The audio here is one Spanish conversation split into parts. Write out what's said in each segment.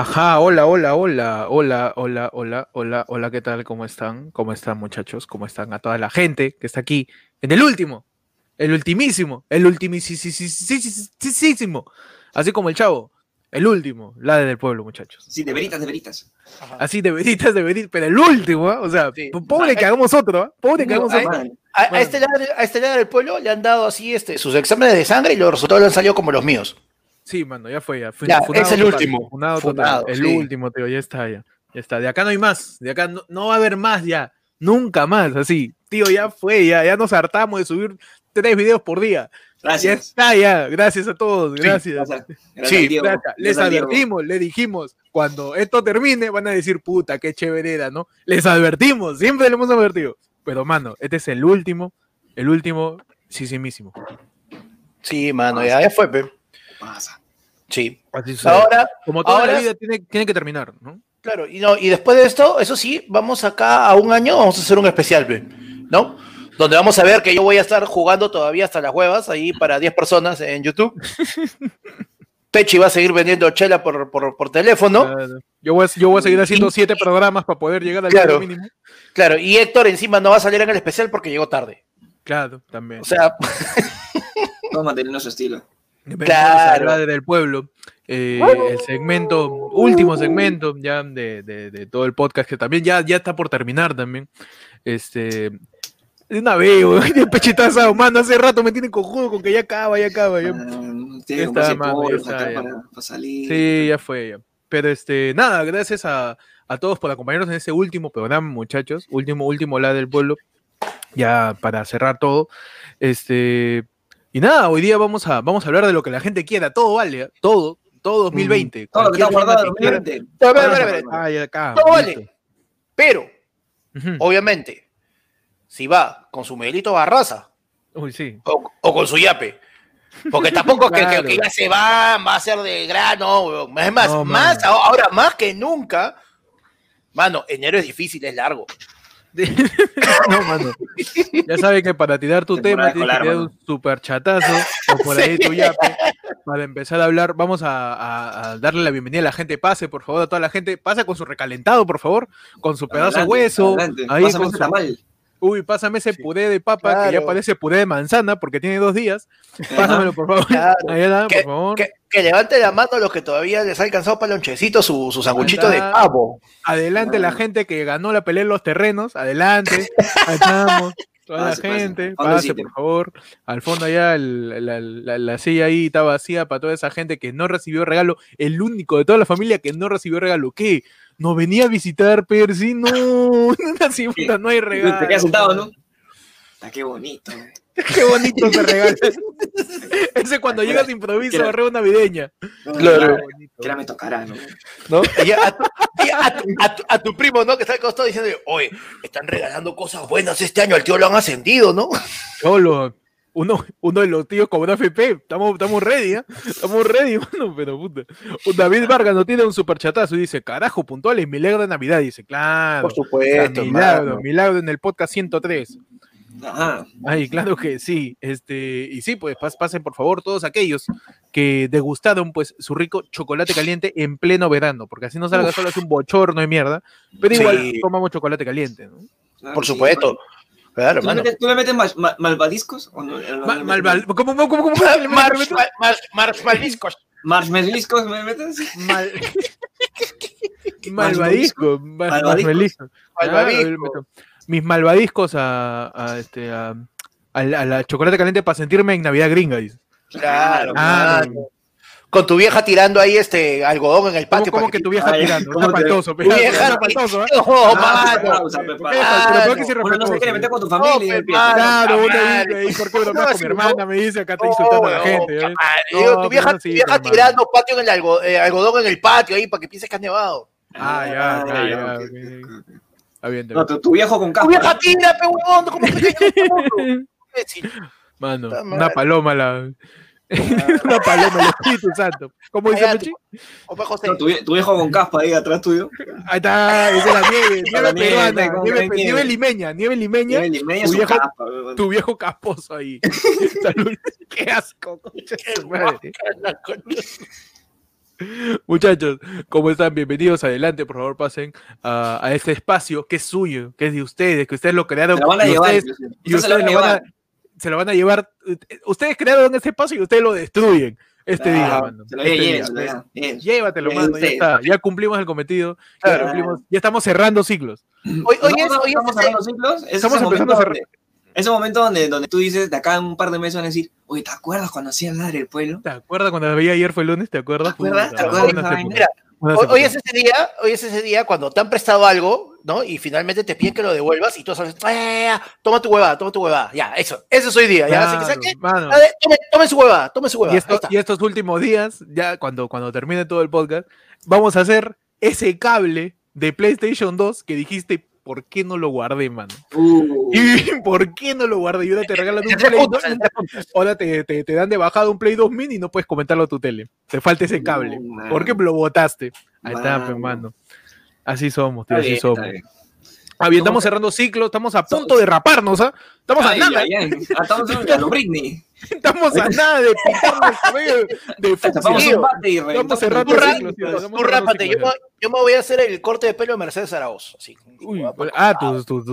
Ajá, hola, ¿qué tal? ¿Cómo están? ¿Cómo están, muchachos? ¿Cómo están a toda la gente que está aquí en el último, el ultimísimo, el ultimisísimo, así como el chavo, el último, la del pueblo, muchachos? Sí, de veritas. Ajá. Así de veritas, pero el último, ¿eh? O sea, sí. Pobre que hagamos otro, ¿eh? A este lado del pueblo le han dado así sus exámenes de sangre y los resultados le han salido como los míos. Sí, mano, ya fue. Es el último. Último, tío, ya está. De acá no hay más, de acá no va a haber más ya, nunca más, así. Tío, ya fue, ya nos hartamos de subir 3 videos por día. Gracias. Ya está, ya, gracias a todos, gracias. Sí, gracias. Les advertimos, les dijimos, cuando esto termine van a decir, puta, qué chévere era, ¿no? Les advertimos, siempre le hemos advertido. Pero, mano, este es el último, sísimísimo. Sí, mano, ya fue, pe. Pasa. Sí. Ahora, como toda la vida tiene que terminar, ¿no? Claro, y después de esto, eso sí, vamos acá a un año, vamos a hacer un especial, ¿no? Donde vamos a ver que yo voy a estar jugando todavía hasta las huevas, ahí para 10 personas en YouTube. Pechi va a seguir vendiendo chela por teléfono. Claro. Yo voy a seguir haciendo 7 programas para poder llegar al claro, mínimo. Claro, y Héctor encima no va a salir en el especial porque llegó tarde. Claro, también. O sea... no, manteniendo su estilo. Claro, del pueblo, el segmento, último segmento ya de todo el podcast, que también ya está por terminar también. De una vez, pechetazo, mano, hace rato me tienen cojudo con que ya acaba. Sí, ya fue. Ya. Pero nada, gracias a todos por acompañarnos en ese último programa, muchachos. Último la del pueblo, ya para cerrar todo. Y nada, hoy día vamos a hablar de lo que la gente quiera, todo vale, ¿eh? todo 2020. Todo lo que está guardado 2020. Todo vale. Pero, obviamente, si va con su Miguelito Barraza, uy, sí. o con su yape, porque tampoco claro. que ya se va a ser de grano, es más, no, más ahora más que nunca, mano, enero es difícil, es largo. No, mano. Ya saben que para tirar tu tema tienes que tirar un super chatazo o por ahí tu yape para empezar a hablar. Vamos a darle la bienvenida a la gente. Pase, por favor, a toda la gente. Pasa con su recalentado, por favor, con su pedazo de hueso. Adelante. Ahí pásame con su tamal. Uy, pásame ese puré de papa, claro. Que ya parece puré de manzana porque tiene 2 días. Pásamelo, por favor. Claro. Ahí la, por favor. Que levante la mano a los que todavía les ha alcanzado para el lonchecito su sanguchito de pavo. Adelante, claro. La gente que ganó la pelea en los terrenos. Adelante. Ahí estamos. Toda la gente. Pase, por favor. Al fondo allá, la silla ahí está vacía para toda esa gente que no recibió regalo. El único de toda la familia que no recibió regalo. ¿Qué? No venía a visitar, Percy, no. Así, puta, no hay regalo. Te quedas sentado, ¿no? Está qué bonito. Qué bonito se regala. Ese cuando llegas improviso, arreo navideña. Claro. Que me tocará, ¿no? ¿No? Y a tu primo, ¿no? Que está al costado diciendo, oye, están regalando cosas buenas este año, al tío lo han ascendido, ¿no? Solo. Uno de los tíos cobró FP, estamos ready, ¿eh? Estamos ready, mano, pero puta. David Vargas nos tiene un superchatazo y dice, carajo, puntuales, milagro de Navidad, dice, claro. Por supuesto, milagro en el podcast 103. Ajá. Ay, claro que sí. Y sí, pues pasen por favor todos aquellos que degustaron pues su rico chocolate caliente en pleno verano, porque así no salga solo es un bochorno de mierda, pero sí. Igual tomamos chocolate caliente, ¿no? Claro, por supuesto. Sí, claro, ¿Tú le metes malvadiscos? ¿Cómo? Marshmalliscos. ¿Marshmalliscos me metes? Malvadiscos. Malvadiscos. Mis malvadiscos a la chocolate caliente para sentirme en Navidad gringa, dice. Claro, claro. Con tu vieja tirando ahí algodón en el patio. ¿Cómo que tu vieja tirando? ¿Cómo faltoso? Tu vieja faltoso, ¿eh? ¡Oh, mano! Uno no se quiere meter con tu familia. Claro, uno dice, ¿por qué uno más con mi hermana? Me dice, acá está insultando a la gente. Tu vieja tirando patio en algodón en el patio ahí para que pienses que has nevado. Ah, ya. Está bien. No, tu viejo con casco. ¡Tu vieja tira, pehuevón! ¿Cómo que mano, una paloma la... una paloma, el Espíritu Santo. ¿Cómo dice Mechi? No, tu viejo con caspa ahí atrás tuyo. Ahí está, esa es la nieve limeña. Nieve limeña es tu viejo casposo ahí. Qué asco, concha. Muchachos, ¿cómo están? Bienvenidos, adelante, por favor pasen a este espacio que es suyo, que es de ustedes, que ustedes lo crearon. Se lo van a llevar. Ustedes crearon este espacio y ustedes lo destruyen. Llévatelo, mano, ya está. Ya cumplimos el cometido. Claro. Ya estamos cerrando ciclos. Hoy estamos cerrando ciclos. Es el momento donde tú dices, de acá un par de meses van a decir, oye, ¿te acuerdas cuando hacía hablar el pueblo? ¿Te acuerdas cuando la veía ayer fue el lunes? ¿Te acuerdas? Mira, hoy es ese día cuando te han prestado algo, ¿no? Y finalmente te piden que lo devuelvas y tú sabes, toma tu huevada. Ya, eso es hoy día. Ya, claro, así que, tomen su huevada. Y estos últimos días, ya cuando termine todo el podcast, vamos a hacer ese cable de PlayStation 2 que dijiste, ¿por qué no lo guardé, mano? ¿Y por qué no lo guardé? Y ahora te regalan un Play 2. Ahora te dan de bajada un Play 2 mini y no puedes comentarlo a tu tele. Te falta ese cable. ¿Por qué lo botaste? Ahí está, pues, mano. Así somos, tío, así somos. Estamos cerrando ciclos, estamos a punto de raparnos, ¿ah? Estamos a nada. Estamos a nada de pintarnos el cabello de fusilio. Estamos cerrando ciclos. Tú rápate, yo me voy a hacer el corte de pelo de Mercedes Zaragoza.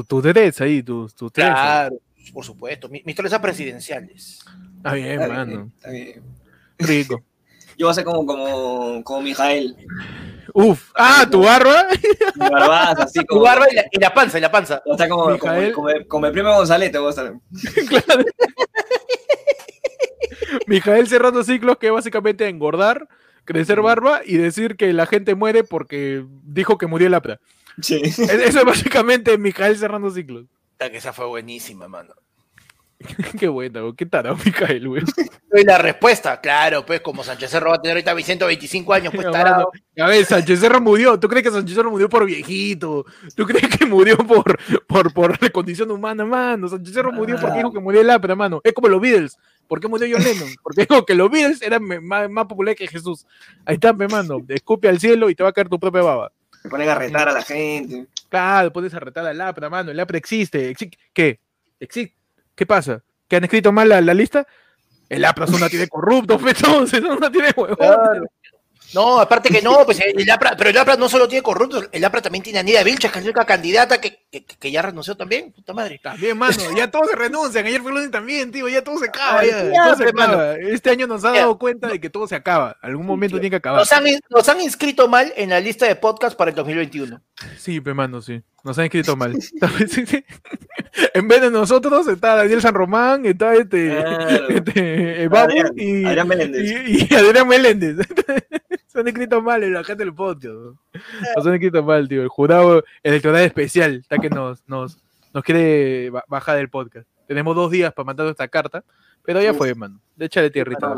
Tus derecho ahí, tus tres. Claro, por supuesto, mis toles presidenciales. Está bien, mano. Está bien. Rico. Yo voy a ser como Mijael. Uf, tu barba. Mi barbaza, así como. Tu barba y la panza. O sea, como el primo Gonzalete, vos sabés. Claro. Mijael cerrando ciclos, que básicamente engordar, crecer barba y decir que la gente muere porque dijo que murió el APRA. Sí. Eso es básicamente Mijael cerrando ciclos. La que esa fue buenísima, mano. Qué buena, güey. Qué tarado, Mijael, güey. Y la respuesta, claro, pues como Sánchez Cerro va a tener ahorita 125 años, pues tarado. A ver, Sánchez Cerro murió. ¿Tú crees que Sánchez Cerro murió por viejito? ¿Tú crees que murió por la condición humana, mano? Sánchez Cerro murió porque dijo que murió el APRA, mano. Es como los Beatles. ¿Por qué murió John Lennon? Porque dijo que los Beatles eran más populares que Jesús. Ahí está, mano. Escupe al cielo y te va a caer tu propia baba. Te ponen a retar a la gente. Claro, pones a retar al APRA, mano. El APRA existe. ¿Existe? ¿Qué pasa? ¿Que han escrito mal la lista? El APRA son una tiene corruptos, entonces, son una tiene huevón. Claro. No, aparte que no, pues el APRA, pero el APRA no solo tiene corruptos, el APRA también tiene a Anida Vilches, que es la candidata que ya renunció también, puta madre. También, mano, ya todos se renuncian, ayer fue el lunes también, tío, ya todo se acaba. Este año nos ha dado cuenta de que todo se acaba, algún momento tiene que acabar. Nos han inscrito mal en la lista de podcast para el 2021. Sí, pe, mano, sí. Nos han escrito mal. En vez de nosotros está Daniel San Román, está Adrián Meléndez. Se han escrito mal en la gente del podcast. Nos han escrito mal, tío. El jurado electoral especial está que nos quiere bajar del podcast. Tenemos 2 días para mandar esta carta, pero ya fue, mano. Échale tierrita.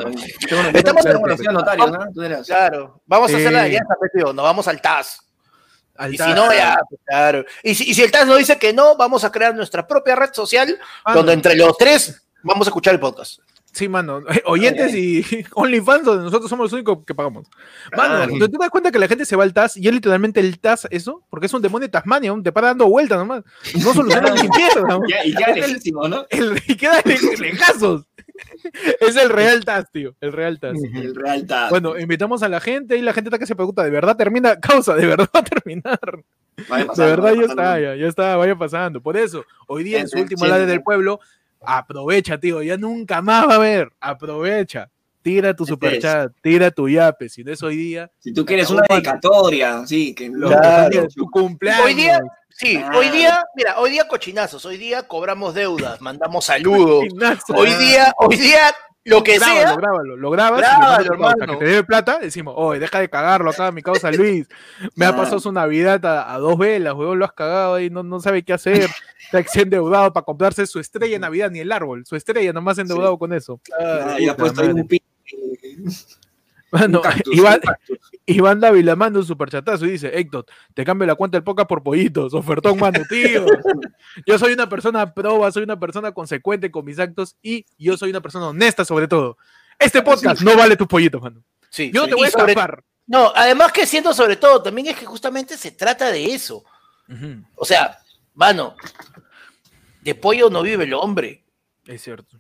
Estamos en relación notario, ¿no? Claro. Vamos a hacer la alianza, tío. Nos vamos al TAS. Y si no, ya, claro. Y si el TAS no dice que no, vamos a crear nuestra propia red social, donde entre los tres vamos a escuchar el podcast. Sí, mano. Oyentes y OnlyFans, donde nosotros somos los únicos que pagamos. Mano, ¿tú te das cuenta que la gente se va al TAS? Y es literalmente el TAS eso, porque es un demonio de Tasmania, te para dando vueltas nomás. No soluciona ni mierda. Y queda lejísimo, ¿no? Y queda lejazos. Es el real TAS, tío. El real TAS. El real TAS. Bueno, invitamos a la gente y la gente está que se pregunta, ¿de verdad termina? Causa, ¿de verdad va a terminar? Vaya pasando, de verdad vaya pasando. Ya está, vaya pasando. Por eso, hoy día en su último lado del pueblo, aprovecha, tío, ya nunca más va a haber. Aprovecha. Tira tu superchat, tira tu yape, si no es hoy día. Si tú quieres una dedicatoria, sí, que lo claro, tu cumpleaños. Hoy día, sí, hoy día cochinazos, hoy día cobramos deudas, mandamos saludos. Hoy día lo que sea. Lo grabas, hermano. Que te debe plata, decimos, oye, deja de cagarlo acá, mi causa Luis. Me ha pasado su Navidad a 2 velas, huevón, lo has cagado ahí, no sabe qué hacer. Está endeudado para comprarse su estrella de Navidad, ni el árbol, su estrella, nomás endeudado con eso. Y ha puesto ahí un Iván Dávila manda un superchatazo y dice, Héctor, te cambio la cuenta del podcast por pollitos, ofertón, mano, tío. Yo soy una persona proba, soy una persona consecuente con mis actos y yo soy una persona honesta sobre todo. Este podcast no vale tus pollitos, mano. Sí, yo no te voy a escapar. No, además que siento sobre todo, también es que justamente se trata de eso. Uh-huh. O sea, mano, de pollo no vive el hombre. Es cierto.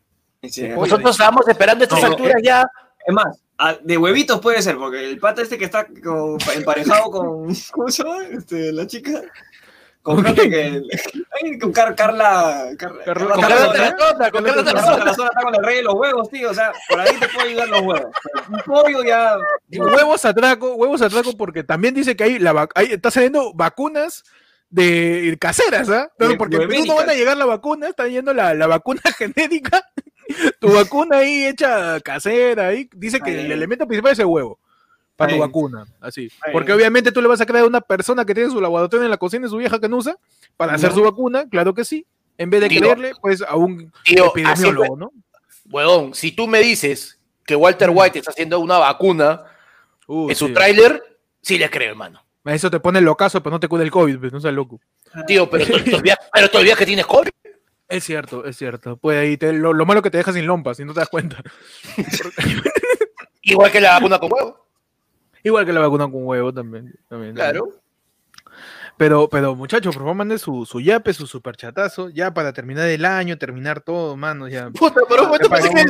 Nosotros estábamos esperando estas alturas ya Es más, de huevitos puede ser, porque el pata este que está con, emparejado con... ¿Cómo se llama? La chica... Con Carla Tarazona está con el rey de los huevos, tío. O sea, por ahí te puede ayudar los huevos. Un pollo ya... Huevos atraco porque también dice que hay está saliendo vacunas de caseras, ¿ah? Pero porque en Perú no van a llegar las vacunas, están yendo la vacuna genética. Tu vacuna ahí hecha casera, ahí dice que el elemento principal es el huevo para tu vacuna, así. Porque obviamente tú le vas a crear a una persona que tiene su laboratorio en la cocina y su vieja que no usa para hacer su vacuna, claro que sí. En vez de creerle, pues a un epidemiólogo, ¿no? Huevón, si tú me dices que Walter White está haciendo una vacuna en su tráiler, sí les creo, hermano. Eso te pone el locazo, pero no te cura el COVID, pues, no seas loco. Tío, pero estos días que tienes COVID. Es cierto, es cierto. Pues ahí lo malo que te deja sin lompas, si no te das cuenta. Igual que la vacuna con huevo. Igual que la vacuna con huevo también. Claro. Pero muchachos, por favor, manden su yape, su superchatazo, ya para terminar el año, terminar todo, mano, ya. Puta, pero un momento pensé que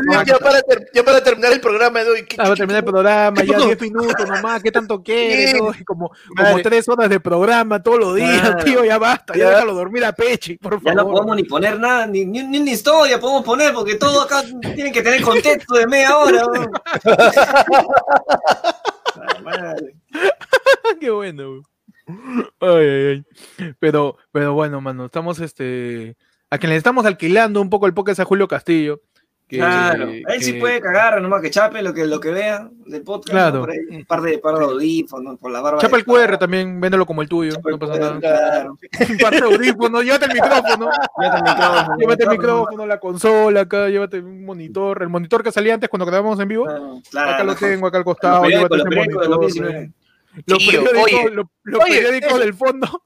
ya para terminar el programa de hoy. Para terminar el programa, ya 10 minutos, mamá, ¿qué tanto quieres? Como 3 horas de programa todos los días, tío, ya basta, ya déjalo dormir a Pechi, por favor. Ya no podemos ni poner nada, ni historia podemos poner, porque todo acá tienen que tener contexto de media hora. Qué bueno, güey. Ay, ay, ay. Pero bueno, mano, estamos a quien le estamos alquilando un poco el podcast a Julio Castillo. Claro, él sí puede cagar, nomás que chape lo que vea del podcast. Claro. ¿No? Por ahí, un par de audífonos, por la barba. Chapa el QR también, véndelo como el tuyo. Chapa no pasa nada. Claro. Un par de audífonos, llévate el micrófono. Llévate el micrófono, la consola acá, llévate un monitor. El monitor que salía antes cuando grabábamos en vivo. Claro, acá lo tengo, acá al costado. Llévate el monitor. Los periódicos del fondo.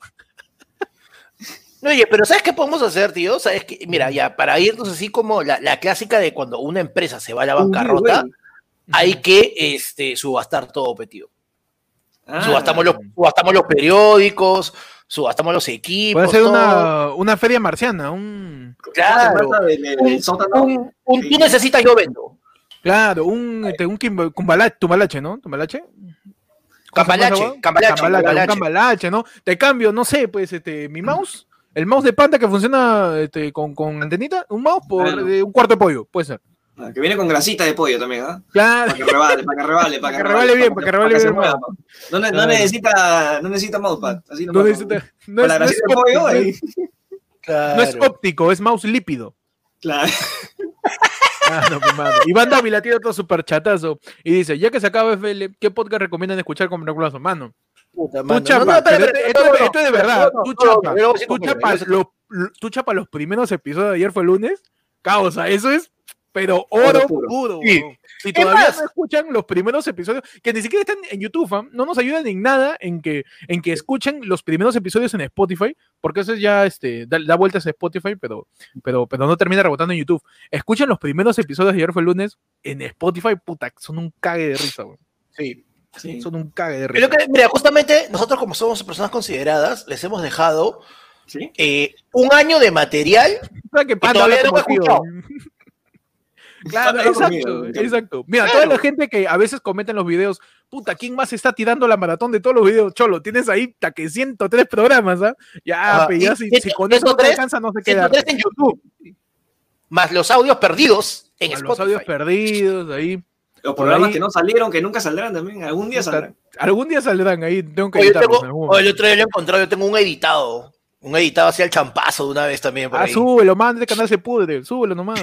Oye, pero ¿sabes qué podemos hacer, tío? ¿Sabes qué? Mira, ya para irnos así como la clásica de cuando una empresa se va a la bancarrota, hay que subastar todo, tío. Subastamos los periódicos, subastamos los equipos. Puede ser una feria marciana. Claro. Tú necesitas, yo vendo. Claro, un Tumbalache, ¿no? Tumbalache. Cambalache, ¿no? Te cambio, no sé, pues, mi mouse, el mouse de panda que funciona con antenita, un mouse por un cuarto de pollo, puede ser. Que viene con grasita de pollo también, ¿ah? Claro. Para que rebale bien. No necesita mousepad, así no necesita. No es óptico, no es óptico, es mouse lípido. Claro. Iván Dávila tiene otro superchatazo y dice, ya que se acaba FL, ¿qué podcast recomiendan escuchar con Braculazo? Mano, esto es de verdad. Tú chapas los primeros episodios de ayer fue el lunes, causa, eso es pero oro puro. Sí. Si todavía no escuchan los primeros episodios, que ni siquiera están en YouTube, ¿eh? No nos ayudan en nada en que escuchen los primeros episodios en Spotify, porque eso ya da vueltas a Spotify, pero no termina rebotando en YouTube. Escuchen los primeros episodios de ayer fue el lunes en Spotify, puta, son un cague de risa, güey. Sí. Son un cague de risa. Pero mira, justamente nosotros como somos personas consideradas, les hemos dejado un año de material que todavía no he escuchado. Claro, exacto. Mira, claro. Toda la gente que a veces comenta en los videos, puta, ¿quién más está tirando la maratón de todos los videos? Cholo, tienes ahí que 103 programas, ¿ah? Ya, ya si con eso te alcanza, no se queda. 103 en YouTube. Más los audios perdidos en Spotify. Los audios perdidos, ahí. Los programas que no salieron, que nunca saldrán también. Algún día saldrán. Algún día saldrán, ahí tengo que editarlos. El otro día lo he encontrado, yo tengo un editado. Un editado hacia el champazo de una vez también. Por ahí. Súbelo, man, el canal se pudre, súbelo nomás.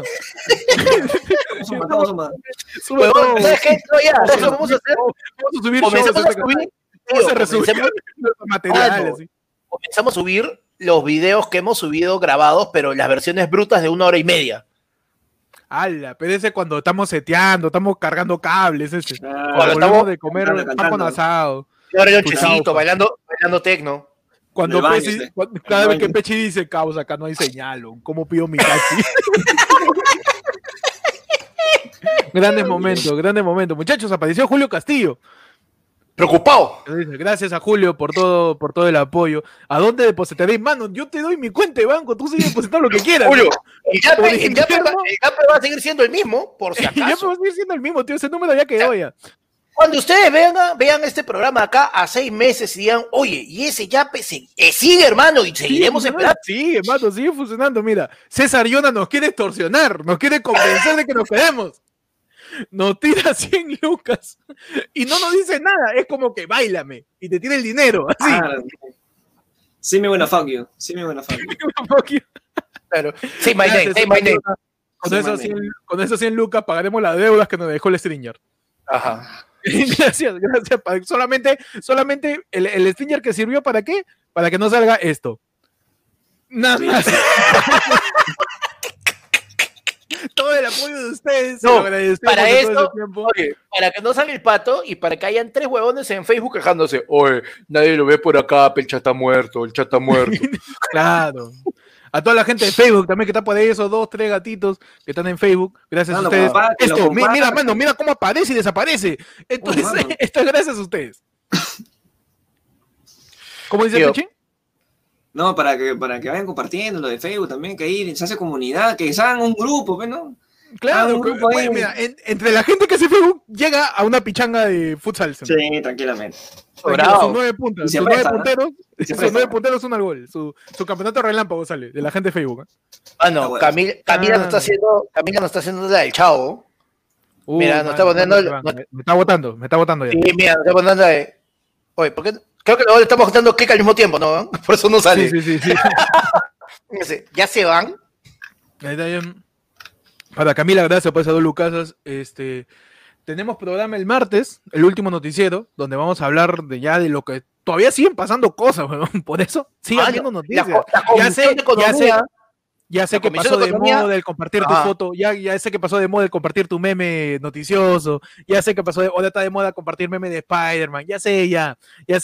Súbelo. ¿Sabes qué? No, ya, eso vamos a hacer. Vamos a subir comenzamos a subir los videos que hemos subido grabados, pero las versiones brutas de 1 hora y media. ¡Hala! Pero ese cuando estamos seteando, estamos cargando cables, ese. Cuando estamos de comer pan con asado. Y ahora el chesito, bailando tecno. Cada vez que Pechi dice, causa, acá no hay señal, ¿cómo pido mi taxi? Grandes momentos, muchachos, apareció Julio Castillo. preocupado. Gracias a Julio por todo el apoyo. ¿A dónde depositaréis? Mano, yo te doy mi cuenta de banco, tú sigues depositando lo que quieras. Julio, el Yape va a seguir siendo el mismo, por si acaso. El Yape va a seguir siendo el mismo, tío, ese número ya quedó ya. Cuando ustedes vean este programa acá a 6 meses y digan, oye, y ese Yape sigue, hermano, y seguiremos esperando. Sí, hermano, sigue funcionando, mira. César Yona nos quiere extorsionar, nos quiere convencer de que nos quedemos. Nos tira 100 lucas y no nos dice nada, es como que báilame y te tira el dinero, así. Ah, sí, me buena fuck you. Sí, me buena fuck you. Claro. Sí, my name, sí, my name. Con esos 100 lucas pagaremos las deudas que nos dejó el Stringer. Ajá. Gracias, gracias. Solamente el Stringer que sirvió, ¿para qué? Para que no salga esto. Nada más. Todo el apoyo de ustedes. No, para esto, oye, para que no salga el pato y para que hayan 3 huevones en Facebook quejándose. Oye, nadie lo ve por acá, el chat está muerto, el chat está muerto. Claro. A toda la gente de Facebook también que está por ahí, esos 2, 3 gatitos que están en Facebook. Gracias a ustedes. Papá, esto, mira, mano, mira cómo aparece y desaparece. Entonces, esto es gracias a ustedes. ¿Cómo dice Tuchi? No, para que vayan compartiendo lo de Facebook también, que ahí se hace comunidad, que se hagan un grupo, ¿no? Claro, un grupo ahí. Bueno, mira, entre la gente que hace Facebook llega a una pichanga de futsal. Sí, tranquilamente. Sus 9 puntas, sus 9 punteros, sus 9 punteros son al gol. Su campeonato relámpago sale de la gente de Facebook. Ah, no, Camila nos está haciendo la del chavo. Mira, nos está poniendo... me está botando ya. Sí, mira, nos está poniendo... Oye, ¿por qué...? Creo que ahora estamos contando clic al mismo tiempo, ¿no? Por eso no sale. Sí. ¿Ya se van? Para Camila, gracias por esas 2 lucasas. Tenemos programa el martes, el último noticiero, donde vamos a hablar de lo que todavía siguen pasando cosas, weón. Por eso sigue habiendo noticias. Ya sé que pasó de moda el compartir tu foto, ya sé que pasó de moda el compartir tu meme noticioso, ya sé que pasó ahora está de moda compartir meme de Spider-Man, ya sé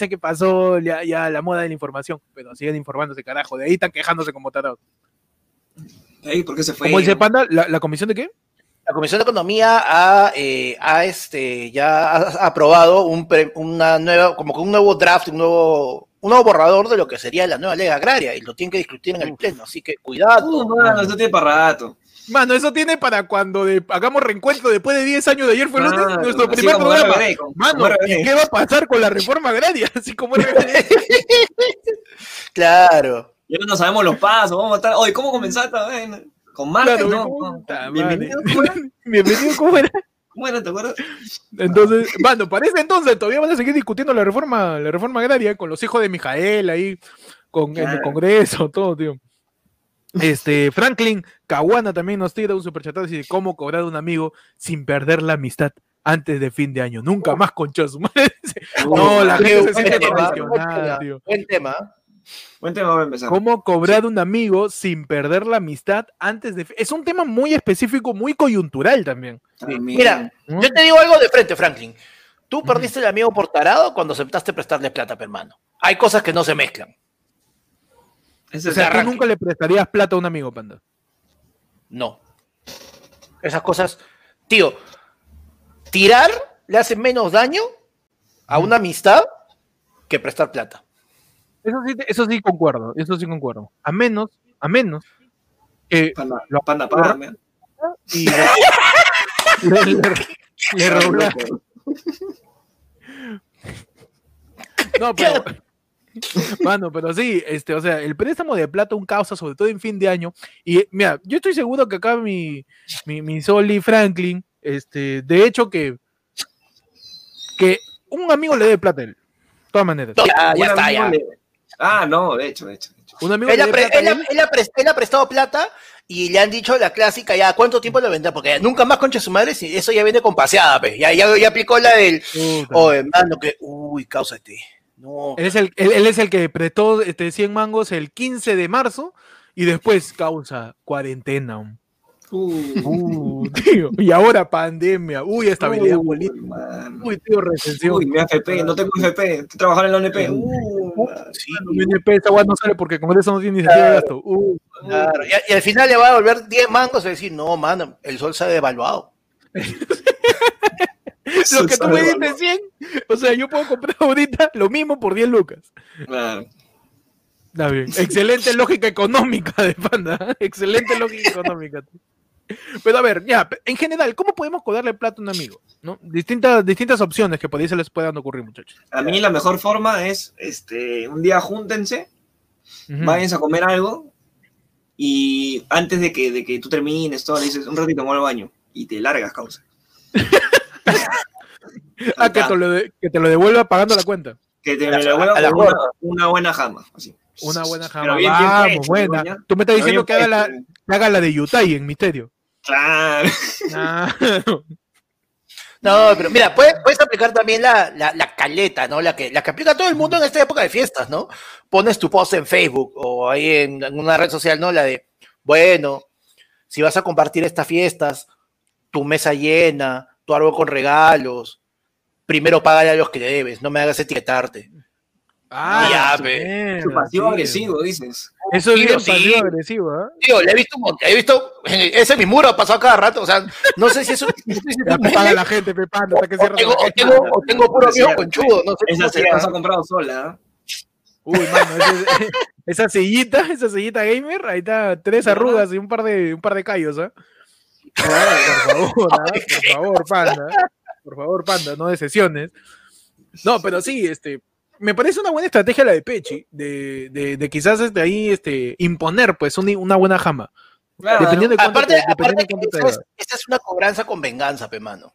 que pasó ya la moda de la información, pero siguen informándose, carajo, de ahí están quejándose como tarados. ¿Por qué se fue? Como dice Panda, ¿la comisión de qué? La Comisión de Economía ha aprobado un nuevo borrador de lo que sería la nueva ley agraria y lo tienen que discutir en el pleno, así que cuidado. Mano, eso tiene para rato. Mano, eso tiene para cuando hagamos reencuentro después de 10 años de ayer fue el lunes, nuestro primer programa. Mano, ¿qué va a pasar con la reforma agraria? Así como claro. Ya no sabemos los pasos, vamos a estar... Oye, ¿cómo comenzaste? Con marca, claro, no. Bienvenido, ¿cómo era? Bueno, ¿te acuerdas? Entonces, bueno, parece entonces todavía van a seguir discutiendo la reforma agraria con los hijos de Mijael ahí, en el Congreso, todo, tío. Franklin Caguana también nos tira un superchatazo y dice, ¿cómo cobrar a un amigo sin perder la amistad antes de fin de año? Nunca más, concha su madre. No, la gente se siente traicionada, tío. Buen tema. Voy a empezar. ¿Cómo cobrar a un amigo sin perder la amistad antes de...? Es un tema muy específico, muy coyuntural también. Sí. Mira, yo te digo algo de frente, Franklin. Tú perdiste el amigo por tarado cuando aceptaste prestarle plata, hermano. Hay cosas que no se mezclan. O sea, ¿tú nunca le prestarías plata a un amigo, Panda? No. Esas cosas... Tío, tirar le hace menos daño a una amistad que prestar plata. Eso sí concuerdo. A menos que Panda, y le robla. No, pero bueno, pero sí, o sea, el préstamo de plata un causa, sobre todo en fin de año. Y mira, yo estoy seguro que acá mi Soli Franklin, de hecho que un amigo le dé plata a él. De todas maneras. Ya está. De hecho. Un amigo él ha prestado plata y le han dicho la clásica, ya cuánto tiempo lo vendrá, porque nunca más concha su madre, si eso ya viene con paseada, pues. Ya aplicó la del hermano que cáusate. No. Él es el que prestó 100 mangos el 15 de marzo y después causa cuarentena. Tío, y ahora pandemia, estabilidad política, tío, recesión, mi AFP, no tengo FP, estoy trabajando en la ONP, mi ONP esta guay no sale porque el Congreso no tiene iniciativa de gasto, claro. Y al final le va a volver 10 mangos y decir, no, mano, el sol se ha devaluado. Lo que tú me dices 100, o sea, yo puedo comprar ahorita lo mismo por 10 lucas. Claro. Está bien. Excelente lógica económica de Panda. Excelente lógica económica. Pero a ver, ya, en general, ¿cómo podemos cobrarle el plato a un amigo? ¿No? Distintas opciones que por ahí se les puedan ocurrir, muchachos. A mí la mejor forma es, un día júntense, váyanse a comer algo, y antes de que tú termines todo, le dices, un ratito, me voy al baño, y te largas, causa. Ah, que te lo devuelva pagando la cuenta. Que te lo devuelva una buena jama, así. Una buena jama, bien, vamos, bien hecho, buena. Doña. Tú me estás diciendo que haga la de Yutay en Misterio. Claro. No, pero mira, puedes aplicar también la caleta, ¿no? La que aplica todo el mundo en esta época de fiestas, ¿no? Pones tu post en Facebook o ahí en una red social, ¿no? La de, bueno, si vas a compartir estas fiestas, tu mesa llena, tu árbol con regalos, primero págale a los que le debes, no me hagas etiquetarte. Ah, ya, pasivo agresivo, dices. Eso es bien pasivo agresivo, ¿eh? Tío, le he visto, ese es mi muro, ha pasado cada rato, o sea, no sé si eso... Paga la gente, Pepando, hasta que cierra la gente. O tengo puro viejo conchudo, no sé. Esa silla nos ha comprado sola, ¿eh? Uy, mano, esa sillita gamer, ahí está, 3 arrugas y un par de callos, ¿eh? Por favor, Panda, no decepciones. No, pero sí, me parece una buena estrategia la de Pechi, de quizás ahí imponer pues una buena jama. Claro, dependiendo, ¿no? De aparte de esta es una cobranza con venganza, pe mano.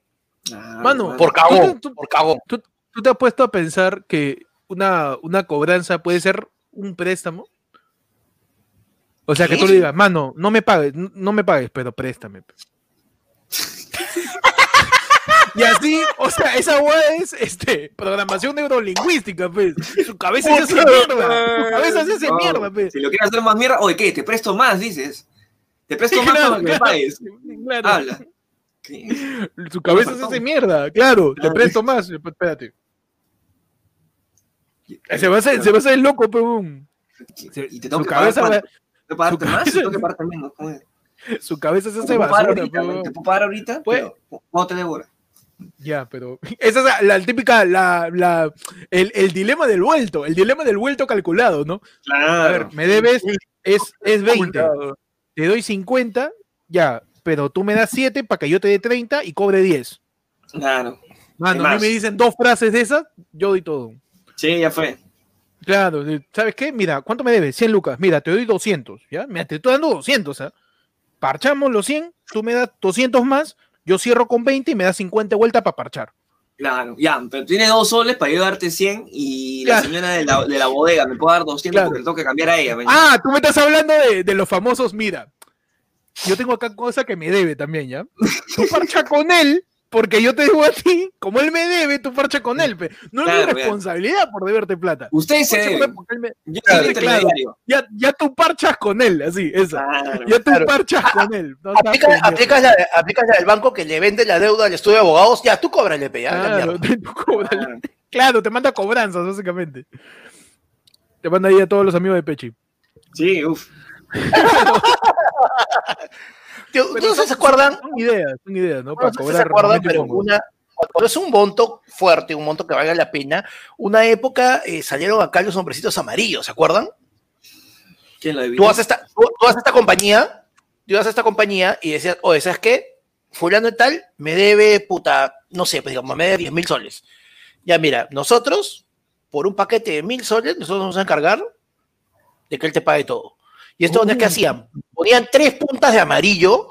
Ah, mano, por cagón. ¿Tú te has puesto a pensar que una cobranza puede ser un préstamo? O sea, ¿qué? Que tú le digas, mano, no me pagues, pero préstame. Y así, o sea, esa hueá es programación neurolingüística, pues. Su cabeza se hace mierda. Su cabeza se hace mierda, pues. Si lo quieres hacer más mierda, oye, ¿qué? Te presto más, dices. Te presto más para que me pagues. Claro. Habla. ¿Qué? Su cabeza se hace mierda, claro. Te presto más. Espérate. Se va a hacer el loco, pebón. Y te tengo que pagar más. ¿Te puedo pagar más? Tengo que pagar también, ¿no? Su cabeza se hace basura. ¿Te puedo pagar ahorita? ¿Cómo te devora? Ya, pero esa es la típica, el dilema del vuelto, calculado, ¿no? Claro. A ver, me debes, es 20, te doy 50, ya, pero tú me das 7 para que yo te dé 30 y cobre 10. Claro. Mano, a mí me dicen 2 frases de esas, yo doy todo. Sí, ya fue. Claro, ¿sabes qué? Mira, ¿cuánto me debes? 100 lucas, mira, te doy 200, ¿ya? Mira, te estoy dando 200, ¿ah? Parchamos los 100, tú me das 200 más, yo cierro con 20 y me da 50 vueltas para parchar. Claro, ya, pero tienes 2 soles para yo darte 100 y la señora de la bodega me puede dar 200 porque le tengo que cambiar a ella. Ah, tú me estás hablando de los famosos, mira, yo tengo acá cosa que me debe también, ¿ya? Tú parcha con él porque yo te debo a ti, como él me debe, tú parcha con él. No es mi responsabilidad por deberte plata. Ustedes se deben. Ya tú parchas con él, así, esa. Claro, ya tú parchas con él. No aplicas la del banco que le vende la deuda al estudio de abogados, ya tú cóbrale, pe. Claro, te manda cobranzas, básicamente. Te manda ahí a todos los amigos de Pechi. Sí, uff. Tío, ¿ustedes se acuerdan? Son ideas, ¿no? Para cobrar, se acuerdan, pero cuando es un monto fuerte, un monto que valga la pena, una época salieron acá los hombrecitos amarillos, ¿se acuerdan? ¿Quién lo adivinó? Tú vas a esta compañía y decías, oye, ¿sabes qué? Fulano y tal me debe, puta, no sé, pues digamos, me debe 10.000 soles. Ya mira, nosotros, por un paquete de 1.000 soles, nosotros nos vamos a encargar de que él te pague todo. Y esto no es que hacían, ponían 3 puntas de amarillo,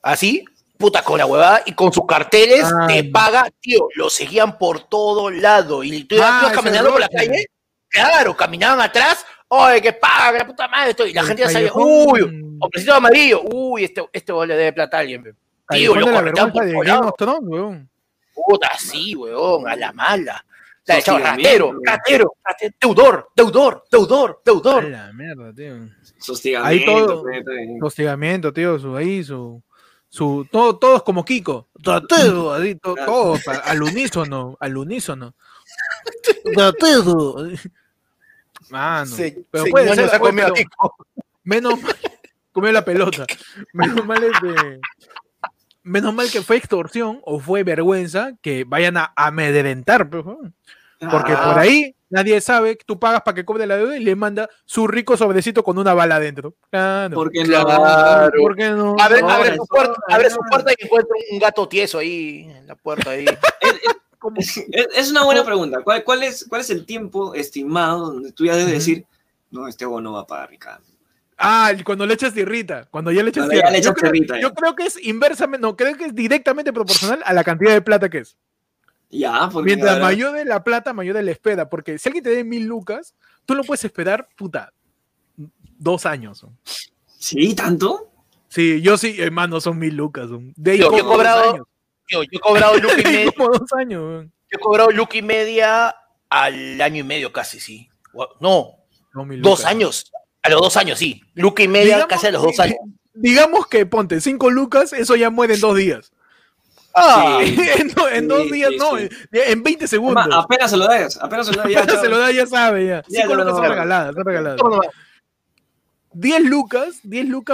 así, puta, con la huevada, y con sus carteles te paga, tío, lo seguían por todo lado, y tú ibas caminando por la calle, claro, caminaban atrás, oye, que paga, la puta madre, esto, y la gente ya sabía, uy, hombrecito de amarillo, uy, este le debe plata a alguien, tío, lo cortaban por todo lado, weón. Puta, sí, weón, a la mala. La echaba, ratero, deudor. La mierda, tío. Hostigamiento, tío, su todos como Kiko. Ratero, así, todos, al unísono. Ratero. Mano, pero puede ser, menos mal, comió la pelota. Menos mal menos mal que fue extorsión o fue vergüenza, que vayan a amedrentar, porque por ahí nadie sabe, tú pagas para que cobre la deuda y le manda su rico sobrecito con una bala adentro. Claro. ¿Por qué no? Claro. ¿Por qué no? Abre su puerta, y encuentra un gato tieso ahí en la puerta ahí. Es una buena pregunta. ¿Cuál es el tiempo estimado donde tú ya debes decir, no, este bono va a pagar mi cambio? Ah, cuando le echas tirrita, cuando ya le echas tirrita. Yo creo que es inversamente, no, creo que es directamente proporcional a la cantidad de plata que es. Ya, porque mientras mayor de la plata, mayor de la espera, porque si alguien te dé 1,000 lucas, tú lo puedes esperar, 2 años. ¿Sí? ¿Tanto? Sí, yo sí, hermano, son 1,000 lucas. Yo he cobrado, lucas y media. Como 2 años. Yo he cobrado lucas y media al año y medio casi, sí. No, 2 años. A los 2 años, sí. Lucas y media digamos, casi a los 2 años. Digamos que, ponte, 5 lucas, eso ya muere en 2 días. Ah, sí, en 2 días sí, no, sí. En 20 segundos. Además, apenas se lo das, ya sabe, ya. 5 lucas son regaladas, está regalada. 10 lucas,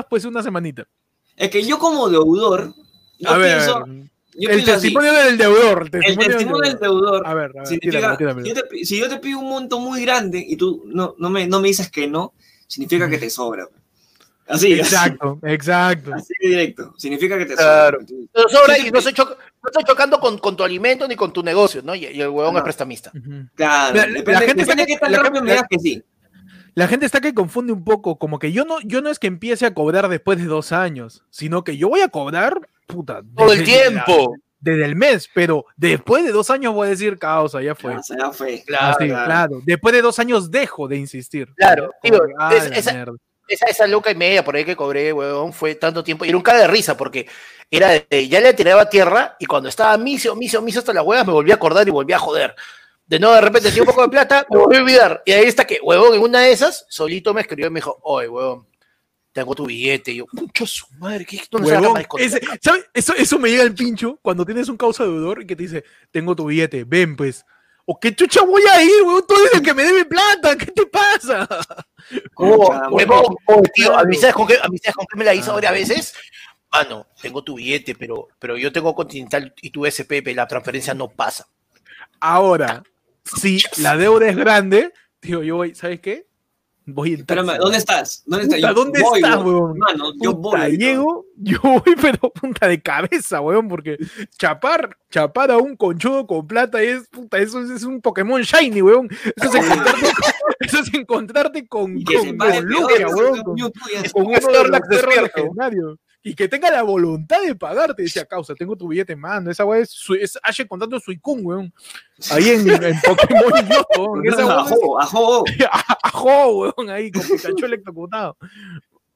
pues una semanita. Es que yo como deudor, el testimonio del deudor. A ver, significa, tíramelo. Si yo te pido un monto muy grande y tú no me dices que no, significa que te sobra. Así, exacto. Así directo. Significa que te sobra. Claro. Sobra y no estoy chocando con tu alimento ni con tu negocio, ¿no? Y el huevón es prestamista. Uh-huh. Claro. La gente está que confunde un poco, como que yo no es que empiece a cobrar después de 2 años, sino que yo voy a cobrar, todo el tiempo. Desde el mes, pero después de 2 años voy a decir, causa, ya fue. Claro. Después de 2 años dejo de insistir. Claro. Tío, esa loca y media por ahí que cobré, huevón, fue tanto tiempo. Y era un cara de risa porque era ya le tiraba tierra y cuando estaba miso hasta las huevas me volví a acordar y volví a joder. De nuevo, de repente, tenía un poco de plata, me volví a olvidar. Y ahí está que, huevón, en una de esas, solito me escribió y me dijo, oye, huevón, tengo tu billete. Y yo, mucho su madre, ¿qué es? ¿Dónde ese, ¿sabes? Eso me llega al pincho cuando tienes un causa de deudor y que te dice, tengo tu billete, ven pues. ¿O qué chucha voy a ir, huevón? Tú eres el que me debe plata, ¿qué te pasa? Tío, a mí sabes con qué me la hizo ahora a veces. Mano, tengo tu billete, pero yo tengo Continental y tu SPP, la transferencia no pasa. Ahora, si la deuda es grande, tío, yo voy, ¿sabes qué? Voy en taxi. Espérame, ¿Dónde estás? ¿Dónde estás, huevón? Mano, yo voy. Yo voy, pero de cabeza, huevón, porque chapar a un conchudo con plata es un Pokémon Shiny, huevón. Eso es encontrarte con Lugia, huevón. Con un perro legendario. Y que tenga la voluntad de pagarte, decía, causa, tengo tu billete, mano. Esa weá es Ashe contando Suicune, weón. Ahí en Pokémon Yoto, weón. Ajo, weón, ahí, con Pikachu electrocutado.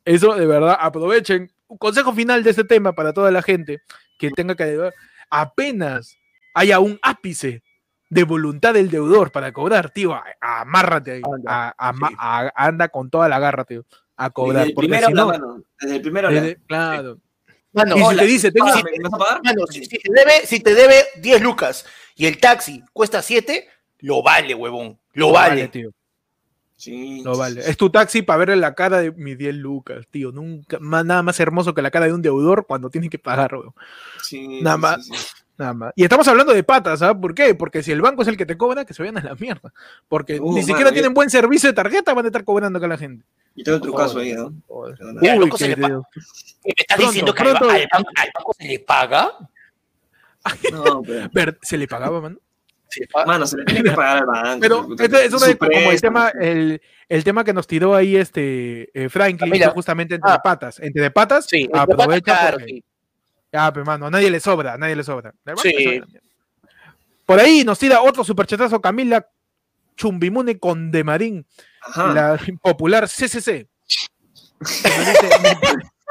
Eso, de verdad, aprovechen. Un consejo final de este tema para toda la gente que tenga que deudar. Apenas haya un ápice de voluntad del deudor para cobrar, tío, amárrate ahí. Anda con toda la garra, tío. A cobrar desde el primero, claro. Mano, y si te dice, si te debe 10 lucas y el taxi cuesta 7, lo vale, huevón. Lo vale, tío. Sí, lo vale. Es tu taxi para verle la cara de mis 10 lucas, tío. Nunca más, nada más hermoso que la cara de un deudor cuando tiene que pagar, huevón. Sí, nada más. Y estamos hablando de patas, ¿sabes? ¿Por qué? Porque si el banco es el que te cobra, que se vayan a la mierda. Porque ni siquiera tienen buen servicio de tarjeta, van a estar cobrando acá a la gente. Y tengo otro caso ahí, ¿no? Mira, loco, ¿me estás diciendo que al banco se le paga? No, pero ¿se le pagaba, mano? Mano, se le tiene que pagar al banco. Pero es como el tema que nos tiró ahí Franklin, justamente entre patas. Entre patas, sí, aprovecha. Claro, sí. Ah, pero mano, a nadie le sobra. Sí. Por ahí nos tira otro superchetazo Camila Chumbimune Condemarín, la popular CCC.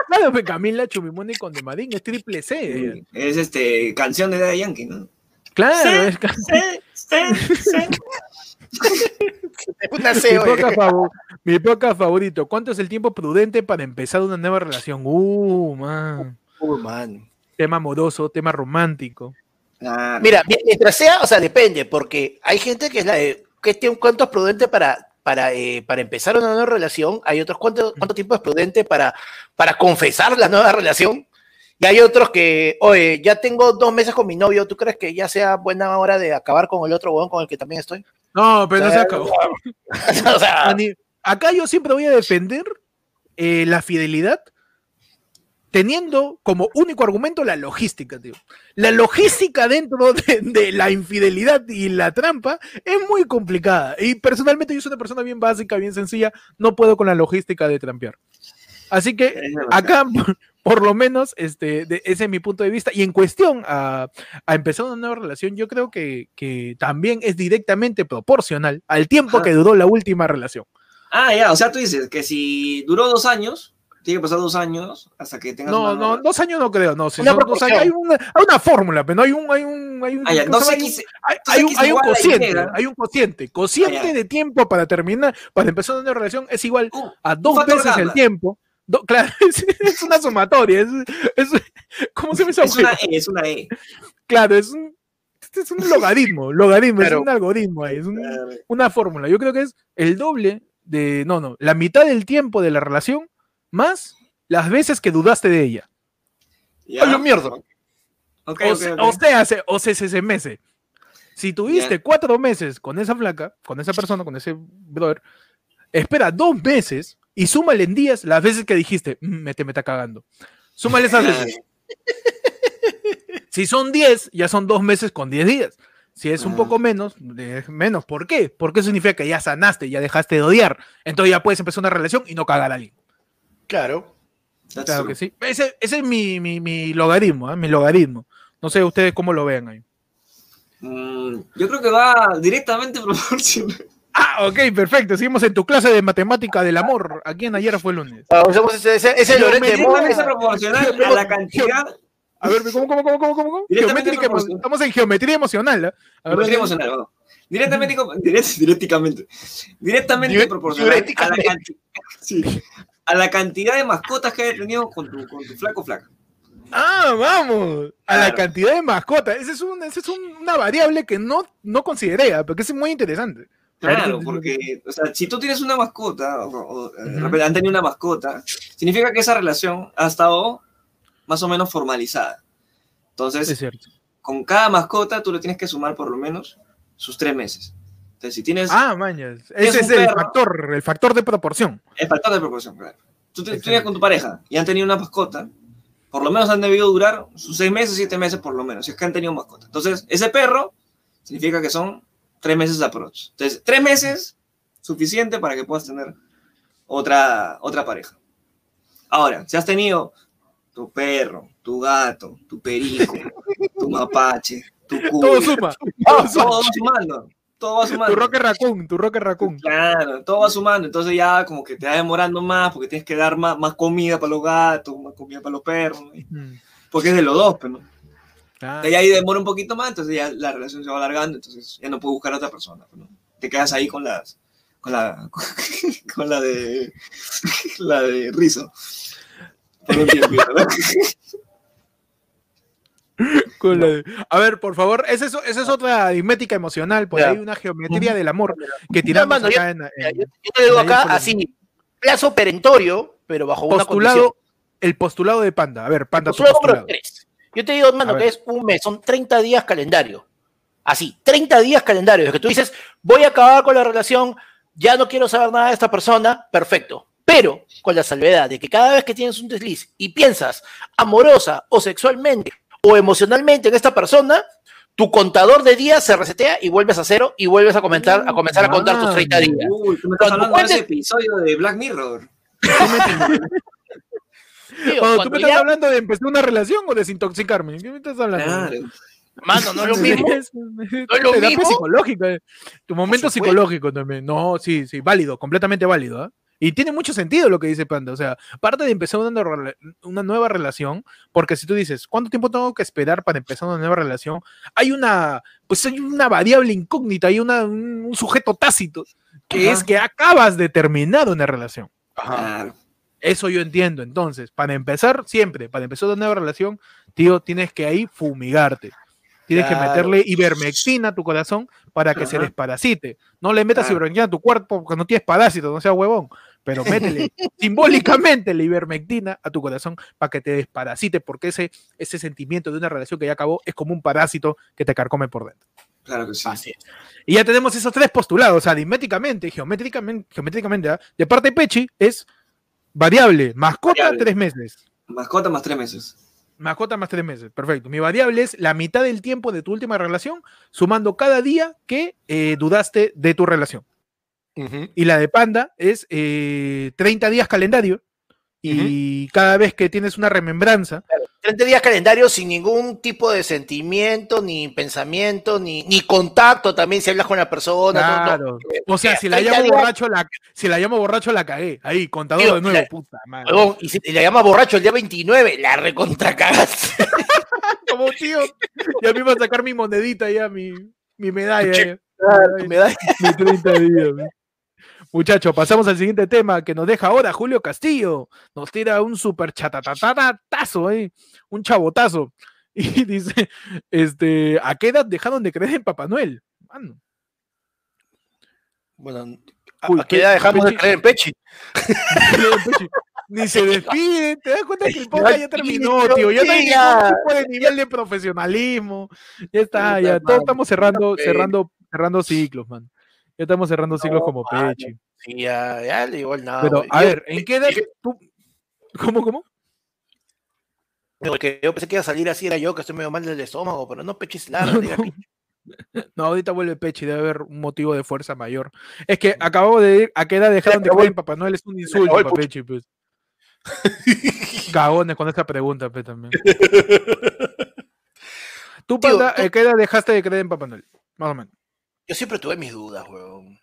Claro, pero Camila Chumbimune Condemarín es triple C. Sí, es canción de Daddy Yankee, ¿no? Claro, sí, es canción. Sí. Mi poca favorito. ¿Cuánto es el tiempo prudente para empezar una nueva relación? Man. Man. Tema amoroso, tema romántico. Claro. Mira, mientras sea, o sea, depende, porque hay gente que es la de que tiene un cuánto es prudente para empezar una nueva relación, hay otros cuánto tiempo es prudente para confesar la nueva relación, Y hay otros que, oye, ya tengo 2 meses con mi novio, ¿tú crees que ya sea buena hora de acabar con el otro huevón con el que también estoy? No, pero o sea, no se acabó. O sea, acá yo siempre voy a defender la fidelidad teniendo como único argumento la logística, tío. La logística dentro de la infidelidad y la trampa es muy complicada. Y personalmente yo soy una persona bien básica, bien sencilla, no puedo con la logística de trampear. Así que acá, por lo menos, ese es mi punto de vista. Y en cuestión a empezar una nueva relación, yo creo que también es directamente proporcional al tiempo que duró la última relación. Ah, ya, o sea, tú dices que si duró 2 años... Tiene que pasar 2 años hasta que tengas. No, no, 2 años no creo, no. Si no, hay una fórmula, pero no hay un, hay un cociente, hay un cociente de tiempo para terminar, para empezar una relación es igual a 2 veces el tiempo. Claro, es una sumatoria, ¿cómo se me hizo? Es una E. Claro, es un logaritmo, claro. Es un algoritmo, una fórmula. Yo creo que es el doble de, la mitad del tiempo de la relación. Más las veces que dudaste de ella. Yeah. ¡Ay, mierda! O sea, si tuviste 4 meses con esa flaca, con esa persona, con ese brother, espera 2 meses y súmale en días las veces que dijiste, me está cagando. Súmale esas veces. Si son 10, ya son 2 meses con 10 días. Si es un poco menos, menos. ¿Por qué? Porque eso significa que ya sanaste, ya dejaste de odiar. Entonces ya puedes empezar una relación y no cagar a alguien. Claro, claro que sí. Ese es mi logaritmo, mi logaritmo. No sé ustedes cómo lo vean ahí. Yo creo que va directamente proporcional. Ah, ok, perfecto. Seguimos en tu clase de matemática del amor. Aquí en ayer fue el lunes. Ese es proporcional a la cantidad. A ver, ¿cómo? Estamos en geometría emocional. Geometría emocional, vamos. Directamente proporcional a la cantidad. Sí. A la cantidad de mascotas que hayas tenido con tu flaca. Ah, vamos. Claro. A la cantidad de mascotas. Esa es una variable que no consideré, porque es muy interesante. Claro, porque o sea, si tú tienes una mascota, o han tenido una mascota, significa que esa relación ha estado más o menos formalizada. Entonces, con cada mascota tú le tienes que sumar por lo menos sus 3 meses. Entonces, si tienes... Ah, mañas. Ese es el factor de proporción. El factor de proporción, claro. Tú tienes con tu pareja y han tenido una mascota, por lo menos han debido durar sus 6 meses, 7 meses por lo menos, si es que han tenido mascota. Entonces, ese perro significa que son 3 meses de aprox. Entonces, 3 meses suficiente para que puedas tener otra pareja. Ahora, si has tenido tu perro, tu gato, tu perico, tu mapache, tu cuyo... Todo suma. Todo sumando. Todo va sumando. Tu Roque Raccoon. Claro, todo va sumando. Entonces ya como que te va demorando más porque tienes que dar más comida para los gatos, más comida para los perros, ¿no? Porque es de los dos, pero ¿no? Entonces, ya ahí demora un poquito más, entonces ya la relación se va alargando, entonces ya no puedes buscar a otra persona, ¿no? Te quedas ahí con la de Rizo. Por un tiempo, ¿verdad? Cool. A ver, por favor, esa es otra aritmética emocional, porque hay una geometría del amor que tiramos acá. Yo te digo acá, así, plazo perentorio, pero bajo una condición. El postulado de Panda. A ver, Panda, postulado. 3. Yo te digo, mano, que es un mes, son 30 días calendario. Así, 30 días calendario. Es que tú dices, voy a acabar con la relación, ya no quiero saber nada de esta persona, perfecto. Pero con la salvedad de que cada vez que tienes un desliz y piensas amorosa o sexualmente o emocionalmente en esta persona, tu contador de días se resetea y vuelves a cero y vuelves a comenzar a contar tus 30 días. Uy, tú me estás hablando de ese episodio de Black Mirror. ¿Tú me estás hablando de empezar una relación o desintoxicarme? ¿Qué me estás hablando? Claro. Mano, no es lo mismo. No es lo mismo. Psicológico, tu momento psicológico también. No, sí, válido, completamente válido, ¿eh? Y tiene mucho sentido lo que dice Panda, o sea, parte de empezar una nueva relación, porque si tú dices, ¿cuánto tiempo tengo que esperar para empezar una nueva relación? Hay una variable incógnita, hay un sujeto tácito, que es que acabas de terminar una relación. Ajá. Eso yo entiendo, entonces, para empezar una nueva relación, tío, tienes que ahí fumigarte. Tienes que meterle ivermectina a tu corazón para que se desparasite. No le metas ivermectina a tu cuerpo porque no tienes parásito, no sea huevón. Pero métele simbólicamente la ivermectina a tu corazón para que te desparasite, porque ese sentimiento de una relación que ya acabó es como un parásito que te carcome por dentro. Claro que sí. Así es. Y ya tenemos esos tres postulados, aritméticamente, geométricamente, ¿eh? De parte de Pechi es variable, mascota, variable. 3 meses. Mascota más 3 meses. Mascota más 3 meses, perfecto. Mi variable es la mitad del tiempo de tu última relación, sumando cada día que dudaste de tu relación. Y la de Panda es 30 días calendario y cada vez que tienes una remembranza. 30 días calendario sin ningún tipo de sentimiento, ni pensamiento, ni contacto también, si hablas con la persona. Claro. O sea, si la llamo borracho, la cagué. Ahí, contador de nuevo, puta madre. Y si la llama borracho el día 29, la recontracagás. Como tío, ya me iba a sacar mi monedita, ya mi medalla. Mi 30 días, man. Muchachos, pasamos al siguiente tema que nos deja ahora Julio Castillo. Nos tira un super chatatatatazo, un chabotazo. Y dice, ¿a qué edad dejaron de creer en Papá Noel? Mano. Bueno, ¿a qué edad dejamos de creer en Pechi? Ni se despiden, te das cuenta que el podcast ya terminó, tío. Ya no hay ningún tipo de nivel de profesionalismo. Ya está, ya todos estamos cerrando ciclos, man. Ya estamos cerrando ciclos como Pechi. Sí, ya le digo nada. Pero, a ver, ¿en qué edad tú? ¿Cómo? Porque yo pensé que iba a salir así, era yo que estoy medio mal del estómago, pero no, Pechi es largo. No, ahorita vuelve Pechi, debe haber un motivo de fuerza mayor. Es que acabo de decir, ¿a qué edad dejaron de creer en Papá Noel? Es un insulto para Pechi, pues. Cagones con esta pregunta, pe, también. ¿Tú, Panda, qué edad dejaste de creer en Papá Noel? Más o menos. Yo siempre tuve mis dudas, weón.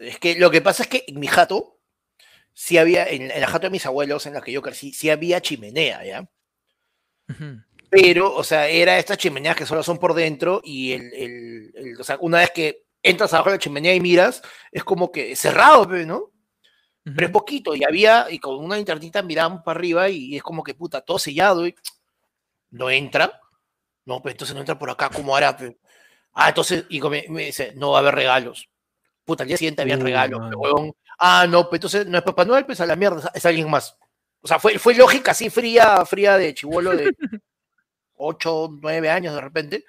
Es que lo que pasa es que en mi jato, sí había, en la jato de mis abuelos, en la que yo crecí, sí había chimenea, ¿ya? Pero, o sea, era estas chimeneas que solo son por dentro y o sea, una vez que entras abajo de la chimenea y miras, es como que cerrado, ¿no? Pero es poquito y con una linternita miramos para arriba y es como que, puta, todo sellado y no entra. No, pues entonces no entra por acá, ¿cómo hará, pe? Entonces, y me dice, no va a haber regalos. Puta, al día siguiente había regalos, huevón. No, pues entonces no es Papá Noel, pues a la mierda, es alguien más. O sea, fue lógica así fría de chibolo de 8, 9 años de repente.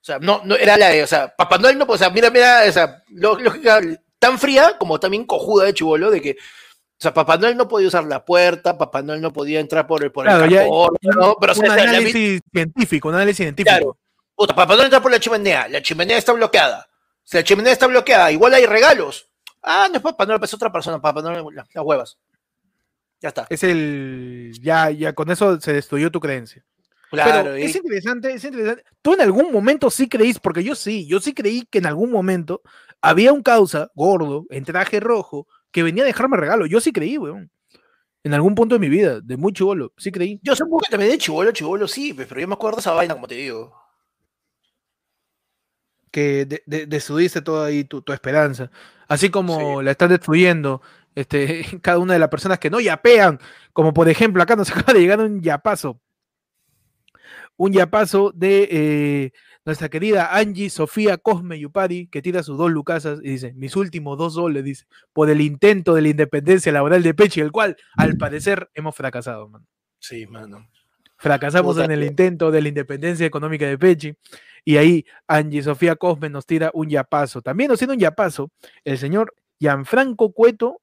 O sea, no era o sea, Papá Noel no, pues, o sea, mira, o sea, lógica tan fría como también cojuda de chibolo de que, o sea, Papá Noel no podía usar la puerta, Papá Noel no podía entrar por el cajón, ¿no? Pero, un análisis científico, Claro. Puta, Papá Noel entra por la chimenea está bloqueada. Si la chimenea está bloqueada, igual hay regalos. No es Papá Noel, es otra persona, Papá Noel, las huevas. Ya está. Ya con eso se destruyó tu creencia. Claro. Pero es interesante. Tú en algún momento sí creís, porque yo sí creí que en algún momento había un causa gordo, en traje rojo, que venía a dejarme regalo. Yo sí creí, weón. En algún punto de mi vida, de muy chibolo, sí creí. Yo supongo que también de chibolo, sí, pero yo me acuerdo de esa vaina, como te digo. Que destruiste toda ahí tu esperanza. Así como la están destruyendo cada una de las personas que no yapean. Como por ejemplo, acá nos acaba de llegar un yapazo. Un yapazo de nuestra querida Angie Sofía Cosme Yupari, que tira sus 2 lucasas y dice, mis últimos 2 soles, dice, por el intento de la independencia laboral de Pechi, el cual, al parecer, hemos fracasado, mano. Sí, mano. Fracasamos en el intento de la independencia económica de Pechi. Y ahí Angie Sofía Cosme nos tira un yapazo. También nos tira un yapazo el señor Gianfranco Cueto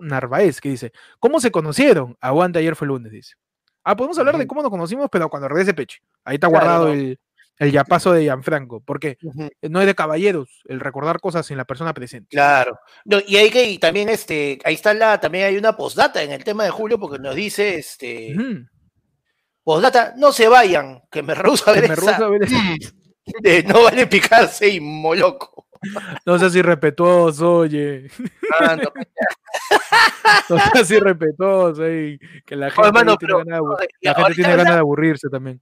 Narváez, que dice, ¿cómo se conocieron? Aguanta, ayer fue el lunes, dice. Podemos hablar de cómo nos conocimos, pero cuando regrese Pechi. Ahí está guardado el yapazo de Gianfranco, porque no es de caballeros el recordar cosas sin la persona presente. Claro. No, y hay que también ahí está también hay una postdata en el tema de Julio, porque nos dice postdata, no se vayan, que me rehúso a ver de no vale picarse y Moloco. No seas irrespetuoso, oye. No seas irrespetuoso, que la gente tiene ganas de aburrirse también.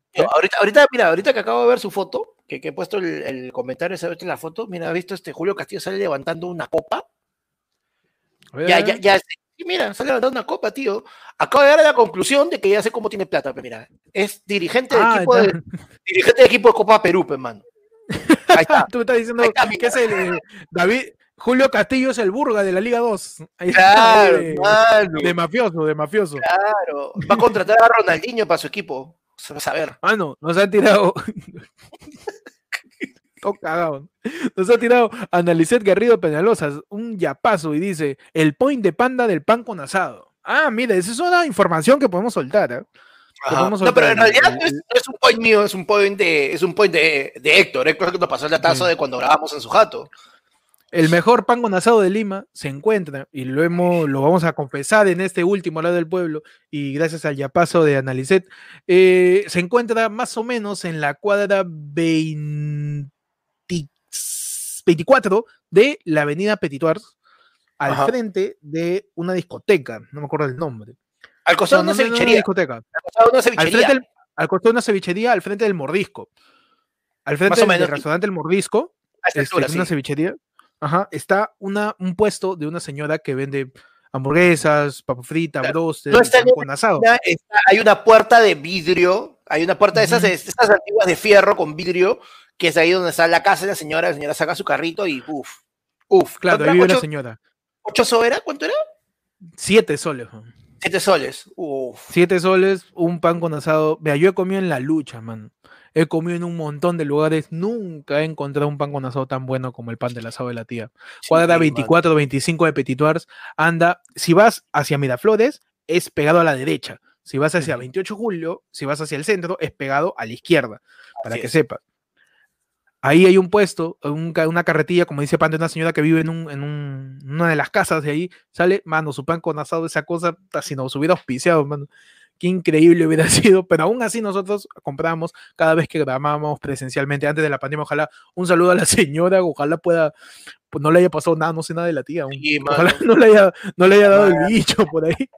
Ahorita que acabo de ver su foto, que he puesto el comentario esa vez en la foto, mira, ¿has visto Julio Castillo sale levantando una copa? Ya, ya, ya, Y mira, sale a dar una copa, tío. Acaba de dar a la conclusión de que ya sé cómo tiene plata, pero mira, es dirigente de equipo de, dirigente de equipo de Copa Perú, pues, mano. Ahí está. Tú me estás diciendo que es el David, Julio Castillo es el Burga de la Liga 2. Ahí claro, está de mafioso, de mafioso. Claro. Va a contratar a Ronaldinho para su equipo. Se va a saber. Ah, no, nos han tirado. Oh, cagado. Nos ha tirado Analicet Garrido Penalosas un yapazo y dice el point de panda del pan con asado. Ah, mira, esa es una información que podemos soltar, ¿eh? Que podemos soltar. No, pero en realidad no es un point mío, es un point de Héctor. Héctor que nos pasó el datazo de cuando grabamos en su jato. El mejor pan con asado de Lima se encuentra, y lo vamos a confesar en este último lado del pueblo, y gracias al yapazo de Analicet, se encuentra más o menos en la cuadra 24 de la avenida Petit Thouars, al frente de una discoteca, no me acuerdo el nombre. Al costado de una cevichería. Al costado de una cevichería, al frente del Mordisco. Al frente del restaurante El Mordisco, es una cevichería. Ajá, está un puesto de una señora que vende hamburguesas, papas fritas, broster, con asado. Hay una puerta de vidrio, hay una puerta de esas antiguas de fierro con vidrio, que es ahí donde está la casa de la señora saca su carrito y uff. Claro, ahí vive la señora. ¿8 soles era? ¿Cuánto era? 7 soles. 7 soles, uff. 7 soles, un pan con asado. Vea, yo he comido en la lucha, man. He comido en un montón de lugares, nunca he encontrado un pan con asado tan bueno como el pan del asado de la tía. Sí, cuadra 24 o 25 de Petit Thouars, anda, si vas hacia Miraflores, es pegado a la derecha. Si vas hacia 28 de julio, si vas hacia el centro, es pegado a la izquierda, para que sepas. Ahí hay un puesto, una carretilla, como dice Pan, de una señora que vive en una de las casas de ahí, sale, mano, su pan con asado, esa cosa, si nos hubiera auspiciado, mano. Qué increíble hubiera sido, pero aún así nosotros compramos cada vez que grabábamos presencialmente antes de la pandemia. Ojalá, un saludo a la señora, ojalá pueda, pues no le haya pasado nada, no sé nada de la tía. Sí, ojalá no le haya dado el bicho por ahí.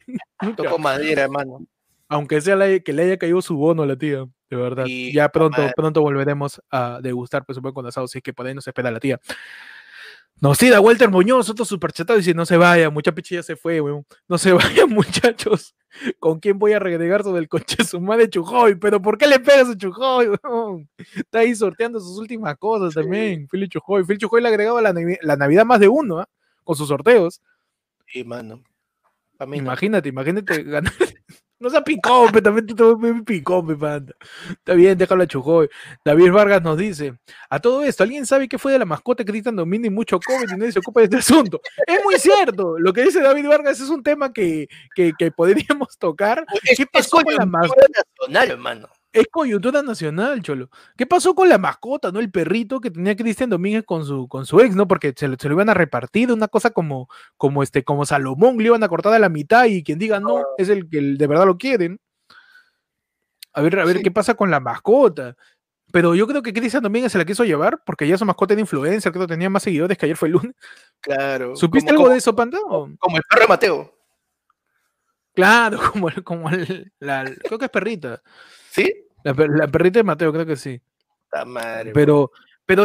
Tocó madera, hermano. Aunque sea que le haya caído su bono a la tía, de verdad. Sí, ya pronto volveremos a degustar, pues, un buen con asado, si es que por ahí nos espera la tía. Nos tira Walter Muñoz, otro superchatado, y dice, no se vaya, mucha pichilla se fue, weón. No se vayan, muchachos. ¿Con quién voy a regregar sobre el coche su madre Chujoy? ¿Pero por qué le pegas a Chujoy, weón? Está ahí sorteando sus últimas cosas también. Phil Chujoy. Phil Chujoy le ha agregado a la Navidad más de uno, ¿eh? Con sus sorteos. Sí, mano. Imagínate ganar. No sea picón, pero también todo es picón, me manda. Está bien, déjalo a Chujoy. David Vargas nos dice, a todo esto, ¿alguien sabe qué fue de la mascota Cristian Domínguez? Mucho COVID y nadie se ocupa de este asunto. Es muy cierto, lo que dice David Vargas es un tema que podríamos tocar. ¿Qué pasó con la mascota nacional, hermano? Es coyuntura nacional, cholo. ¿Qué pasó con la mascota, no? El perrito que tenía Cristian Domínguez con su ex, ¿no? Porque se lo iban a repartir, una cosa como Salomón, le iban a cortar a la mitad y quien diga no, es el que de verdad lo quieren. A ver sí. Qué pasa con la mascota. Pero yo creo que Cristian Domínguez se la quiso llevar porque ya su mascota era influencer, creo que tenía más seguidores que ayer fue el lunes. Claro. ¿Supiste algo de eso, Panda? Como el perro de Mateo. Claro, creo que es perrita. ¿Sí? La perrita de Mateo, creo que sí. La madre. Pero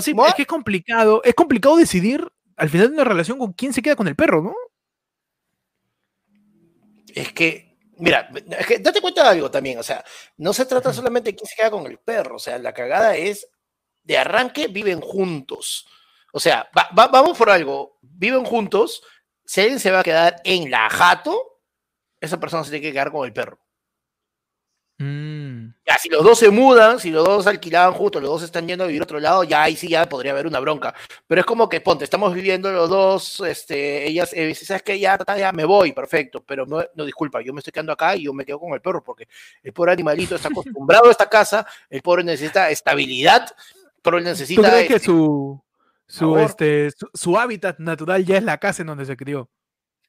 sí, ¿cómo? Es que es complicado. Es complicado decidir al final de una relación con quién se queda con el perro, ¿no? Es que, mira, date cuenta de algo también. O sea, no se trata solamente de quién se queda con el perro. O sea, la cagada es, de arranque, viven juntos. O sea, vamos por algo. Viven juntos. Si alguien se va a quedar en la jato, esa persona se tiene que quedar con el perro. Ya, si los dos se mudan, si los dos alquilaban justo, los dos están yendo a vivir a otro lado, ya ahí sí ya podría haber una bronca. Pero es como que, ponte, estamos viviendo los dos, ellas, ¿sabes qué? Ya me voy, perfecto, pero no, disculpa, yo me estoy quedando acá y yo me quedo con el perro porque el pobre animalito está acostumbrado a esta casa, el pobre necesita estabilidad, pero él necesita... ¿Tú crees que su hábitat natural ya es la casa en donde se crió?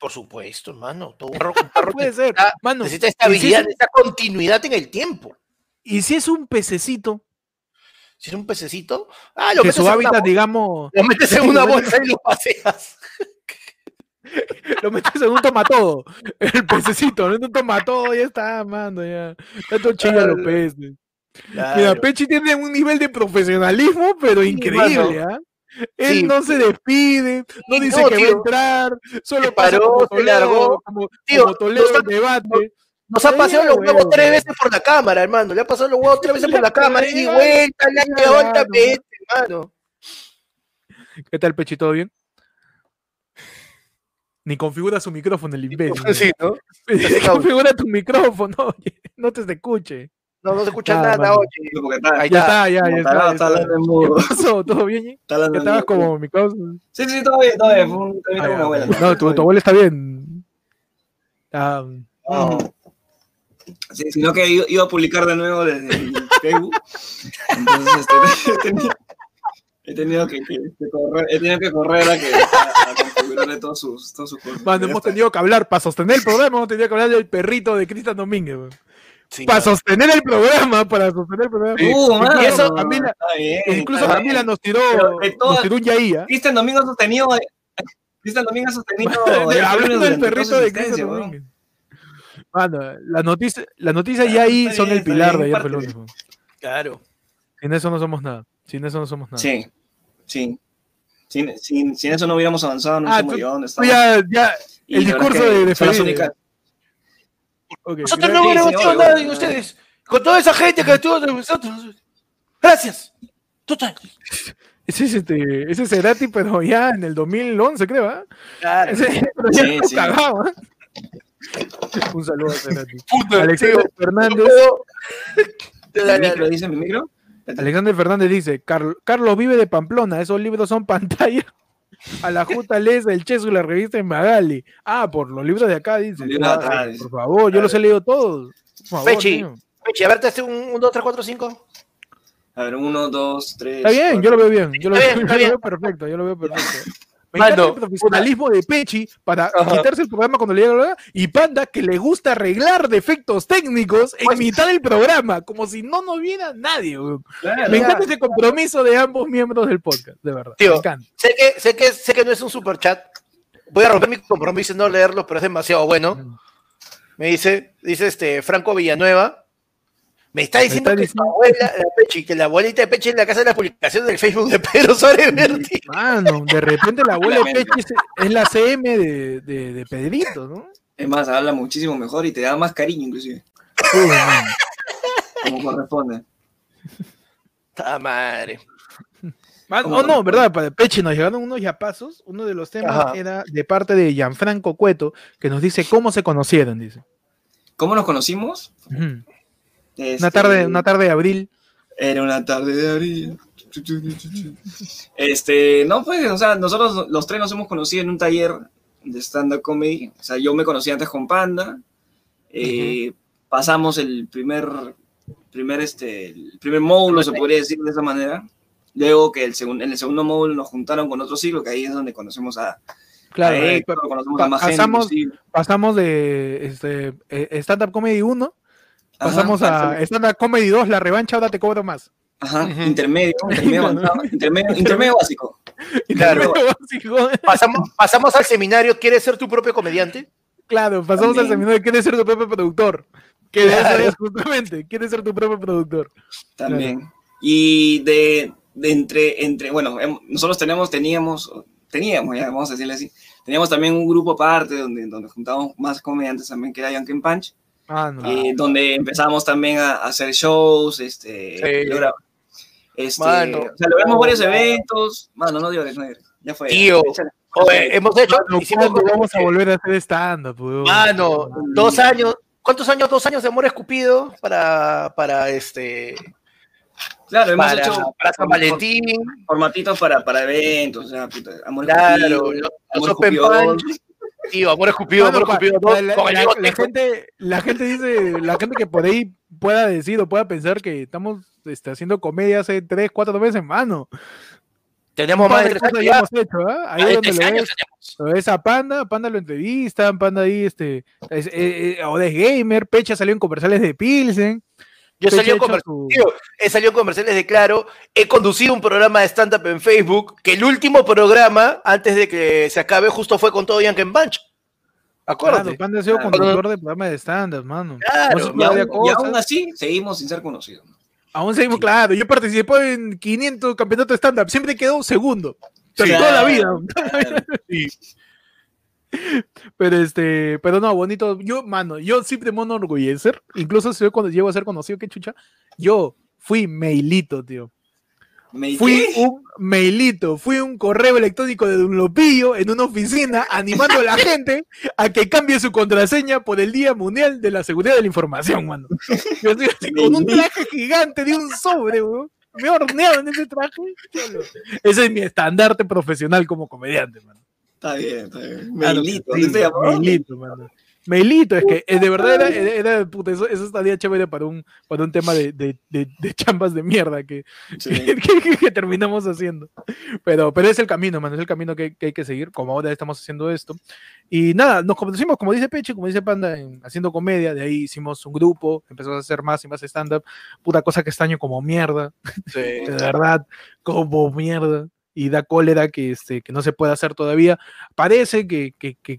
Por supuesto, hermano. Todo un perro puede ser. Mano, necesita estabilidad, necesita continuidad en el tiempo. ¿Y si es un pececito? ¿Si es un pececito? Ah, lo que su hábitat, digamos... Lo metes en una bolsa y lo paseas. Lo metes en un tomatodo. El pececito, en un tomatodo, ya está, mano, ya. Está todo chido los peces. Claro. Mira, Pechi tiene un nivel de profesionalismo, pero increíble, ¿ah? Él sí, no se despide, no dice que va a entrar, solo paró, se largó, como Toledo en debate. Nos ha pasado los huevos tres veces por la cámara, hermano. Le ha pasado los huevos tres veces por la cámara. Y vuelta, la otra vez, hermano. ¿Qué tal, Pechi? ¿Todo bien? Ni configura su micrófono, el imbécil. Sí, ¿no? Configura tu micrófono, oye. No te escuche. No se escucha nada, oye. Ahí está, ya está. ¿Qué pasó? ¿Todo bien? ¿Estabas como mi causa? Sí, todo bien, todo bien. Fue una buena. No, tu abuela está bien. Sí, sino que iba a publicar de nuevo desde Facebook. Entonces he tenido que correr a configurarle todos sus cosas. Bueno, hemos tenido que hablar para sostener el programa, hemos tenido que hablar del perrito de Cristian Domínguez. Sí, para sostener el programa, Sí, eso, Camila, incluso Camila nos tiró un yaía. Cristian Domínguez ha sostenido hablando del perrito de Cristian Domínguez. Mano, las noticias ya ahí son el pilar de ayer pelón. Claro. Sin eso no somos nada. Sí. Sin eso no hubiéramos avanzado, no hubiéramos llegado donde estamos. Ya, el discurso de Felipe. Okay, nosotros no hubiéramos hecho nada de ustedes. Con toda esa gente que estuvo entre nosotros. Gracias. Total. Ese es Cerati, pero ya en el 2011, creo, ¿eh? Claro. Pero ya sí. Cagado, ¿eh? Un saludo a Cerati. Alexander Fernández. ¿Lo dice mi micro? Alexander Fernández dice: Carlos vive de Pamplona, esos libros son pantalla. A la Juta lees el Chesu, la revista en Magali. Ah, por los libros de acá, dice. Por favor, yo los he leído todos. Fechi, a ver, te hace un 1, 2, 3, 4, 5. A ver, 1, 2, 3. Está bien, yo lo veo bien. Yo lo veo perfecto. Me encanta el profesionalismo de Pechi para quitarse el programa cuando le llega la hora. Y Panda, que le gusta arreglar defectos técnicos en mitad del programa, como si no nos viera nadie. Claro, me encanta ese compromiso de ambos miembros del podcast, de verdad. Tío, me encanta. Sé que no es un superchat. Voy a romper mi compromiso en no leerlo, pero es demasiado bueno. Me dice Franco Villanueva. Me está diciendo que tu abuela, la abuelita de Pechi es la casa de las publicaciones del Facebook de Pedro Suárez Berti. Mano, de repente la abuela de Pechi es la CM de Pedrito, ¿no? Es más, habla muchísimo mejor y te da más cariño, inclusive. Como corresponde. ¡Ta madre! No, no, verdad, para Pechi nos llegaron unos yapazos. Uno de los temas era de parte de Gianfranco Cueto, que nos dice cómo se conocieron, dice. ¿Cómo nos conocimos? Uh-huh. Una tarde de abril. Era una tarde de abril. No, pues, o sea, nosotros los tres nos hemos conocido en un taller de stand-up comedy. O sea, yo me conocí antes con Panda. Pasamos el primer módulo, se podría decir de esa manera. Luego que en el segundo módulo nos juntaron con otro ciclo, que ahí es donde conocemos a... Claro, a Héctor, pero conocemos a más gente. Pasamos de stand-up comedy 1... Pasamos a stand-up comedy 2, la revancha, ahora te cobro más. Ajá, intermedio avanzado, intermedio básico. Claro. Pasamos al seminario, ¿quieres ser tu propio comediante? Claro, pasamos al seminario, ¿quieres ser tu propio productor? Que es justamente, ¿quieres ser tu propio productor? También. Claro. Y de entre bueno, nosotros teníamos, ya vamos a decirle así, teníamos también un grupo aparte donde juntábamos más comediantes también, que era Yankin Punch. Donde empezamos también a hacer shows, sí. Mano, o sea, logramos varios eventos. Mano, no digas, ya fue. Tío, hemos hecho. Vamos a volver a hacer stand-up. Mano, 2 años. ¿Cuántos años? 2 años de amor escupido para. Claro, hemos hecho para San Valentín, formatitos para eventos, o sea, puta, amor escupido, los open punch. Tío, amor escupido. La gente dice, la gente que por ahí pueda decir o pueda pensar que estamos haciendo comedia hace 3-4 meses, mano. Tenemos más de 3 años ya hemos hecho, ¿eh? Ahí donde lo ves a Panda lo entrevistan, Panda ahí ahora es gamer, Pecha salió en comerciales de Pilsen. Yo he salido en comerciales de Claro, he conducido un programa de stand-up en Facebook, que el último programa, antes de que se acabe, justo fue con todo Yanken Bunch. Acuérdate. Claro, Panda ha sido conductor de programas de stand-up, mano. Claro, no y aún así seguimos sin ser conocidos. Aún seguimos, sí. Claro, yo participé en 500 campeonatos de stand-up, siempre quedó segundo, pero sí, toda la vida. Sí. Pero pero no, bonito. Yo, mano, yo siempre me enorgullecer, incluso si yo cuando llego a ser conocido, qué chucha, yo fui mailito, tío. Fui un mailito, fui un correo electrónico de Dunlopillo en una oficina animando a la gente a que cambie su contraseña por el Día Mundial de la Seguridad de la Información, mano. Yo estoy así, con un traje gigante de un sobre, weón. Me he horneado en ese traje. Ese es mi estandarte profesional como comediante, mano. Está bien, está bien. Mailito, sí, mailito, mano. Mailito, es que de verdad era puta, eso estaría chévere para un tema de chambas de mierda que terminamos haciendo. Pero es el camino, mano, es el camino que hay que seguir, como ahora estamos haciendo esto. Y nada, nos conocimos, como dice Peche, como dice Panda, haciendo comedia, de ahí hicimos un grupo, empezamos a hacer más y más stand-up, puta cosa que extraño como mierda, sí, de verdad, como mierda. Y da cólera que no se puede hacer todavía. Parece que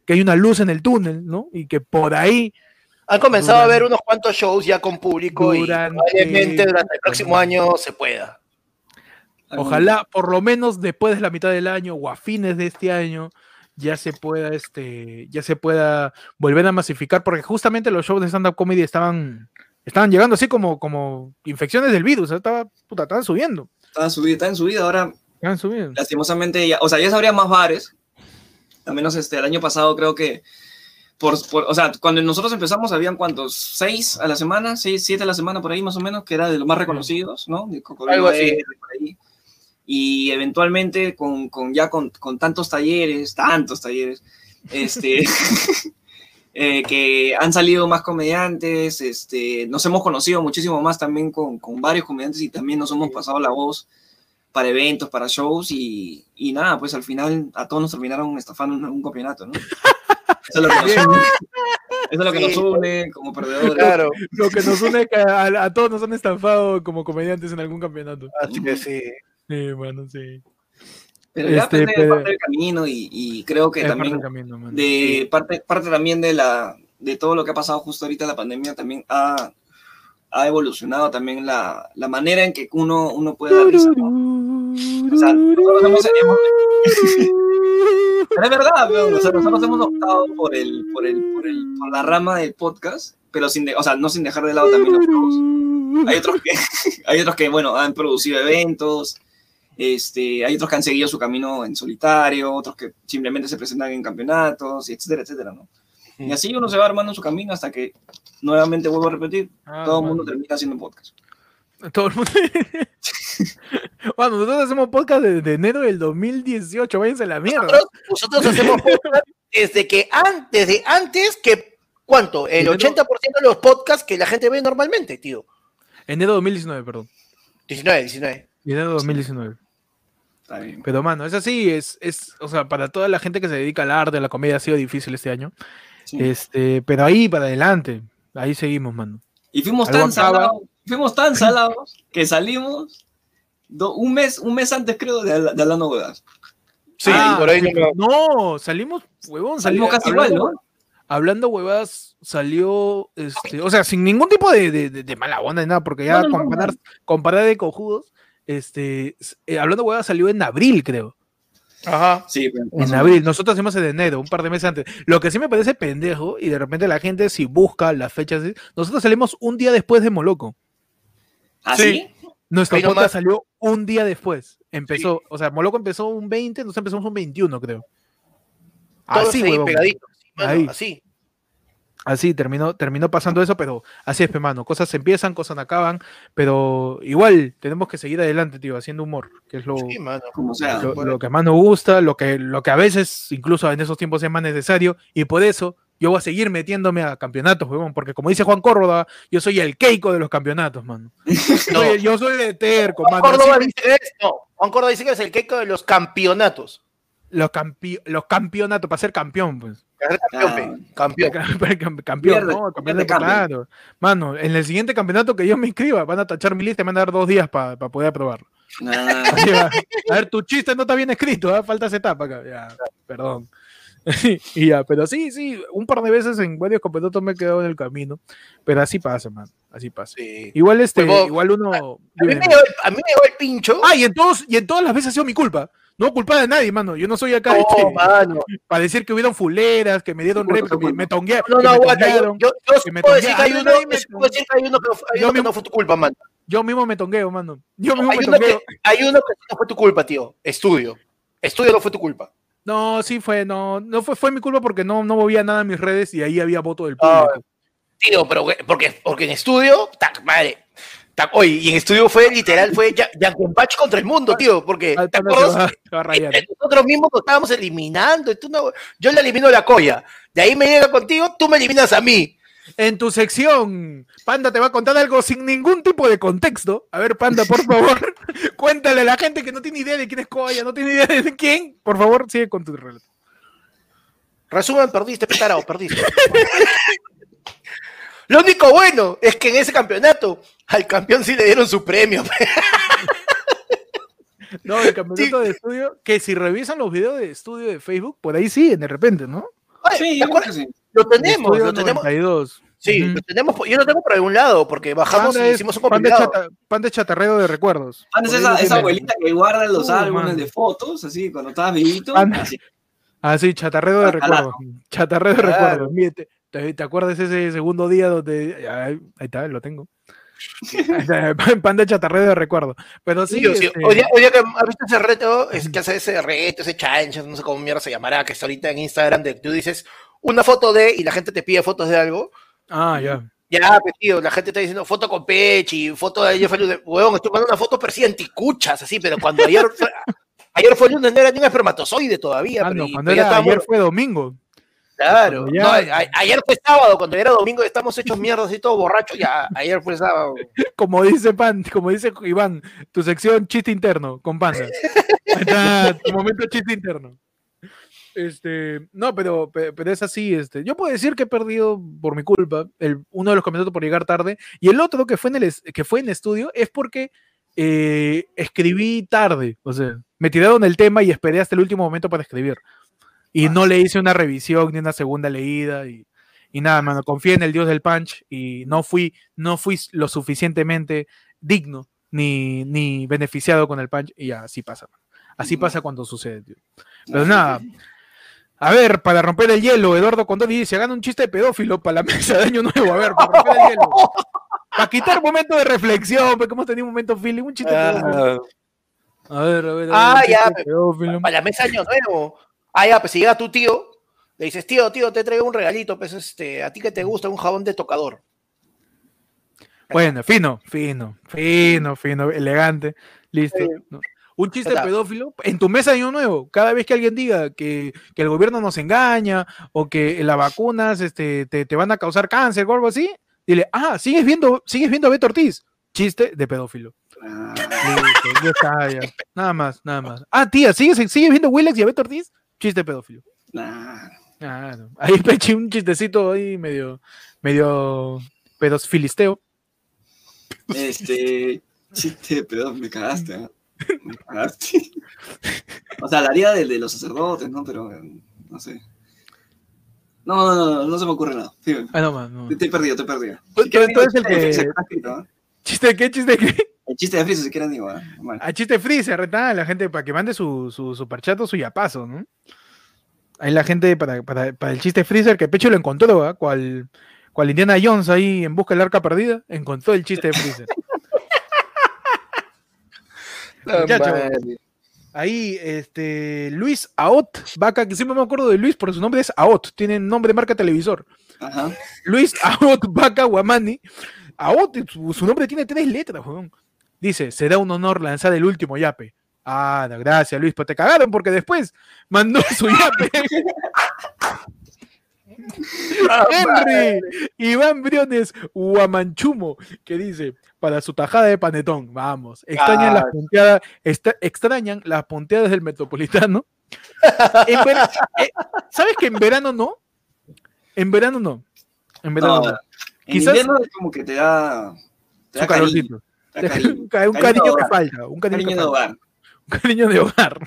hay una luz en el túnel, ¿no? Y que por ahí... Han comenzado a haber unos cuantos shows ya con público y probablemente durante el próximo año se pueda. Ojalá, por lo menos después de la mitad del año o a fines de este año, ya se pueda volver a masificar, porque justamente los shows de stand-up comedy estaban llegando así como infecciones del virus, estaban subiendo. Estaban subiendo, ahora... Lastimosamente ya, o sea, ya sabría más bares. Al menos el año pasado creo que o sea, cuando nosotros empezamos habían ¿cuántos? 6, 7 a la semana por ahí más o menos, que era de los más reconocidos, ¿no? De algo así. Por ahí. Y eventualmente con tantos talleres, que han salido más comediantes, nos hemos conocido muchísimo más también con varios comediantes y también nos hemos pasado la voz para eventos, para shows y nada, pues al final a todos nos terminaron estafando un campeonato, ¿no? Eso es lo que nos une como perdedores. Claro. Lo que nos une es que a todos nos han estafado como comediantes en algún campeonato. Así que sí. Sí, bueno, sí. Pero ya es parte del camino y creo que también parte del camino, parte también de todo lo que ha pasado justo ahorita la pandemia también ha evolucionado también la manera en que uno puede dar risa, ¿no? O sea, nosotros es verdad, ¿no? O sea, nosotros hemos optado por la rama del podcast, pero no sin dejar de lado también los shows. Hay otros que bueno, han producido eventos, hay otros que han seguido su camino en solitario, otros que simplemente se presentan en campeonatos, etcétera, etcétera, ¿no? Y así uno se va armando su camino hasta que, nuevamente vuelvo a repetir, todo el mundo termina haciendo podcast. Todo el mundo. Bueno, nosotros hacemos podcast desde enero del 2018, váyanse a la mierda. Nosotros hacemos podcast desde antes que, ¿cuánto? El 80% de los podcasts que la gente ve normalmente, tío. Enero 2019, perdón. 19. Enero 2019. Pero, mano, es así, o sea, para toda la gente que se dedica al arte, a la comedia, ha sido difícil este año. Sí. Pero ahí para adelante, ahí seguimos, mano. Y fuimos tan salados que salimos un mes antes, creo, de Hablando Huevadas. Sí, por ahí no, salimos casi igual, ¿no? Hablando Huevadas salió, o sea, sin ningún tipo de mala onda ni nada, porque ya comparar de cojudos, Hablando Huevadas salió en abril, creo. Ajá. Sí, en abril, nosotros hacemos en enero, un par de meses antes. Lo que sí me parece pendejo, y de repente la gente si busca las fechas, nosotros salimos un día después de Moloco. ¿Ah, sí? Nuestra cuenta salió un día después. Empezó, sí. O sea, Moloco empezó un 20, nosotros empezamos un 21, creo. Todos así, huevón. Pegaditos, mano, ahí. Así. Así terminó pasando eso, pero así es, mano. Cosas empiezan, cosas acaban, pero igual tenemos que seguir adelante, tío, haciendo humor, que es lo que más nos gusta, lo que a veces, incluso en esos tiempos, es más necesario, y por eso yo voy a seguir metiéndome a campeonatos, huevón, porque como dice Juan Córdoba, yo soy el Keiko de los campeonatos, mano. Yo soy el terco, mano. Juan Córdoba dice que es el Keiko de los campeonatos. Los campeonatos, para ser campeón, pues. Campeón, ¿no? Campeón, claro. Mano, en el siguiente campeonato que yo me inscriba, van a tachar mi lista y me van a dar 2 días para poder aprobarlo. A ver, tu chiste no está bien escrito, ¿eh? Falta esa etapa acá. Ya, perdón. Y ya, pero sí, un par de veces en varios campeonatos me he quedado en el camino, pero así pasa, man, así pasa. Sí. Igual pues, igual uno... A mí me llegó el pincho. Ah, y en todas las veces ha sido mi culpa. No culpa de nadie, mano. Yo no soy acá para decir que hubieron fuleras, que me dieron rep, que me tonguearon. Yo puedo decir que hay uno que no fue tu culpa, mano. Yo mismo me tongueo, mano. Hay uno que no fue tu culpa, tío. Estudio. Estudio no fue tu culpa. No, sí fue, no fue mi culpa porque no movía nada en mis redes y ahí había voto del público. Tío, pero porque en estudio, tac, madre. Oye, y en estudio fue Gianfranco contra el mundo, tío, porque nosotros mismos nos estábamos eliminando. Yo le elimino a la Coya, de ahí me llega contigo, tú me eliminas a mí. En tu sección, Panda te va a contar algo sin ningún tipo de contexto. A ver, Panda, por favor, cuéntale a la gente que no tiene idea de quién es Coya, no tiene idea de quién. Por favor, sigue con tu relato. Resumen, perdiste. Lo único bueno es que en ese campeonato al campeón sí le dieron su premio. No, el campeonato de estudio, que si revisan los videos de estudio de Facebook, por ahí sí, de repente, ¿no? Oye, sí, yo creo que sí. Lo tenemos. Sí, lo tenemos, yo lo tengo por algún lado, porque bajamos y hicimos un compilado. Pan de chatarrero de recuerdos. Pan es esa abuelita que guarda los álbumes de fotos, así, cuando estabas viejito. Así, chatarrero de recuerdos. Chatarrero de recuerdos, miente. ¿Te acuerdas ese segundo día donde... Ahí está, lo tengo. Panda chatarrero de recuerdo. Pero sí... sí. Hoy día que has visto ese reto, es que hace ese reto, ese challenge, no sé cómo mierda se llamará, que está ahorita en Instagram, de tú dices una foto de... y la gente te pide fotos de algo. Ah, ya. Ya, tío, la gente está diciendo foto con Pechi, foto de... Huevón, estoy mandando una foto, pero sí anticuchas, así, pero cuando ayer fue lunes, no era ni un espermatozoide todavía. Ah, pero, no, ayer fue domingo. Claro, ya... no, ayer fue sábado, cuando era domingo estamos hechos mierdas y todo borrachos, ya, ayer fue sábado. Como dice Iván, tu sección chiste interno, con Panda. Tu momento chiste interno. No, pero es así, yo puedo decir que he perdido por mi culpa uno de los campeonatos por llegar tarde, y el otro que fue en estudio es porque escribí tarde, o sea, me tiraron el tema y esperé hasta el último momento para escribir. Y no le hice una revisión ni una segunda leída y nada, mano, confié en el dios del punch y no fui lo suficientemente digno ni beneficiado con el punch y ya, así pasa, mano. Así pasa cuando sucede, tío. Pero nada, a ver, para romper el hielo, Eduardo Condori dice, hagan un chiste de pedófilo para la mesa de año nuevo, a ver, para romper el hielo. Para quitar un momento de reflexión, porque hemos tenido un momento feeling, un chiste de pedófilo. A ver. Ah, ya, para la mesa de año nuevo. Ah, ya, pues si llega tu tío, le dices, tío, te traigo un regalito, pues a ti que te gusta un jabón de tocador. Bueno, fino, elegante, listo. ¿No? Un chiste pedófilo en tu mesa de año nuevo, cada vez que alguien diga que el gobierno nos engaña o que las vacunas te van a causar cáncer o algo así, dile, sigues viendo a Beto Ortiz, chiste de pedófilo. Listo, ya está, ya. Nada más. Ah, tía, ¿sigues viendo Willax y a Beto Ortiz? Chiste pedófilo. No. Ahí peché un chistecito ahí medio pedofilisteo. Chiste pedófilo, me cagaste, ¿no? O sea, la haría de los sacerdotes, ¿no? Pero no sé. No se me ocurre nada. Sí, no. Te he perdido. ¿Chiste de qué? El chiste de Freezer, si quieren digo. A chiste de Freezer, retada a la gente para que mande su superchato, su yapazo, ¿no? Ahí la gente para el chiste de Freezer, que Pecho lo encontró, ¿eh? Cual Indiana Jones ahí en busca del arca perdida, encontró el chiste de Freezer. Ahí, Luis Aot, vaca, que siempre me acuerdo de Luis, porque su nombre es Aot, tiene nombre de marca televisor. Ajá. Luis Aot, vaca, Guamani. Aot, su nombre tiene 3 letras, weón. Dice, será un honor lanzar el último yape. Ah, no, gracias, Luis, pues te cagaron porque después mandó su yape. Henry, Iván Briones, Huamanchumo, que dice, para su tajada de panetón, vamos, extrañan las punteadas del Metropolitano. ¿Sabes que en verano no? En verano no. Quizás es como que te da calorcito. Un cariño que falta. Un cariño de hogar.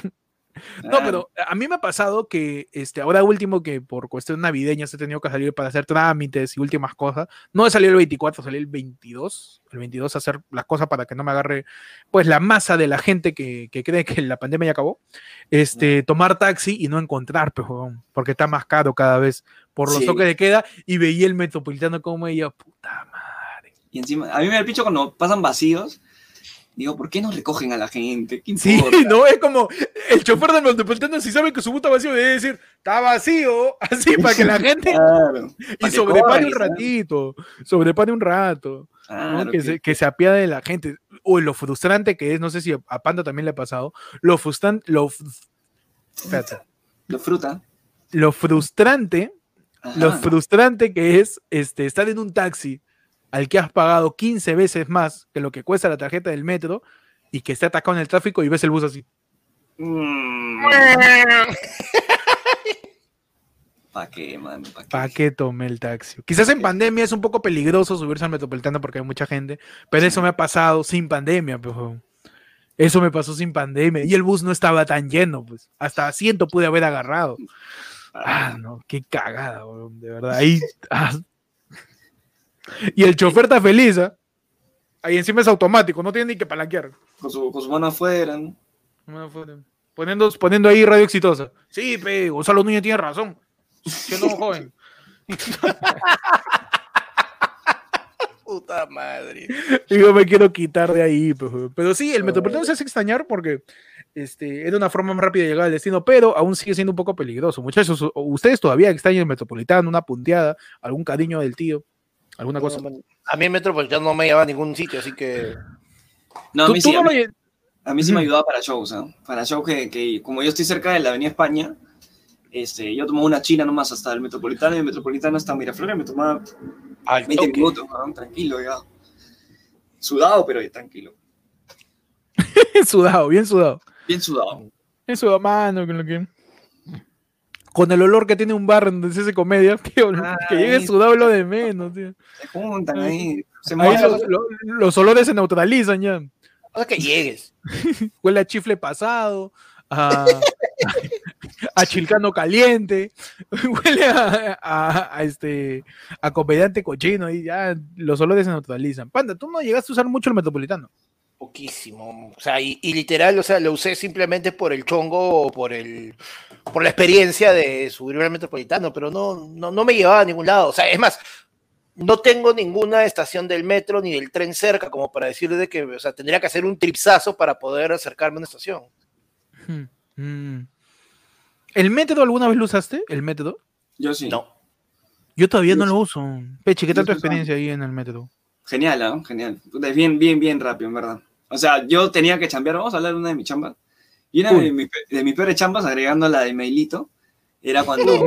No, pero a mí me ha pasado que ahora último que por cuestiones navideñas he tenido que salir para hacer trámites y últimas cosas. No he salido el 24, salí el 22. El 22 a hacer las cosas para que no me agarre pues la masa de la gente que cree que la pandemia ya acabó. Tomar taxi y no encontrar, pues, porque está más caro cada vez por los toques de queda, y veía el metropolitano como ella, puta madre. Y encima, a mí me da el pincho cuando pasan vacíos. Digo, ¿por qué no recogen a la gente? Sí, no, es como el chofer del metropolitano, si sabe que su bus está vacío, debe decir, está vacío, así, para que la gente... Claro, y sobrepare un ratito, sobrepare un rato, claro, ¿no? Que se apiade de la gente. Uy, lo frustrante que es, no sé si a Panda también le ha pasado, lo frustrante que es estar en un taxi al que has pagado 15 veces más que lo que cuesta la tarjeta del metro y que esté atascado en el tráfico y ves el bus así. ¿Para qué, mano? ¿Para qué tomé el taxi? Quizás en pandemia es un poco peligroso subirse al metropolitano porque hay mucha gente, pero eso me ha pasado sin pandemia, pues. Eso me pasó sin pandemia. Y el bus no estaba tan lleno, pues. Hasta asiento pude haber agarrado. Ah, no, qué cagada, bro, de verdad. Ahí... Y el chofer está feliz, ¿eh? Ahí encima es automático, no tiene ni que palanquear. Con su mano afuera, ¿no? Poniendo ahí radio exitosa. Sí, pe, Gonzalo Núñez tiene razón. Que no, joven. Puta madre. Yo me quiero quitar de ahí, pues. Pero sí, el metropolitano se hace extrañar porque era una forma más rápida de llegar al destino, pero aún sigue siendo un poco peligroso. Muchachos, ustedes todavía extrañan el metropolitano, una punteada, algún cariño del tío. ¿Alguna cosa? A mí el metro pues ya no me llevaba a ningún sitio, así que... No, a mí sí me ayudaba para shows, ¿no? Para shows que como yo estoy cerca de la Avenida España, yo tomaba una china nomás hasta el Metropolitano, y el Metropolitano hasta Miraflores me tomaba 20 minutos, ¿no? Tranquilo, ya. Sudado, pero tranquilo. Sudado, bien sudado. Bien sudado. Bien sudado, mano, con lo que... Con el olor que tiene un bar donde se hace comedia, tío, que llegue sudado lo de menos, tío. Se juntan ahí. Los olores se neutralizan ya. O que llegues. Huele a chifle pasado, a chilcano caliente, huele a comediante cochino, y ya los olores se neutralizan. Panda, tú no llegaste a usar mucho el metropolitano. Poquísimo, o sea, y literal, o sea, lo usé simplemente por el chongo o por la experiencia de subirme al metropolitano, pero no me llevaba a ningún lado, o sea, es más, no tengo ninguna estación del metro ni del tren cerca como para decirle de que, o sea, tendría que hacer un tripsazo para poder acercarme a una estación. ¿El método alguna vez lo usaste? ¿El método? Yo sí. No. Yo todavía no lo uso. Peche, ¿qué tal tu experiencia ahí en el método? Genial, ¿no? Genial. Es bien rápido, en verdad. O sea, yo tenía que chambear, vamos a hablar de una de mis chambas. Y una de mis peores chambas, agregando la de mailito, era cuando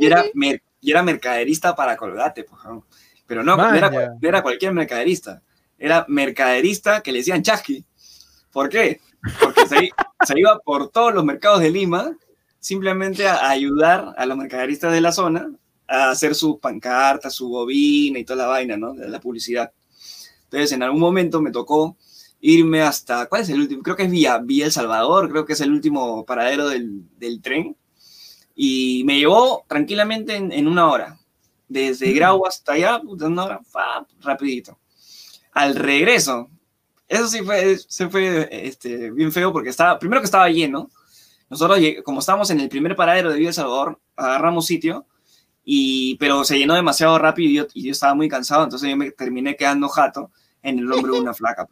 yo era mercaderista para Colgate, por favor. Pero no era cualquier mercaderista. Era mercaderista que le decían Chasqui. ¿Por qué? Porque se iba por todos los mercados de Lima simplemente a ayudar a los mercaderistas de la zona a hacer sus pancartas, su bobina y toda la vaina, ¿no? De la publicidad. Entonces, en algún momento me tocó irme hasta, ¿cuál es el último? Creo que es Vía El Salvador, creo que es el último paradero del tren. Y me llevó tranquilamente en una hora. Desde Grau hasta allá, una hora, rapidito. Al regreso, eso sí fue bien feo porque primero que estaba lleno. Nosotros, como estábamos en el primer paradero de Vía El Salvador, agarramos sitio, pero se llenó demasiado rápido y yo estaba muy cansado, entonces yo me terminé quedando jato en el hombro de una flaca.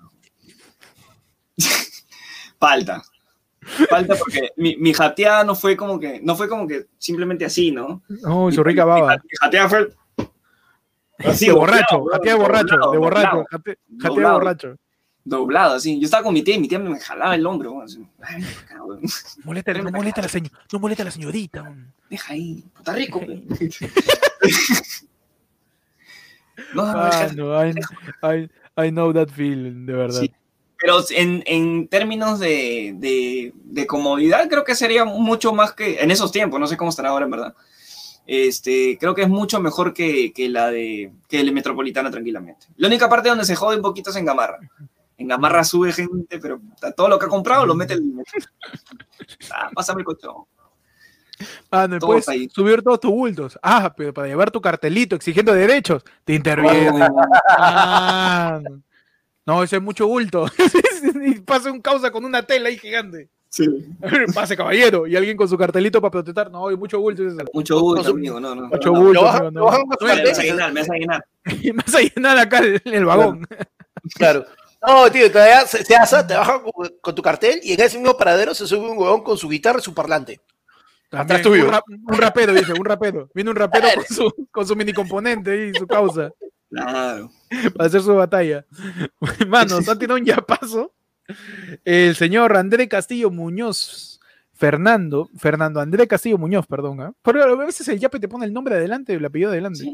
Falta porque mi jateada no fue como que simplemente así, ¿no? No, su rica baba. Mi jateada fue así, borracho, jateada borracho. Doblado, así. Yo estaba con mi tía y mi tía me jalaba el hombro. Así. Ay, cabrón. No molesta a la señorita. Deja ahí. Está rico. I know that feeling, de verdad. Sí. Pero en términos de comodidad, creo que sería mucho más que... En esos tiempos, no sé cómo estará ahora, en verdad. Creo que es mucho mejor que el metropolitano, tranquilamente. La única parte donde se jode un poquito es en Gamarra. En Gamarra sube gente, pero todo lo que ha comprado lo mete el... pásame el colchón. Mano, puedes subir todos tus bultos. Ah, pero para llevar tu cartelito exigiendo derechos, te interviene. Ah, no, eso es mucho bulto. Y pasa un causa con una tela ahí gigante. Sí. Pase, caballero. Y alguien con su cartelito para protestar. No, hay mucho bulto. Mucho bulto, amigo. No, no. Mucho bulto. Me vas a llenar. Me vas a llenar acá el vagón. Claro. No, tío, todavía se asa, te baja con tu cartel y en ese mismo paradero se sube un huevón con su guitarra y su parlante. Atrás tuyo. Un rapero, dice, un rapero. Viene un rapero con su mini componente y su causa. Claro. Para hacer su batalla. Hermano, está tirando un yapazo. El señor André Castillo Muñoz. Fernando André Castillo Muñoz, perdón. Pero a veces el yape te pone el nombre adelante, el apellido adelante. Sí.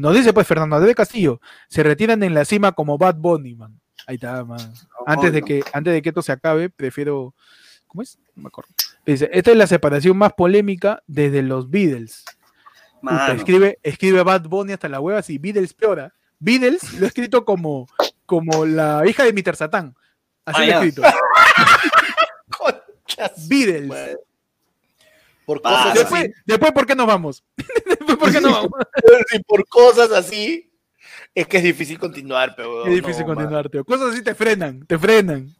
Nos dice pues Fernando Andrés Castillo, se retiran en la cima como Bad Bunny, man. Ahí está, man. Antes de que esto se acabe, prefiero... ¿Cómo es? No me acuerdo. Dice, esta es la separación más polémica desde los Beatles. Puta, escribe Bad Bunny hasta la hueva, así, Beatles peora. Beatles lo he escrito como la hija de Mr. Satán. Así lo he escrito. Beatles. Bueno. Después, ¿por qué nos vamos? ¿Por qué no? Si por cosas así es que es difícil continuar, pero es difícil continuar, tío. Cosas así te frenan, te con un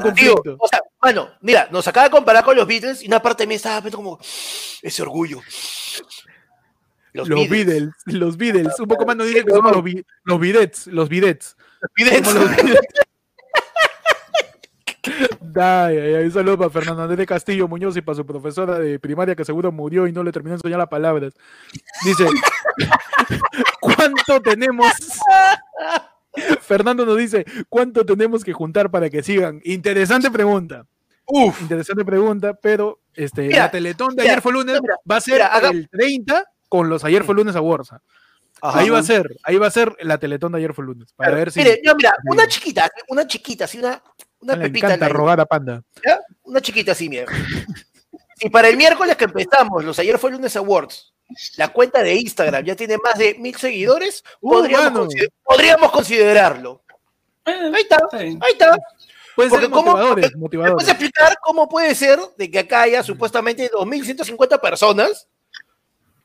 conflicto. Tío, o sea, mano, mira, nos acaba de comparar con los Beatles y una parte de mí estaba como ese orgullo. Los Beatles, un poco más nos dicen que somos los Beatles. Un saludo para Fernando Andrés Castillo Muñoz y para su profesora de primaria que seguro murió y no le terminó de enseñar las palabras. Dice, ¿cuánto tenemos? Fernando nos dice, ¿cuánto tenemos que juntar para que sigan? Interesante pregunta. Pero la Teletón de ayer fue lunes va a ser el 30 con los ayer fue lunes awards. Ajá. Ahí va a ser la Teletón de ayer fue lunes. Para ver si... Mira, una chiquita, así una pepita. Me encanta rogar a Panda. ¿Ya? Una chiquita así, mierda. Y para el miércoles que empezamos, los ayer fue lunes awards, la cuenta de Instagram ya tiene más de 1000 seguidores, podríamos considerarlo. Ahí está. Pueden ser motivadores. ¿Puedes explicar cómo puede ser de que acá haya supuestamente 2150 personas